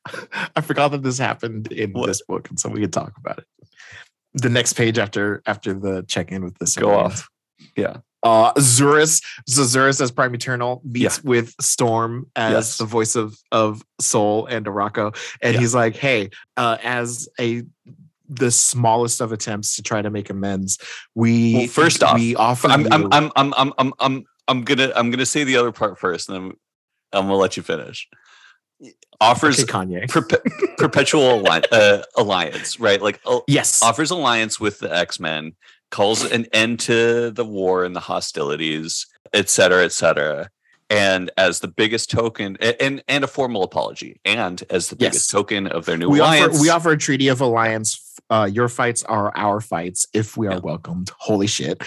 I forgot that this happened in this book, and so we can talk about it. The next page after the check-in with this. Go off. Yeah. Xurus. So Xurus as Prime Eternal meets with Storm as the voice of Sol and Arako. And he's like, "Hey, as the smallest of attempts to try to make amends. I'm gonna say the other part first, and then I'm gonna let you finish. Offers Kanye perpetual alliance, right? Like offers alliance with the X-Men, calls an end to the war and the hostilities, etc. And as the biggest token, and a formal apology, and as the biggest token of their new alliance, we offer a treaty of alliance. Your fights are our fights if we are welcomed. Holy shit!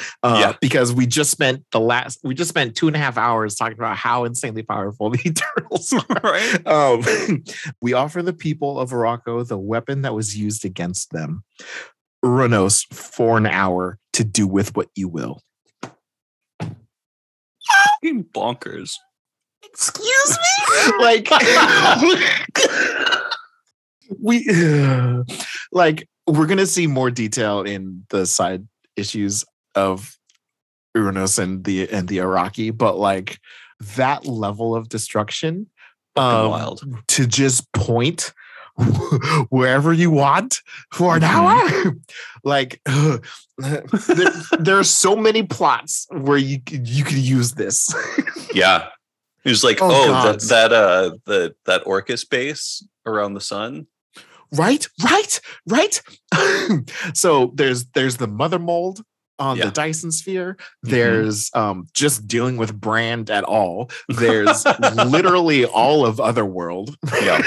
Because we just spent 2.5 hours talking about how insanely powerful the Eternals are. Right? We offer the people of Arako the weapon that was used against them, Uranos, for an hour to do with what you will. Bonkers. Excuse me? Like we're gonna see more detail in the side issues of Uranos and the Araki, but like that level of destruction, wild. To just point wherever you want for an hour. Like there are so many plots where you could use this. Yeah, it was like that Orcus base around the sun. Right. So there's the mother mold. on the Dyson Sphere. There's just dealing with brand at all. There's literally all of Otherworld. Yeah.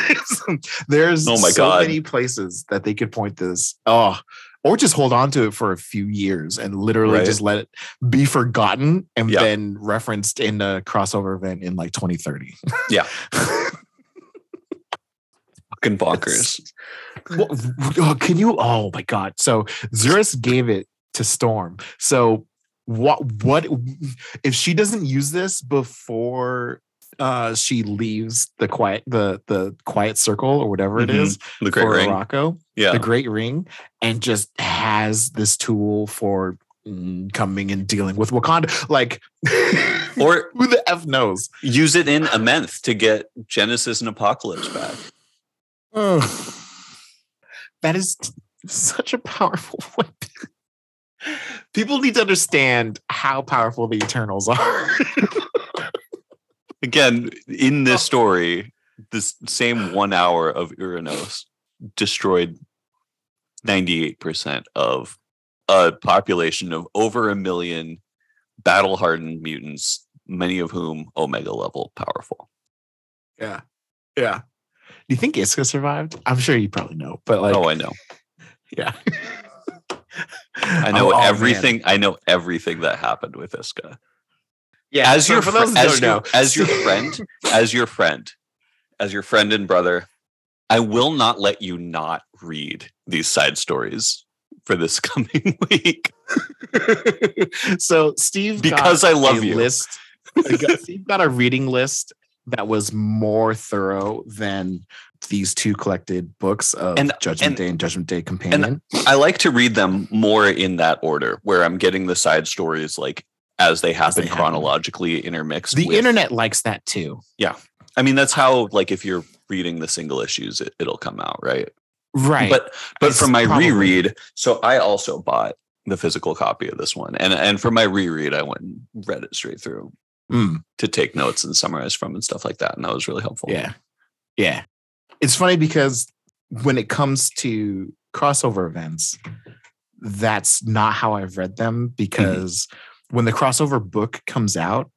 There's many places that they could point this. Oh, or just hold on to it for a few years and literally just let it be forgotten and then referenced in a crossover event in like 2030. Yeah. Fucking bonkers. Well, can you? Oh my God. So Xerus gave it to Storm. So what if she doesn't use this before she leaves the quiet circle or whatever it is, the great ring, Rocco, the great ring, and just has this tool for coming and dealing with Wakanda, like, or who the f knows? Use it in Amenth to get Genesis and Apocalypse back. Oh, that is such a powerful weapon. People need to understand how powerful the Eternals are. Again, in this story, this same 1 hour of Uranos destroyed 98% of a population of over 1 million battle-hardened mutants, many of whom Omega-level powerful. Yeah. Yeah. Do you think Iska survived? I'm sure you probably know, but like, oh, I know. Yeah. I know everything. Man. I know everything that happened with Iska. Yeah. As your friend and brother, I will not let you not read these side stories for this coming week. So Steve, because I love you. Steve got a reading list that was more thorough than these two collected books of Judgment Day and Judgment Day Companion. And I like to read them more in that order, where I'm getting the side stories like as they happen chronologically intermixed. The internet likes that too. Yeah. I mean, that's how, like, if you're reading the single issues, it'll come out, right? Right. But from my reread, so I also bought the physical copy of this one. And from my reread, I went and read it straight through. To take notes and summarize from and stuff like that. And that was really helpful. Yeah. Yeah. It's funny because when it comes to crossover events, that's not how I've read them, because when the crossover book comes out,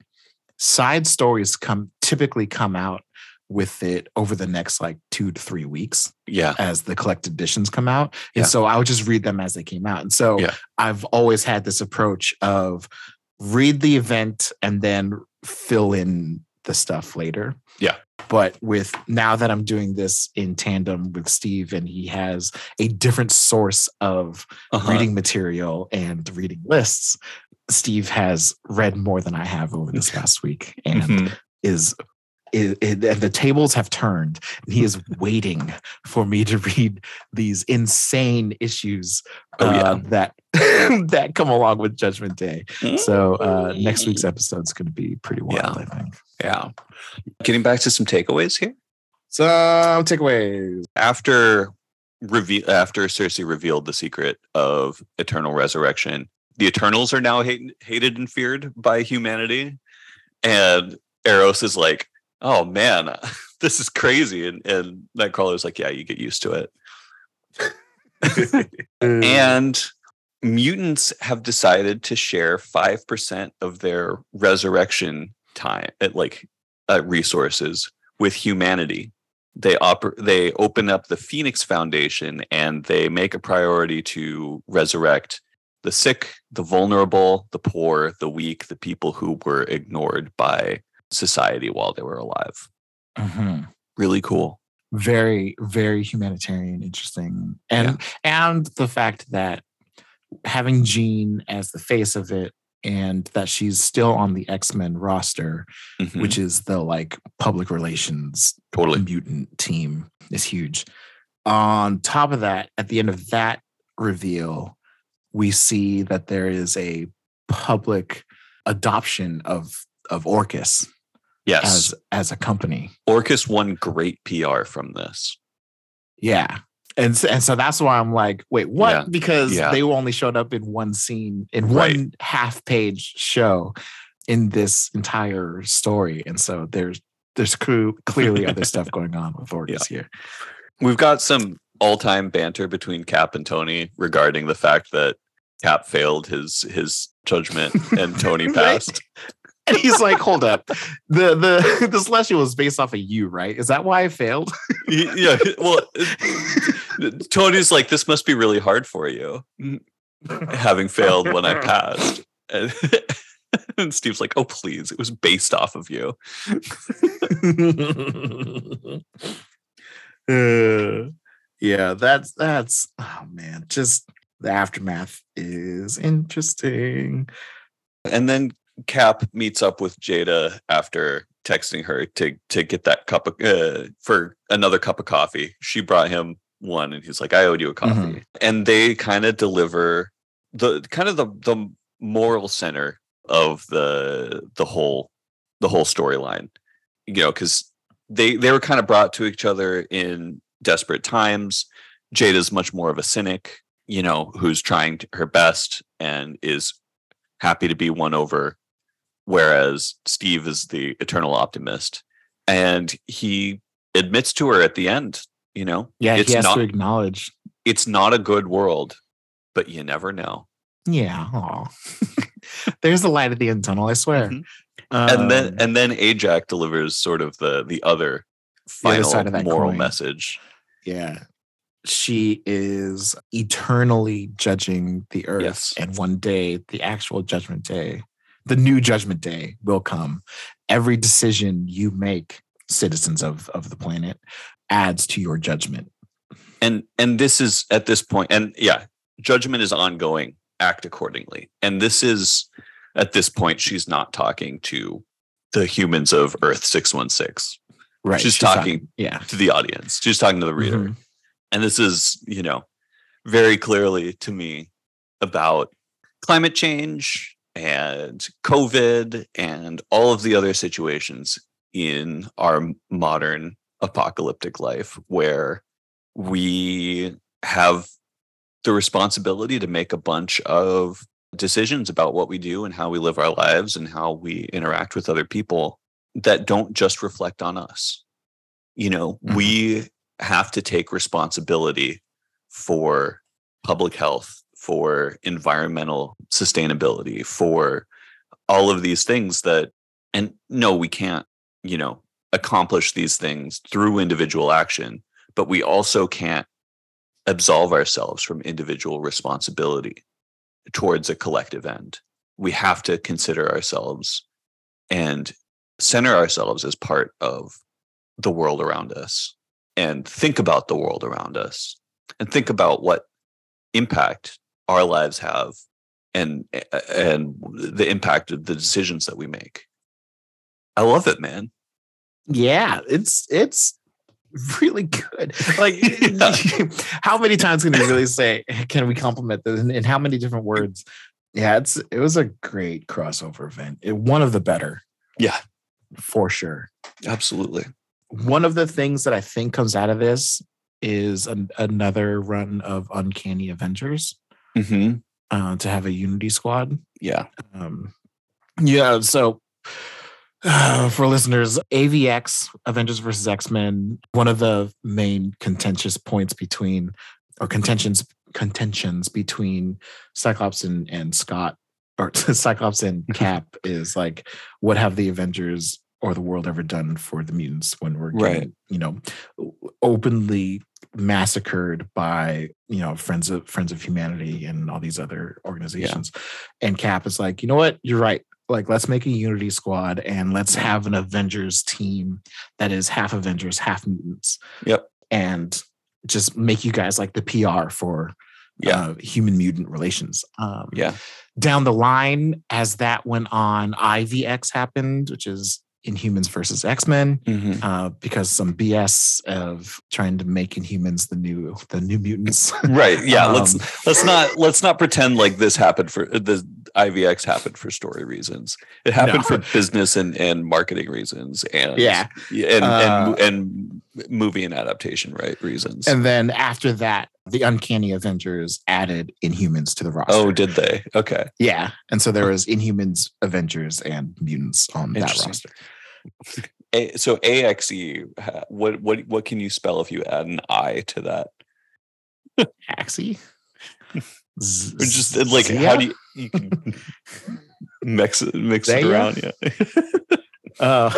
side stories typically come out with it over the next like 2 to 3 weeks as the collected editions come out. And so I would just read them as they came out. And so I've always had this approach of read the event and then fill in the stuff later. Yeah. But with now that I'm doing this in tandem with Steve, and he has a different source of reading material and reading lists, Steve has read more than I have over this past week, and and the tables have turned, and he is waiting for me to read these insane issues that come along with Judgment Day. So next week's episode is going to be pretty wild, I think. Yeah. Getting back to some takeaways here. Some takeaways. After Sersi revealed the secret of eternal resurrection, the Eternals are now hated and feared by humanity. And Eros is like, oh man, this is crazy. And Nightcrawler's like, yeah, you get used to it. And mutants have decided to share 5% of their resurrection time, resources, with humanity. They open up the Phoenix Foundation, and they make a priority to resurrect the sick, the vulnerable, the poor, the weak, the people who were ignored by society while they were alive. Really cool. Very, very humanitarian, interesting, and the fact that having Jean as the face of it, and that she's still on the X-Men roster, which is the like public relations mutant team, is huge. On top of that, at the end of that reveal, we see that there is a public adoption of Orcus. Yes, as a company. Orcus won great PR from this. Yeah. And so that's why I'm like, wait, what? Yeah. Because they only showed up in one scene, in one half-page show in this entire story. And so there's clearly other stuff going on with Orcus here. We've got some all-time banter between Cap and Tony regarding the fact that Cap failed his judgment and Tony passed. And he's like, hold up, the Celestial is based off of you, right? Is that why I failed? Yeah, well, Tony's like, this must be really hard for you, having failed when I passed. And Steve's like, oh, please, it was based off of you. Yeah, that's, oh man, just the aftermath is interesting. And then Cap meets up with Jada after texting her to get that cup of, for another cup of coffee. She brought him one and he's like, I owed you a coffee. Mm-hmm. And they kind of deliver the moral center of the whole storyline, you know, because they were kind of brought to each other in desperate times. Jada's much more of a cynic, you know, who's trying her best and is happy to be won over, whereas Steve is the eternal optimist. And he admits to her at the end, you know, he has to acknowledge it's not a good world, but you never know. Yeah. There's the light at the end tunnel, I swear. Mm-hmm. And then Ajak delivers sort of the other final moral message. Yeah. She is eternally judging the earth. Yes. And one day, the actual judgment day, the new judgment day will come. Every decision you make, citizens of the planet, adds to your judgment. And this is at this point, and yeah, judgment is ongoing. Act accordingly. And this is, at this point, she's not talking to the humans of Earth 616. Right. She's talking to the audience. She's talking to the reader. Mm-hmm. And this is, you know, very clearly to me about climate change and COVID and all of the other situations in our modern apocalyptic life where we have the responsibility to make a bunch of decisions about what we do and how we live our lives and how we interact with other people that don't just reflect on us. You know, mm-hmm. We have to take responsibility for public health, for environmental sustainability, for all of these things that, and no, we can't, you know, accomplish these things through individual action, but we also can't absolve ourselves from individual responsibility towards a collective end. We have to consider ourselves and center ourselves as part of the world around us and think about the world around us and think about what impact our lives have and the impact of the decisions that we make. I love it, man. Yeah, it's really good. Like, yeah. How many times can we really say, can we compliment this in how many different words? Yeah, it was a great crossover event. One of the better. Yeah, for sure. Absolutely. One of the things that I think comes out of this is another run of Uncanny Avengers. Mm-hmm. To have a Unity Squad. Yeah. So for listeners, AVX, Avengers versus X-Men, one of the main contentions between Cyclops and Scott, or Cyclops and Cap, is like, what have the Avengers or the world ever done for the mutants when we're getting, right, you know, openly massacred by, you know, Friends of Humanity and all these other organizations. Yeah. And Cap is like, you know what, you're right. Like, let's make a Unity Squad and let's have an Avengers team that is half Avengers, half mutants. Yep. And just make you guys like the PR for human-mutant relations. Down the line, as that went on, IVX happened, which is Inhumans versus X-Men, mm-hmm. Because some BS of trying to make Inhumans the new mutants. Right. Yeah. Let's not pretend like this happened for the IVX happened for story reasons. It happened for business and marketing reasons and movie and adaptation reasons. And then after that, the Uncanny Avengers added Inhumans to the roster. Oh, did they? Okay. Yeah. And so there was Inhumans, Avengers, and Mutants on that roster. So AXE, what can you spell if you add an I to that? AXE? Just like, yeah. How do you can mix it around? Yeah.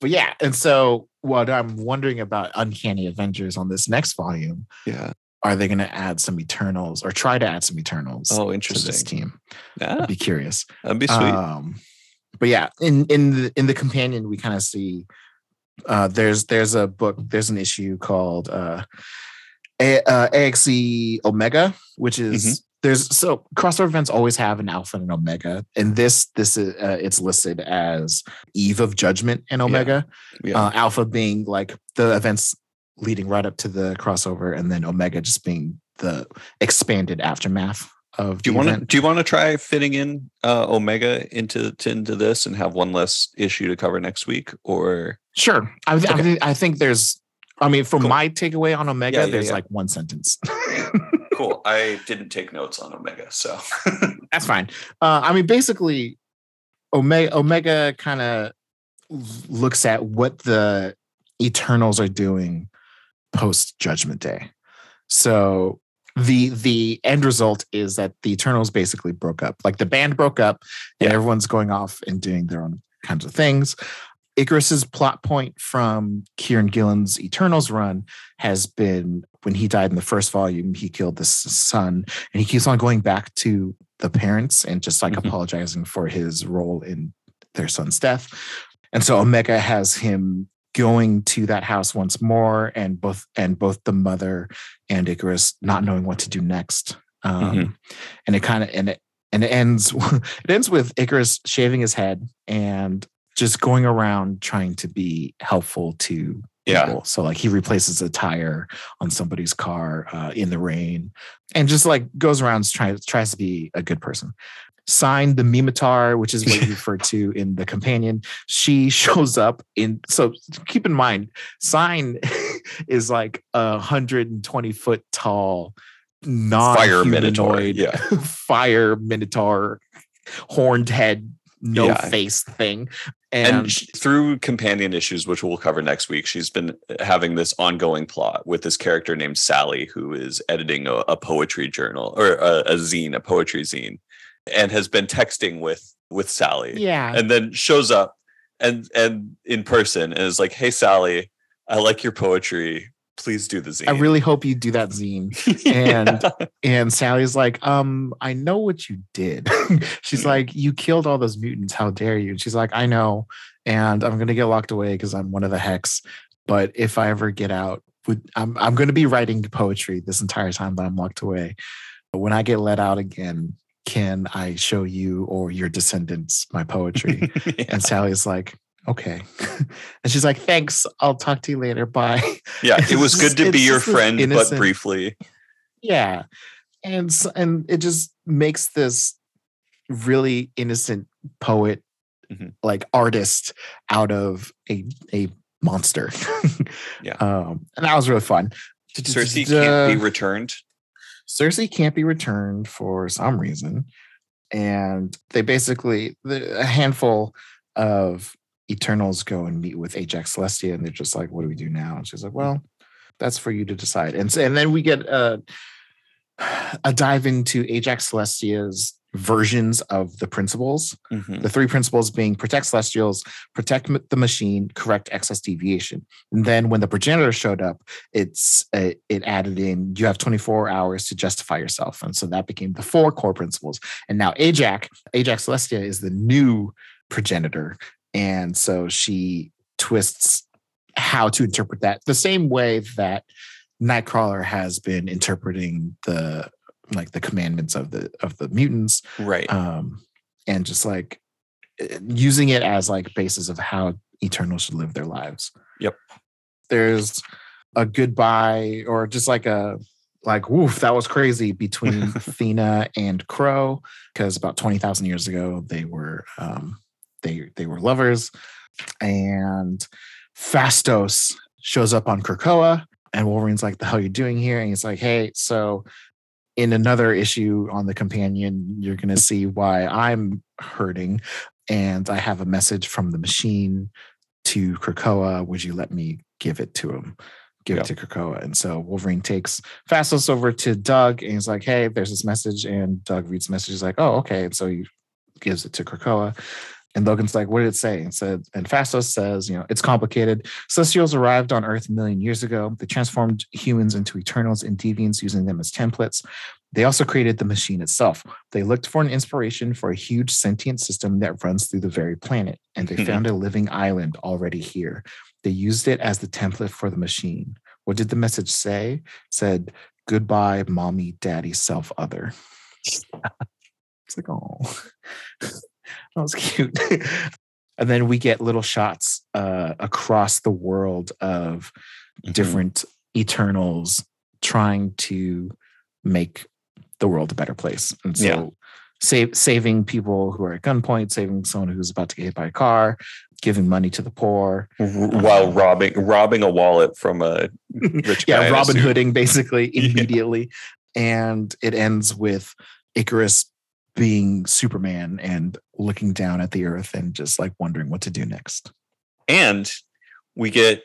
But yeah, and so what I'm wondering about Uncanny Avengers on this next volume, yeah, are they going to add some Eternals or try to add some Eternals? Oh, interesting. To this team, yeah. I'd be curious. That'd be sweet. But yeah, in the companion, we kind of see there's a book, there's an issue called AXE Omega, which is. Mm-hmm. There's so crossover events always have an alpha and an omega, and this is it's listed as Eve of Judgment and Omega. Yeah. Yeah. Alpha being like the events leading right up to the crossover, and then Omega just being the expanded aftermath of. Do you want to try fitting in Omega into this and have one less issue to cover next week? Or sure, I think there's. I mean, from my takeaway on Omega, there's like one sentence. Cool. I didn't take notes on Omega, so that's fine. I mean, basically, Omega kind of looks at what the Eternals are doing post Judgment Day. So the end result is that the Eternals basically broke up. Like the band broke up, and everyone's going off and doing their own kinds of things. Ikaris's plot point from Kieran Gillen's Eternals run has been when he died in the first volume, he killed the son, and he keeps on going back to the parents and just like apologizing for his role in their son's death. And so Omega has him going to that house once more, and both the mother and Ikaris not knowing what to do next. And it kind of it ends with Ikaris shaving his head and just going around trying to be helpful to people. So like he replaces a tire on somebody's car in the rain, and just like goes around tries to be a good person. Signed the Mimitar, which is what you refer to in the companion. She shows up so keep in mind, Sign is like 120-foot tall, non-humanoid fire minotaur, horned head, no face thing. And through companion issues, which we'll cover next week, she's been having this ongoing plot with this character named Sally, who is editing a poetry journal or a poetry zine, and has been texting with Sally. Yeah. And then shows up and in person and is like, "Hey, Sally, I like your poetry. Please do the zine. I really hope you do that zine." And Sally's like, "I know what you did." She's like, "You killed all those mutants. How dare you?" And she's like, "I know. And I'm going to get locked away because I'm one of the Hex. But if I ever get out, I'm going to be writing poetry this entire time that I'm locked away. But when I get let out again, can I show you or your descendants my poetry?" And Sally's like, "Okay." And she's like, "Thanks. I'll talk to you later. Bye." Yeah. It was good to be your friend, innocent, but briefly. Yeah. And it just makes this really innocent poet, like artist out of a monster. Yeah. And that was really fun. Sersi can't be returned. Sersi can't be returned for some reason. And they basically, a handful of Eternals go and meet with Ajak Celestia, and they're just like, "What do we do now?" And she's like, "Well, that's for you to decide." And then we get a dive into Ajak Celestia's versions of the principles. The three principles being protect Celestials, protect the machine, correct excess deviation. And then when the progenitor showed up, it added in, you have 24 hours to justify yourself. And so that became the four core principles. And now Ajak Celestia is the new progenitor. And so she twists how to interpret that the same way that Nightcrawler has been interpreting the commandments of the mutants, right? And just like using it as like basis of how Eternals should live their lives. Yep. There's a goodbye or just like woof, that was crazy between Athena and Crow, because about 20,000 years ago they were. They were lovers, and Phastos shows up on Krakoa, and Wolverine's like, "The hell are you doing here?" And he's like, "Hey, so in another issue on the companion, you're going to see why I'm hurting, and I have a message from the machine to Krakoa. Would you let me give it to him? give it to Krakoa. And so Wolverine takes Phastos over to Doug and he's like, hey, there's this message. And Doug reads the message. He's like, oh, okay. And so he gives it to Krakoa. And Logan's like, what did it say? And said, and Phastos says, you know, it's complicated. Celestials arrived on Earth a million years ago. They transformed humans into Eternals and Deviants, using them as templates. They also created the machine itself. They looked for an inspiration for a huge sentient system that runs through the very planet. And they found a living island already here. They used it as the template for the machine. What did the message say? It said, goodbye, mommy, daddy, self, other. It's like, oh. That was cute. And then we get little shots across the world of different Eternals trying to make the world a better place. And so saving people who are at gunpoint, saving someone who's about to get hit by a car, giving money to the poor. While robbing a wallet from a rich guy. Yeah, Robin Hooding basically immediately. Yeah. And it ends with Ikaris being Superman and looking down at the Earth and just like wondering what to do next. And we get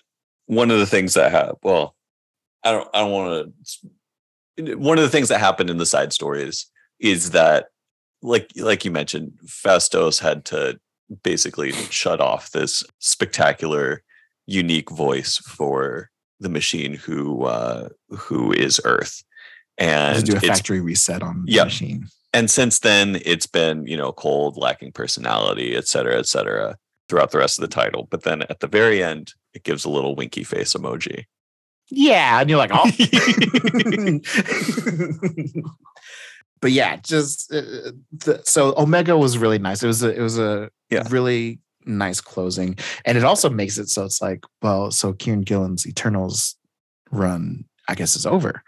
one of the things that happened. Well, I don't want to. One of the things that happened in the side story is that like you mentioned, Phastos had to basically shut off this spectacular, unique voice for the machine who is Earth, and do a factory reset on the machine. And since then, it's been, you know, cold, lacking personality, et cetera, throughout the rest of the title. But then at the very end, it gives a little winky face emoji. Yeah. And you're like, oh. But yeah, just so Omega was really nice. It was a really nice closing. And it also makes it so it's like, well, so Kieran Gillen's Eternals run, I guess, is over.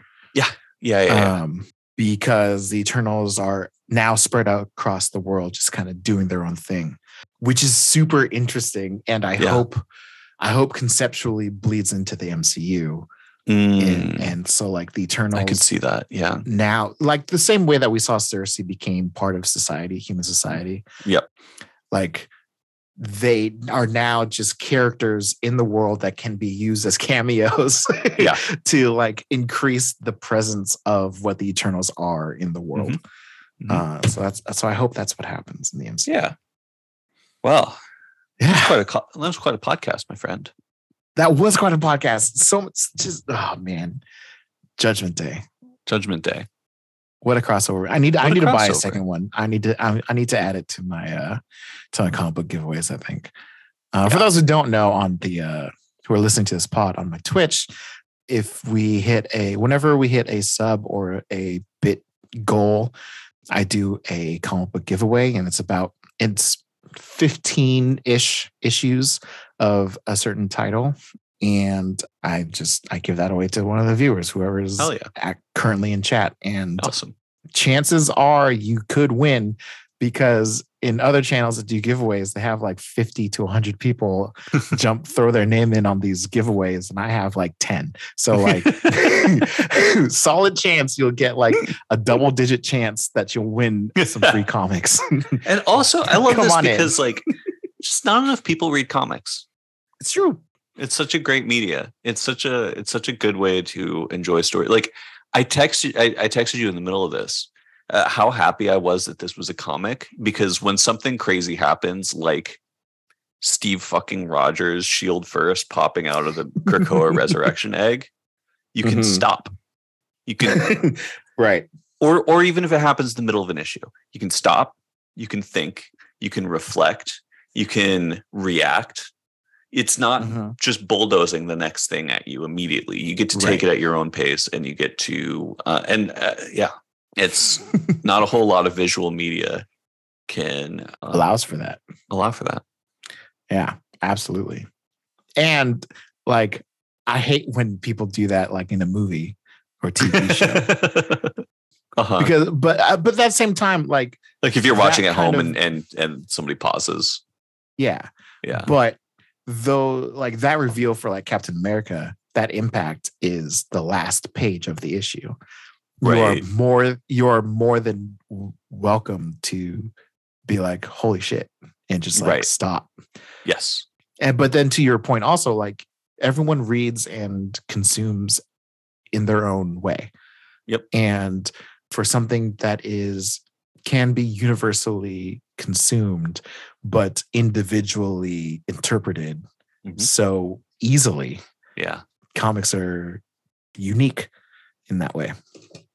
Yeah. Because the Eternals are now spread out across the world, just kind of doing their own thing, which is super interesting. And I hope conceptually bleeds into the MCU. And so like the Eternals, I could see that. Yeah. Now, like the same way that we saw Sersi became part of society, human society. Yep. Like they are now just characters in the world that can be used as cameos to like increase the presence of what the Eternals are in the world. So so I hope that's what happens in the MCU. Yeah. Well, that was quite a podcast, my friend. That was quite a podcast. So much, just, oh man, Judgment Day. What a crossover! I need to buy a second one. I need to add it to my comic book giveaways. I think for those who don't know, on the who are listening to this pod on my Twitch, whenever we hit a sub or a bit goal, I do a comic book giveaway, and it's 15-ish issues of a certain title. And I give that away to one of the viewers, whoever is currently in chat. And awesome. Chances are you could win, because in other channels that do giveaways, they have like 50 to 100 people throw their name in on these giveaways. And I have like 10. So like solid chance you'll get like a double digit chance that you'll win some free comics. And also I love this because like just not enough people read comics. It's true. It's such a great media. It's such a good way to enjoy story. Like I texted you in the middle of this, how happy I was that this was a comic, because when something crazy happens, like Steve fucking Rogers shield first popping out of the Krakoa resurrection egg, you can stop. You can right. Or even if it happens in the middle of an issue, you can stop. You can think. You can reflect. You can react. It's not just bulldozing the next thing at you immediately. You get to take it at your own pace, and you get to, it's not a whole lot of visual media can allow for that. Yeah, absolutely. And like, I hate when people do that, like in a movie or TV show. But at the same time, like if you're watching at home and somebody pauses. Yeah. But though, like that reveal for like Captain America, that impact is the last page of the issue. Right. You are more than welcome to be like, holy shit, and just like stop. Yes. And but then to your point also, like everyone reads and consumes in their own way. Yep. And for something that can be universally consumed, but individually interpreted so easily. Yeah. Comics are unique in that way.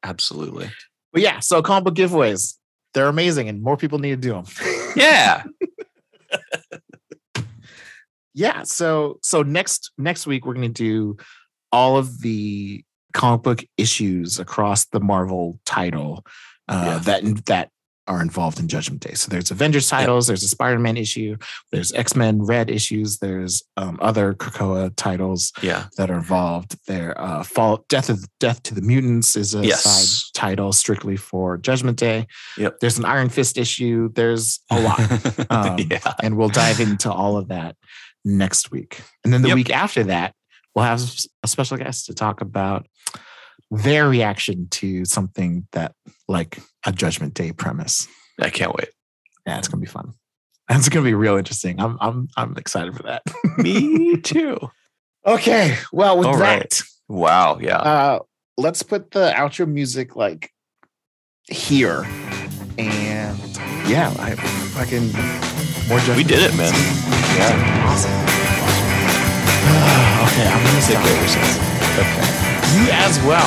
Absolutely. But yeah, so comic book giveaways, they're amazing and more people need to do them. Yeah. Yeah. So next week, we're going to do all of the comic book issues across the Marvel title that are involved in Judgment Day. So there's Avengers titles, there's a Spider-Man issue, there's X-Men Red issues, there's other Krakoa titles that are involved. There, Death to the Mutants is a side title strictly for Judgment Day. Yep. There's an Iron Fist issue. There's a lot. And we'll dive into all of that next week. And then the week after that, we'll have a special guest to talk about their reaction to something that, like a Judgment Day premise. I can't wait. Yeah, it's gonna be fun. That's gonna be real interesting. I'm excited for that. Me too. Okay. Well, with that. Wow. Yeah. Let's put the outro music like here, and I fucking more Judgment. We did it, man. Yeah. Awesome. Okay, I'm gonna say yourself. Okay. You as well.